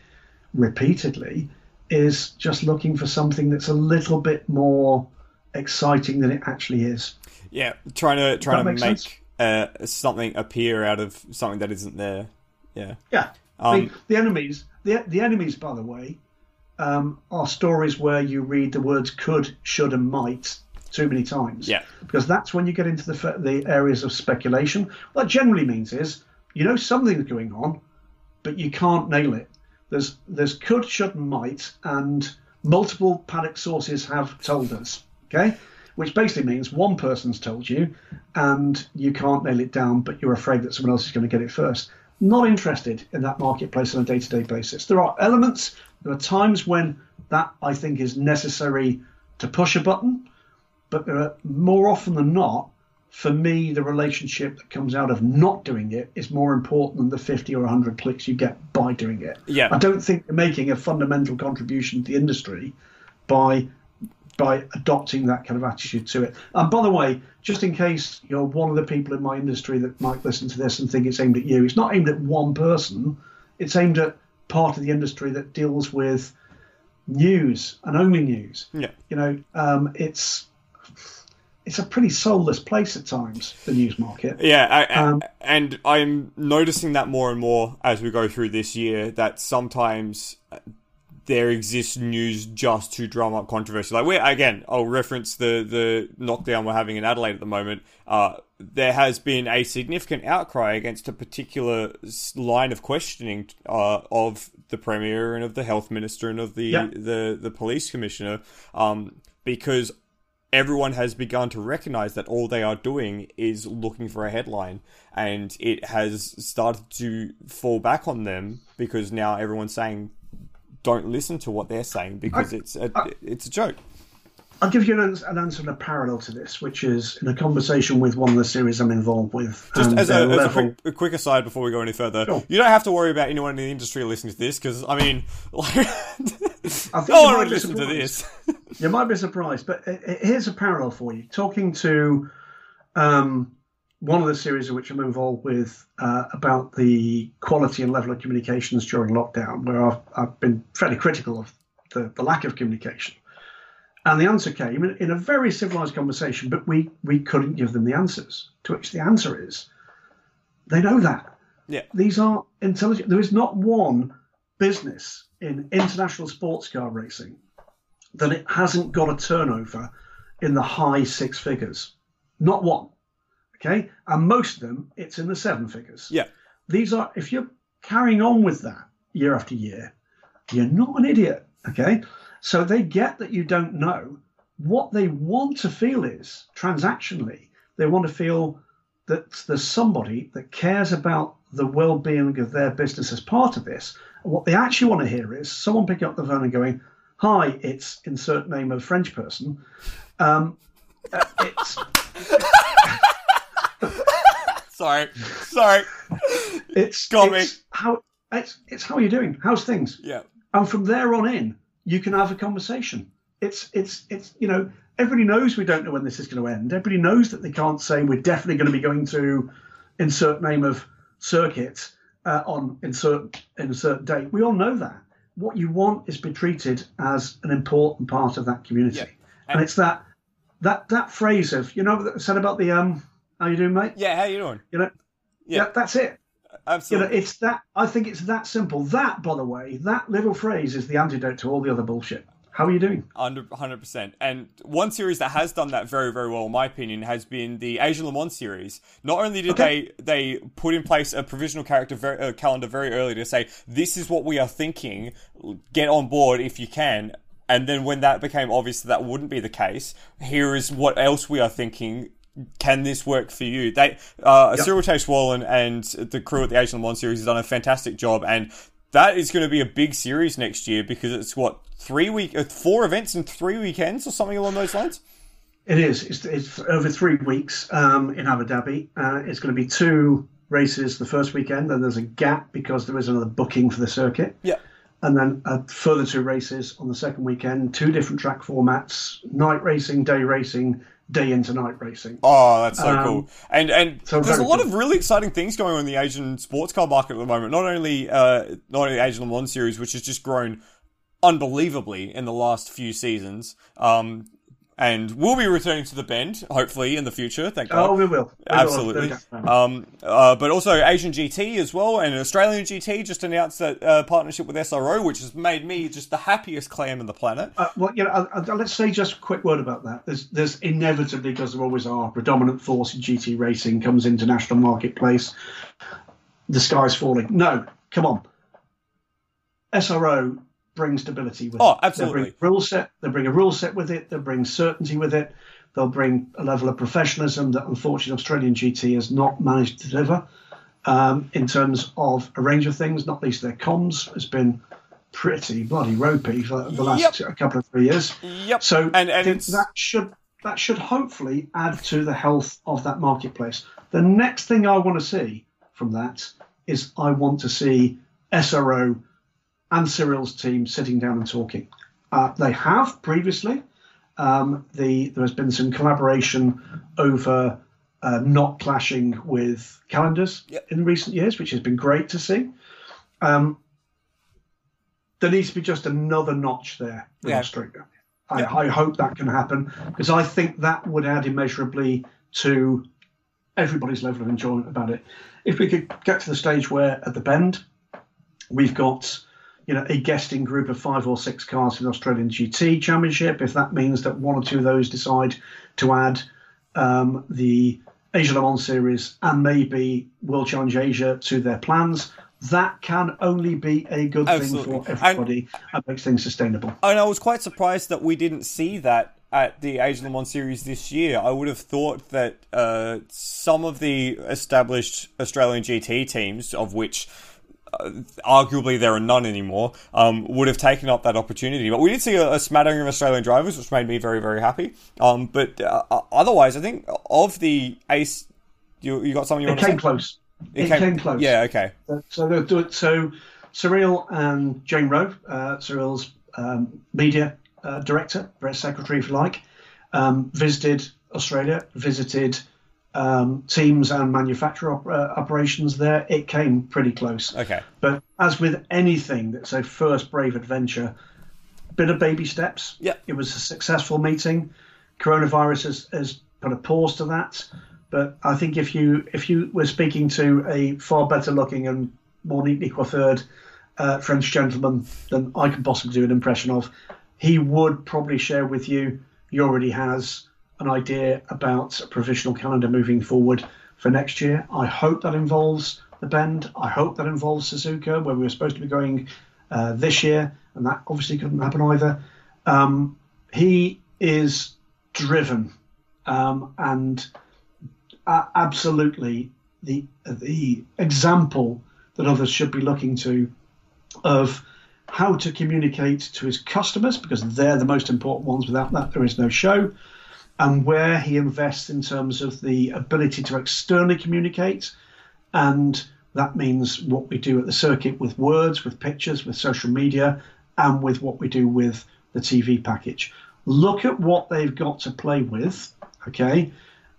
repeatedly is just looking for something that's a little bit more exciting than it actually is. Yeah, trying to trying to make uh, something appear out of something that isn't there. Yeah. Yeah. Um, the, the enemies. The the enemies, by the way. Um, are stories where you read the words could, should, and might too many times. Yeah. Because that's when you get into the the areas of speculation. What that generally means is you know something's going on, but you can't nail it. There's there's could, should, and might, and multiple paddock sources have told us. Okay? Which basically means one person's told you, and you can't nail it down, but you're afraid that someone else is going to get it first. Not interested in that marketplace on a day-to-day basis. There are elements, there are times when that, I think, is necessary to push a button, but there are, more often than not, for me, the relationship that comes out of not doing it is more important than the fifty or one hundred clicks you get by doing it. Yeah. I don't think you're making a fundamental contribution to the industry by by adopting that kind of attitude to it. And by the way, just in case you're one of the people in my industry that might listen to this and think it's aimed at you, it's not aimed at one person. It's aimed at part of the industry that deals with news and only news. Yeah. You know, um, it's it's a pretty soulless place at times, the news market. Yeah, I, um, and I'm noticing that more and more as we go through this year, that sometimes there exists news just to drum up controversy. Like, we again, I'll reference the, the knockdown we're having in Adelaide at the moment. Uh, there has been a significant outcry against a particular line of questioning uh, of the Premier and of the Health Minister and of the, yeah. the, the Police Commissioner, um, because everyone has begun to recognise that all they are doing is looking for a headline, and it has started to fall back on them because now everyone's saying, don't listen to what they're saying because I, it's a, I, it's a joke. I'll give you an, an answer and a parallel to this, which is in a conversation with one of the series I'm involved with. Just as, a, as a, quick, a quick aside before we go any further, sure. You don't have to worry about anyone in the industry listening to this because, I mean, like, I no one would listen to this. You might be surprised, but here's a parallel for you. Talking to um, one of the series in which I'm involved with uh, about the quality and level of communications during lockdown, where I've, I've been fairly critical of the, the lack of communication. And the answer came in, in a very civilized conversation, but we, we couldn't give them the answers, to which the answer is they know that. Yeah. These are intelligent. There is not one business in international sports car racing that it hasn't got a turnover in the high six figures. Not one. Okay. And most of them, it's in the seven figures. Yeah. These are, if you're carrying on with that year after year, you're not an idiot. Okay. So they get that you don't know. What they want to feel is, transactionally, they want to feel that there's somebody that cares about the well-being of their business as part of this. And what they actually want to hear is someone picking up the phone and going, "Hi, it's insert name of French person. Um, uh, it's." Sorry, sorry. It's got it's me. How it's it's how you're doing. How's things? Yeah. And from there on in, you can have a conversation. It's it's it's you know, everybody knows we don't know when this is going to end. Everybody knows that they can't say we're definitely going to be going to insert name of circuit uh, on insert insert date. We all know that. What you want is be treated as an important part of that community. Yeah. And, and it's that that that phrase of, you know what I said about the um. How you doing, mate? Yeah, how you doing? You know, yeah, yeah that's it. Absolutely. You know, it's that. I think it's that simple. That, by the way, that little phrase is the antidote to all the other bullshit. How are you doing? one hundred percent. And one series that has done that very, very well, in my opinion, has been the Asian Le Mans series. Not only did okay. they they put in place a provisional character very, uh, calendar very early to say, this is what we are thinking, get on board if you can. And then when that became obvious that, that wouldn't be the case, here is what else we are thinking. Can this work for you? They, uh, yep. Cyril Chase Wallen and the crew at the Asian Le Mans series has done a fantastic job, and that is going to be a big series next year because it's what three week, four events in three weekends or something along those lines. It is. It's, it's over three weeks um, in Abu Dhabi. Uh, it's going to be two races the first weekend, and there's a gap because there is another booking for the circuit. Yeah. And then a further two races on the second weekend, two different track formats: night racing, day racing. Day into night racing. Oh, that's so um, cool. And and so there's a lot cool. of really exciting things going on in the Asian sports car market at the moment. Not only uh, not only the Asian Le Mans series, which has just grown unbelievably in the last few seasons, um, and we'll be returning to the Bend, hopefully, in the future. Thank God. Oh, we will. We Absolutely. Will. Um, uh, but also Asian G T as well, and Australian G T just announced that uh, partnership with S R O, which has made me just the happiest clam on the planet. Uh, well, you know, uh, uh, let's say just a quick word about that. There's, there's inevitably, because there always are, predominant force in G T racing comes into national marketplace. The sky's falling. No, come on. S R O bring stability with oh, it. Absolutely. They bring rule set, they bring a rule set with it, they bring certainty with it, they'll bring a level of professionalism that unfortunately Australian G T has not managed to deliver um, in terms of a range of things, not least their comms has been pretty bloody ropey for the last yep. couple of three years. Yep. So and, and that should that should hopefully add to the health of that marketplace. The next thing I want to see from that is I want to see S R O and Cyril's team sitting down and talking. Uh, they have previously. Um, the, there has been some collaboration over uh, not clashing with calendars yep. in recent years, which has been great to see. Um, there needs to be just another notch there with yeah. Australia. I, yeah. I hope that can happen because I think that would add immeasurably to everybody's level of enjoyment about it. If we could get to the stage where at the Bend we've got you know, a guesting group of five or six cars from the Australian G T Championship, if that means that one or two of those decide to add um, the Asian Le Mans series and maybe World Challenge Asia to their plans, that can only be a good Absolutely. thing for everybody and, and makes things sustainable. And I was quite surprised that we didn't see that at the Asian Le Mans series this year. I would have thought that uh, some of the established Australian G T teams, of which Uh, arguably there are none anymore, um, would have taken up that opportunity. But we did see a, a smattering of Australian drivers, which made me very, very happy. Um, but uh, otherwise, I think of the ace, you, you got something you want to say? It came close. It, it came, came close. Yeah, okay. Uh, so they'll do it. So Cyril and Jane Rowe, uh, Cyril's um, media uh, director, press secretary, if you like, um, visited Australia, visited um, teams and manufacturer op- uh, operations there, it came pretty close. Okay. But as with anything that's a first brave adventure, a bit of baby steps. Yeah. It was a successful meeting. Coronavirus has, has put a pause to that. But I think if you if you were speaking to a far better looking and more neatly coiffed uh, French gentleman than I can possibly do an impression of, he would probably share with you, he already has, an idea about a provisional calendar moving forward for next year. I hope that involves the Bend. I hope that involves Suzuka, where we were supposed to be going uh, this year, and that obviously couldn't happen either. Um, he is driven um, and... Uh, absolutely the the example that others should be looking to of how to communicate to his customers, because they're the most important ones. Without that, there is no show. And where he invests in terms of the ability to externally communicate, and that means what we do at the circuit with words, with pictures, with social media, and with what we do with the T V package. Look at what they've got to play with, okay?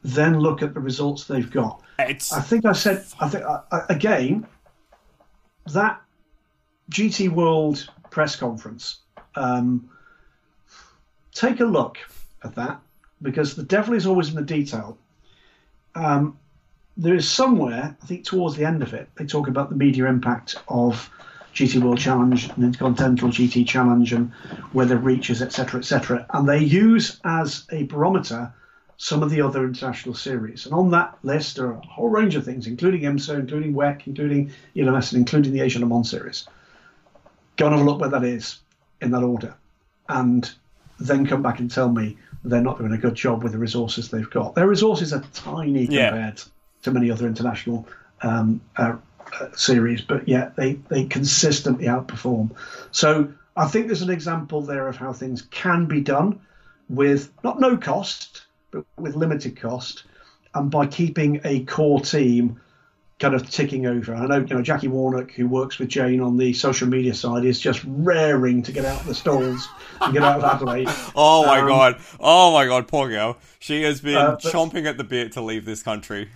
Then look at the results they've got. It's... I think I said, I think uh, again, that G T World press conference, um, take a look at that, because the devil is always in the detail. Um, there is somewhere, I think towards the end of it, they talk about the media impact of G T World Challenge and Intercontinental G T Challenge and whether reaches, et cetera, et cetera. And they use as a barometer some of the other international series. And on that list, there are a whole range of things, including IMSA, including W E C, including E L M S, and including the Asian Le Mans series. Go and have a look where that is in that order. And then come back and tell me they're not doing a good job with the resources they've got. Their resources are tiny yeah. compared to many other international um, uh, uh, series, but yet they, they consistently outperform. So I think there's an example there of how things can be done with not no cost, but with limited cost, and by keeping a core team kind of ticking over. I know, you know, Jackie Warnock, who works with Jane on the social media side, is just raring to get out of the stalls and get out of Adelaide. Oh, my um, God. Oh, my God, poor girl. She has been uh, chomping at the bit to leave this country.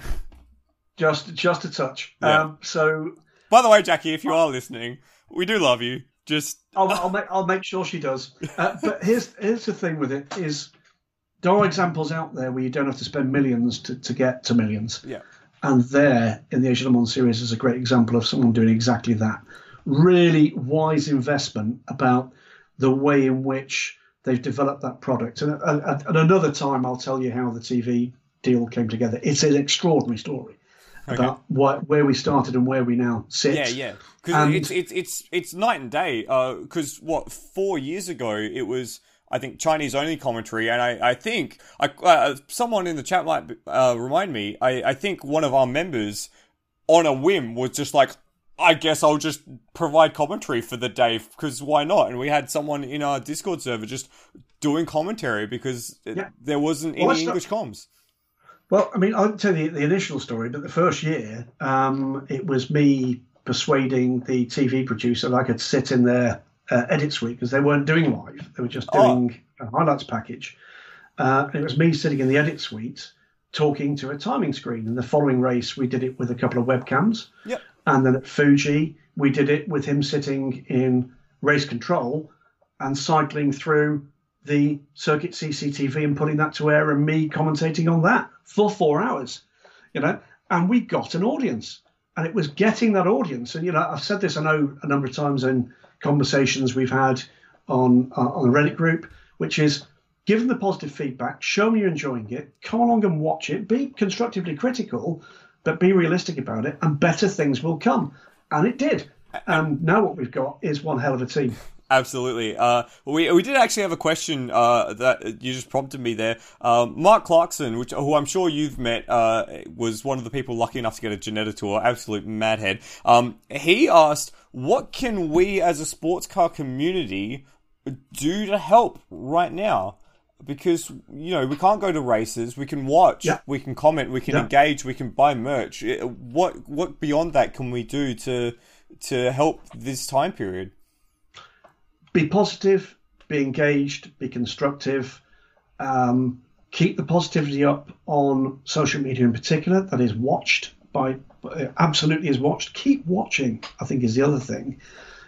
Just just a touch. Yeah. Um, so, by the way, Jackie, if you are listening, we do love you. Just I'll, I'll, make, I'll make sure she does. Uh, but here's here's the thing with it is... There are examples out there where you don't have to spend millions to, to get to millions. Yeah. And there, in the Asian Le Mans series, is a great example of someone doing exactly that. Really wise investment about the way in which they've developed that product. And at, at another time, I'll tell you how the T V deal came together. It's an extraordinary story okay. about what, where we started and where we now sit. Yeah, yeah. Because it's, it's, it's, it's night and day. Because, uh, what, four years ago, it was... I think Chinese-only commentary, and I, I think I, uh, someone in the chat might uh, remind me, I, I think one of our members, on a whim, was just like, I guess I'll just provide commentary for the day, because why not? And we had someone in our Discord server just doing commentary, because yeah. there wasn't well, any English not... comms. Well, I mean, I'll tell you the, the initial story, but the first year, um, it was me persuading the T V producer that I could sit in there Uh, edit suite, because they weren't doing live, they were just doing oh. a highlights package. Uh, and it was me sitting in the edit suite talking to a timing screen. And the following race, we did it with a couple of webcams. Yep. And then at Fuji, we did it with him sitting in race control and cycling through the circuit C C T V and putting that to air, and me commentating on that for four hours, you know. And we got an audience, and it was getting that audience. And, you know, I've said this, I know, a number of times in conversations we've had on uh, on the Reddit group, which is give them the positive feedback, show them you're enjoying it, come along and watch it, be constructively critical, but be realistic about it, and better things will come. And it did. And now what we've got is one hell of a team. Absolutely. Uh, we we did actually have a question uh, that you just prompted me there. Um, Mark Clarkson, which who I'm sure you've met, uh, was one of the people lucky enough to get a Ginetta tour. Absolute madhead. Um, he asked, what can we as a sports car community do to help right now? Because, you know, we can't go to races. We can watch. Yeah. We can comment. We can yeah. engage. We can buy merch. What what beyond that can we do to to help this time period? Be positive, be engaged, be constructive, um, keep the positivity up on social media in particular. That is watched by, absolutely is watched. Keep watching, I think, is the other thing.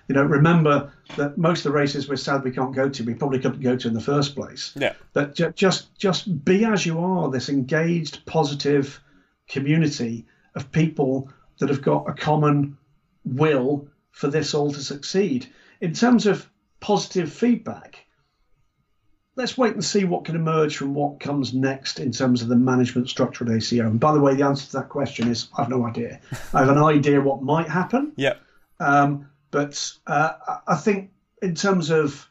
You know, remember that most of the races we're sad we can't go to, we probably couldn't go to in the first place. Yeah. But ju- just just be as you are, this engaged, positive community of people that have got a common will for this all to succeed. In terms of positive feedback, let's wait and see what can emerge from what comes next in terms of the management structure at A C O. And by the way, the answer to that question is I've no idea. I have an idea what might happen. Yeah. Um, But uh, I think in terms of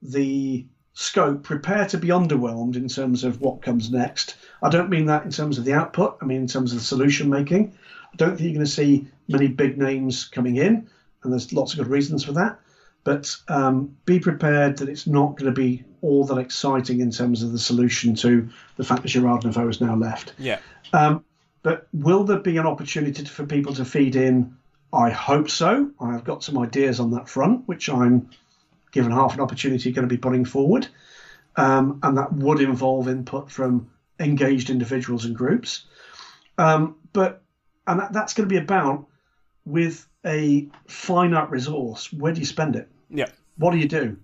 the scope, prepare to be underwhelmed in terms of what comes next. I don't mean that in terms of the output. I mean in terms of the solution making. I don't think you're going to see many big names coming in, and there's lots of good reasons for that. But um, be prepared that it's not going to be all that exciting in terms of the solution to the fact that Gerard Neveu has now left. Yeah. Um, but will there be an opportunity for people to feed in? I hope so. I've got some ideas on that front, which I'm, given half an opportunity, going to be putting forward. Um, and that would involve input from engaged individuals and groups. Um, but and that, that's going to be about, with a finite resource, where do you spend it? Yeah. What do you do?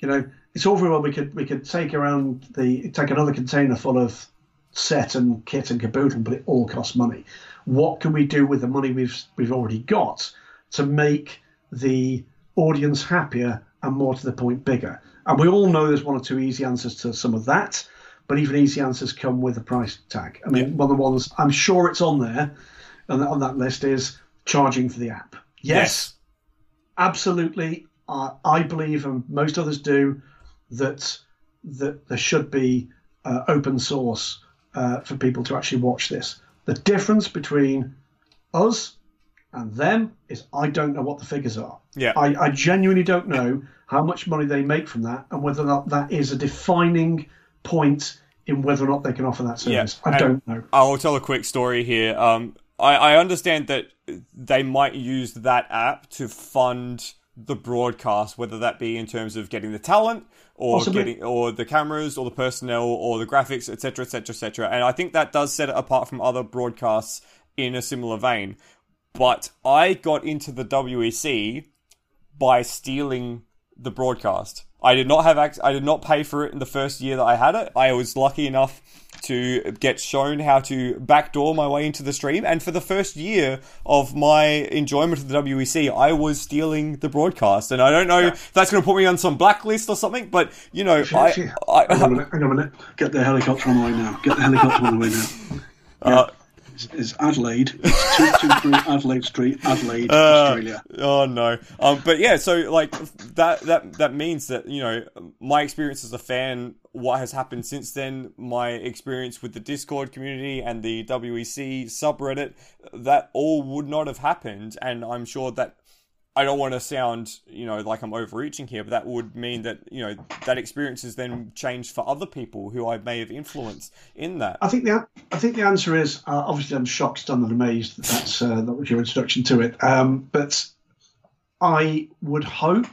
You know, it's all very well we could we could take around the take another container full of set and kit and caboodle, but it all costs money. What can we do with the money we've we've already got to make the audience happier and, more to the point, bigger? And we all know there's one or two easy answers to some of that, but even easy answers come with a price tag. I mean, yeah. One of the ones I'm sure it's on there and on that list is charging for the app. Yes, yes. Absolutely. I, I believe, and most others do, that that there should be uh, open source uh, for people to actually watch this. The difference between us and them is I don't know what the figures are. Yeah. I, I genuinely don't know how much money they make from that and whether or not that is a defining point in whether or not they can offer that service. Yeah. I don't and know. I'll tell a quick story here. Um, I, I understand that they might use that app to fund the broadcast, whether that be in terms of getting the talent or Possibly. getting, or the cameras, or the personnel, or the graphics, et cetera, et cetera, et cetera. And I think that does set it apart from other broadcasts in a similar vein. But I got into the W E C by stealing the broadcast. I did not have ac- I did not pay for it in the first year that I had it. I was lucky enough to get shown how to backdoor my way into the stream. And for the first year of my enjoyment of the W E C, I was stealing the broadcast. And I don't know yeah. if that's going to put me on some blacklist or something, but, you know... Sure, I, sure. I, I, hang on a minute, hang on a minute. Get the helicopter on the way now. Get the helicopter on the way now. Yeah. Uh, it's, it's Adelaide. It's two two three Adelaide Street, Adelaide, uh, Australia. Oh, no. Um, but, yeah, so, like, that, that, that means that, you know, my experience as a fan... what has happened since then, my experience with the Discord community and the W E C subreddit, that all would not have happened. And I'm sure that, I don't want to sound, you know, like I'm overreaching here, but that would mean that, you know, that experience has then changed for other people who I may have influenced in that. I think the I think the answer is, uh, obviously I'm shocked, stunned and amazed that that's, uh, that was your introduction to it. Um, but I would hope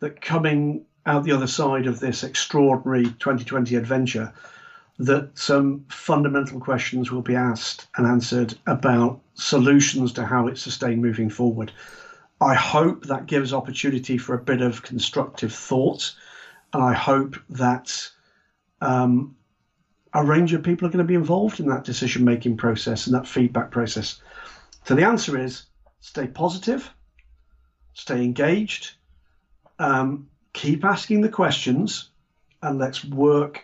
that coming... out the other side of this extraordinary twenty twenty adventure, that some fundamental questions will be asked and answered about solutions to how it's sustained moving forward. I hope that gives opportunity for a bit of constructive thought, and I hope that um, a range of people are going to be involved in that decision-making process and that feedback process. So the answer is stay positive, stay engaged, um, keep asking the questions, and let's work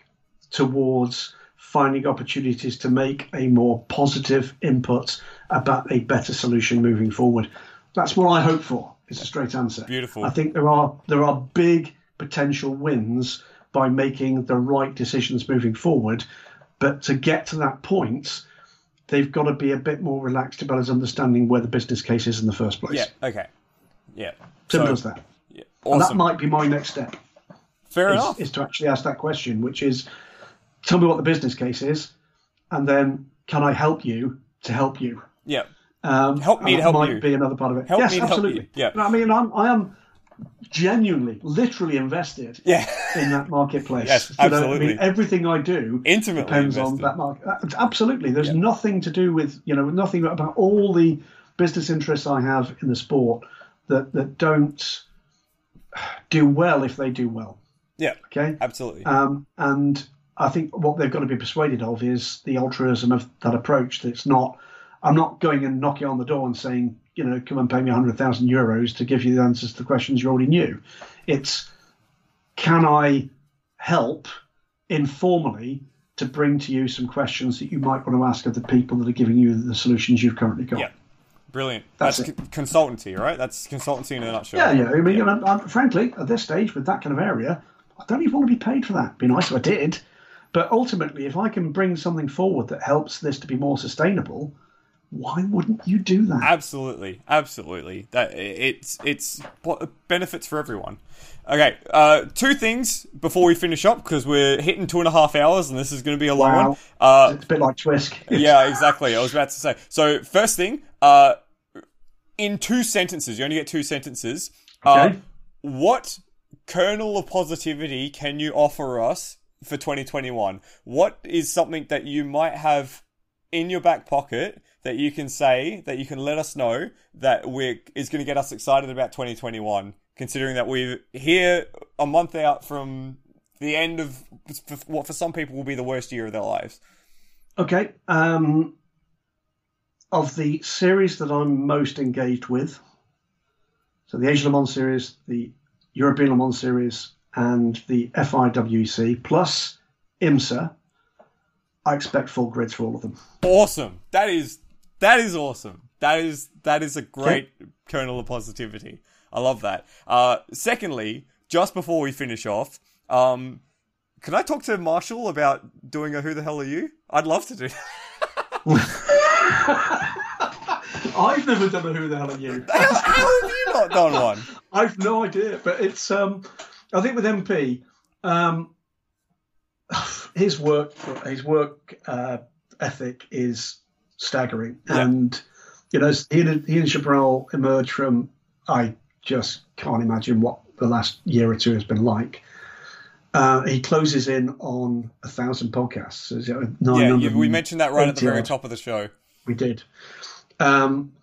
towards finding opportunities to make a more positive input about a better solution moving forward. That's what I hope for. It's a straight answer. Beautiful. I think there are there are big potential wins by making the right decisions moving forward. But to get to that point, they've got to be a bit more relaxed about us understanding where the business case is in the first place. Yeah, okay. Yeah. Simple so- as that. Awesome. And that might be my next step. Fair is, enough. Is to actually ask that question, which is, tell me what the business case is, and then can I help you to help you? Yeah. Um, help me to help might you. Might be another part of it. Help yes, me absolutely. To help you. Yeah. I mean, I'm, I am genuinely, literally invested yeah. in that marketplace. Yes, absolutely. You know, I mean, everything I do Intimately depends invested. on that market. Absolutely. There's yeah. nothing to do with, you know, nothing about all the business interests I have in the sport that, that don't do well if they do well. Yeah. Okay. Absolutely. Um, and I think what they've got to be persuaded of is the altruism of that approach. That it's not, I'm not going and knocking on the door and saying, you know, come and pay me one hundred thousand euros to give you the answers to the questions you already knew. It's, can I help informally to bring to you some questions that you might want to ask of the people that are giving you the solutions you've currently got? Yeah. Brilliant. That's, That's consultancy, right? That's consultancy in a nutshell. Yeah, yeah. I mean, yeah. You know, I'm, frankly, at this stage with that kind of area, I don't even want to be paid for that. It'd be nice if I did. But ultimately, if I can bring something forward that helps this to be more sustainable, why wouldn't you do that? Absolutely, absolutely. That it's it's benefits for everyone. Okay, uh, two things before we finish up because we're hitting two and a half hours, and this is going to be a long wow. one. Uh, it's a bit like Twisk. Yeah, exactly. I was about to say. So first thing, uh, in two sentences, you only get two sentences. Okay. Uh, what kernel of positivity can you offer us for twenty twenty-one? What is something that you might have in your back pocket that you can say, that you can let us know that we're is going to get us excited about twenty twenty-one, considering that we're here a month out from the end of what for some people will be the worst year of their lives? Okay. Um, of the series that I'm most engaged with, so the Asian Le Mans series, the European Le Mans series, and the F I W C, plus IMSA, I expect full grids for all of them. Awesome. That is... That is awesome. That is that is a great yeah. kernel of positivity. I love that. Uh, secondly, just before we finish off, um, can I talk to Marshall about doing a Who the Hell Are You? I'd love to do that. I've never done a Who the Hell Are You. how, how have you not done one? I've no idea, but it's... Um, I think with M P, um, his work, his work uh, ethic is... staggering, yeah. and you know, he and, he and Chabral emerged from. I just can't imagine what the last year or two has been like. Uh, he closes in on a thousand podcasts. Is it yeah, you, we mentioned that right at the very top of the show. We did. Um,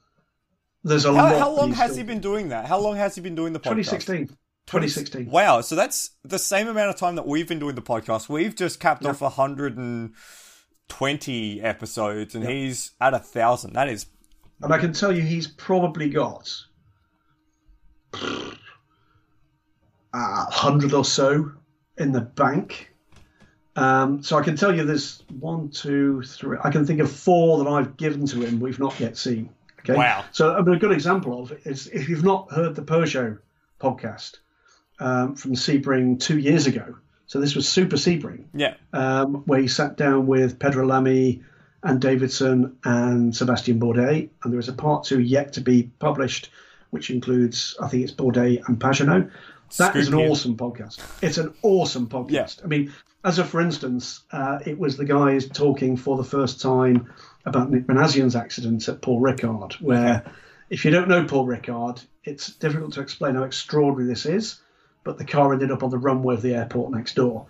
there's a how, lot. How long has still... he been doing that? How long has he been doing the podcast? twenty sixteen twenty sixteen Wow, so that's the same amount of time that we've been doing the podcast. We've just capped yeah. off a hundred and. twenty episodes and yep. he's at a thousand. That is, and I can tell you he's probably got a hundred or so in the bank. Um, so I can tell you there's one, two, three. I can think of four that I've given to him we've not yet seen. Okay, wow. So I mean, a good example of it is if you've not heard the Peugeot podcast um, from Sebring two years ago. So this was Super Sebring, yeah. um, where he sat down with Pedro Lamy and Davidson and Sebastian Bourdais. And there is a part two yet to be published, which includes, I think it's Bourdais and Pagenaud. That Screw is an you. awesome podcast. It's an awesome podcast. Yeah. I mean, as a for instance, uh, it was the guys talking for the first time about Nick Manassian's accident at Paul Ricard, where okay. if you don't know Paul Ricard, it's difficult to explain how extraordinary this is. But the car ended up on the runway of the airport next door.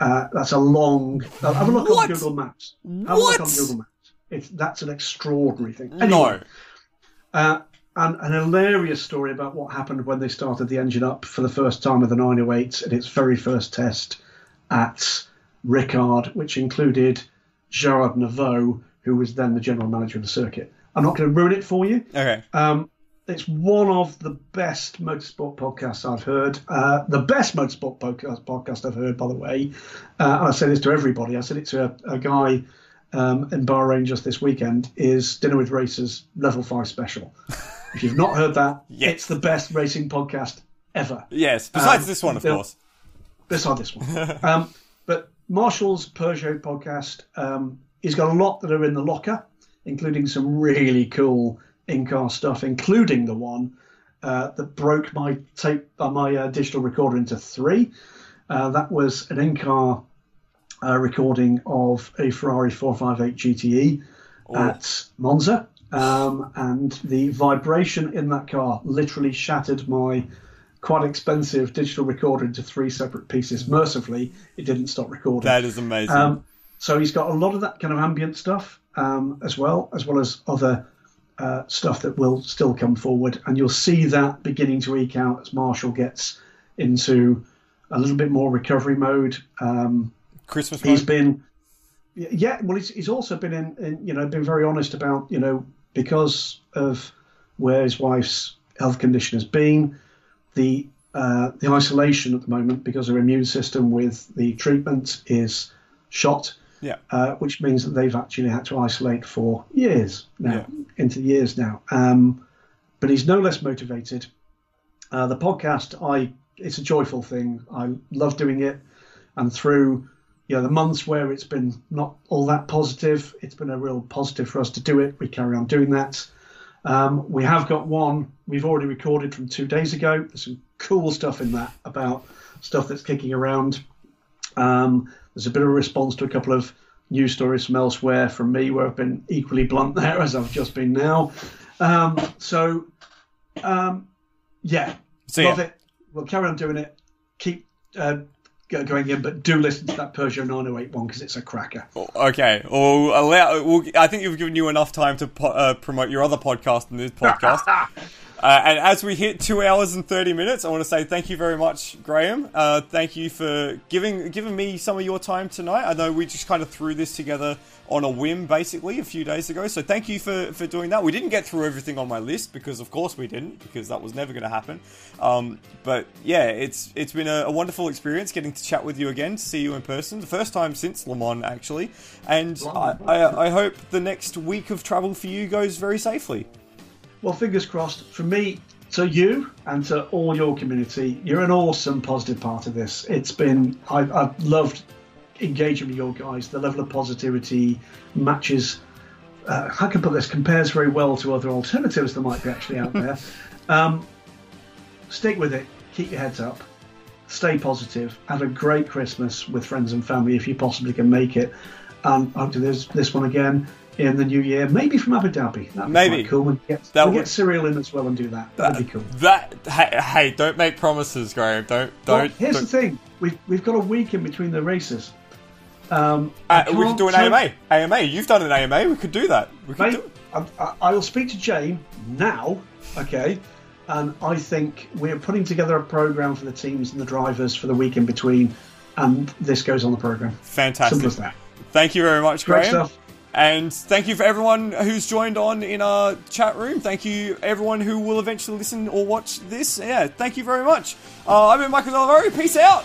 Uh, that's a long... Have a look what? on Google Maps. Have what? a look on Google Maps. It's, that's an extraordinary thing. Anyway, no. Uh, and an hilarious story about what happened when they started the engine up for the first time with the nine oh eight in its very first test at Ricard, which included Gerard Neveu, who was then the general manager of the circuit. I'm not going to ruin it for you. Okay. Um, It's one of the best motorsport podcasts I've heard. Uh, the best motorsport podcast, podcast I've heard, by the way. Uh, and I say this to everybody. I said it to a, a guy um, in Bahrain just this weekend, is Dinner with Racers Level five Special. If you've not heard that, yes. it's the best racing podcast ever. Yes, besides um, this one, of course. Besides this one. um, but Marshall's Peugeot podcast, um, he's got a lot that are in the locker, including some really cool in-car stuff, including the one uh, that broke my tape, uh, my uh, digital recorder into three. Uh, that was an in-car uh, recording of a Ferrari four fifty-eight G T E oh. at Monza, um, and the vibration in that car literally shattered my quite expensive digital recorder into three separate pieces. Mercifully, it didn't stop recording. That is amazing. Um, so he's got a lot of that kind of ambient stuff um, as well, as well as other uh, stuff that will still come forward. And you'll see that beginning to eke out as Marshall gets into a little bit more recovery mode. Um, Christmas mode. He's been... Yeah, well, he's, he's also been in, in, you know, been very honest about, you know, because of where his wife's health condition has been, the uh, the isolation at the moment because her immune system with the treatment is shot, yeah, uh, which means that they've actually had to isolate for years now, yeah. into years now. Um, but he's no less motivated. Uh, the podcast, I it's a joyful thing. I love doing it, and through. Yeah, you know, the months where it's been not all that positive, it's been a real positive for us to do it. We carry on doing that. Um, we have got one we've already recorded from two days ago. There's some cool stuff in that about stuff that's kicking around. Um, there's a bit of a response to a couple of news stories from elsewhere from me where I've been equally blunt there as I've just been now. Um, so, um, yeah, so, love yeah. it. We'll carry on doing it. Keep... Uh, going in, but do listen to that Peugeot nine oh eight one because it's a cracker. Okay, well, allow, well, I think we've given you enough time to po- uh, promote your other podcast and this podcast. uh, and as we hit two hours and thirty minutes, I want to say thank you very much, Graham. Uh, thank you for giving giving me some of your time tonight. I know we just kind of threw this together on a whim, basically, a few days ago. So thank you for, for doing that. We didn't get through everything on my list because, of course, we didn't, because that was never going to happen. Um, but yeah, it's it's been a, a wonderful experience getting to chat with you again, to see you in person, the first time since Le Mans, actually. And I, I, I hope the next week of travel for you goes very safely. Well, fingers crossed. For me, to you and to all your community, you're an awesome, positive part of this. It's been... I, I've loved... engaging with your guys. The level of positivity matches uh, how can I put this compares very well to other alternatives that might be actually out there. Um, stick with it, keep your heads up, stay positive, have a great Christmas with friends and family if you possibly can make it, and um, I'll do this, this one again in the new year, maybe from Abu Dhabi. That'd be maybe quite cool. We'll get, we'll would... get Cyril in as well and do that. That'd that, be cool. That hey, hey, don't make promises, Graham. Don't don't. Well, here's don't... the thing. We've we've got a week in between the races. Um, uh, we could do an A M A. A M A. You've done an A M A. We could do that. We could Mate, do... I, I will speak to Jane now. Okay, and I think we're putting together a program for the teams and the drivers for the week in between, and this goes on the program. Fantastic. Simple as that. Thank you very much, Graham. Great stuff. And thank you for everyone who's joined on in our chat room. Thank you, everyone who will eventually listen or watch this. Yeah, thank you very much. Uh, I've been Michael Zalivari. Peace out.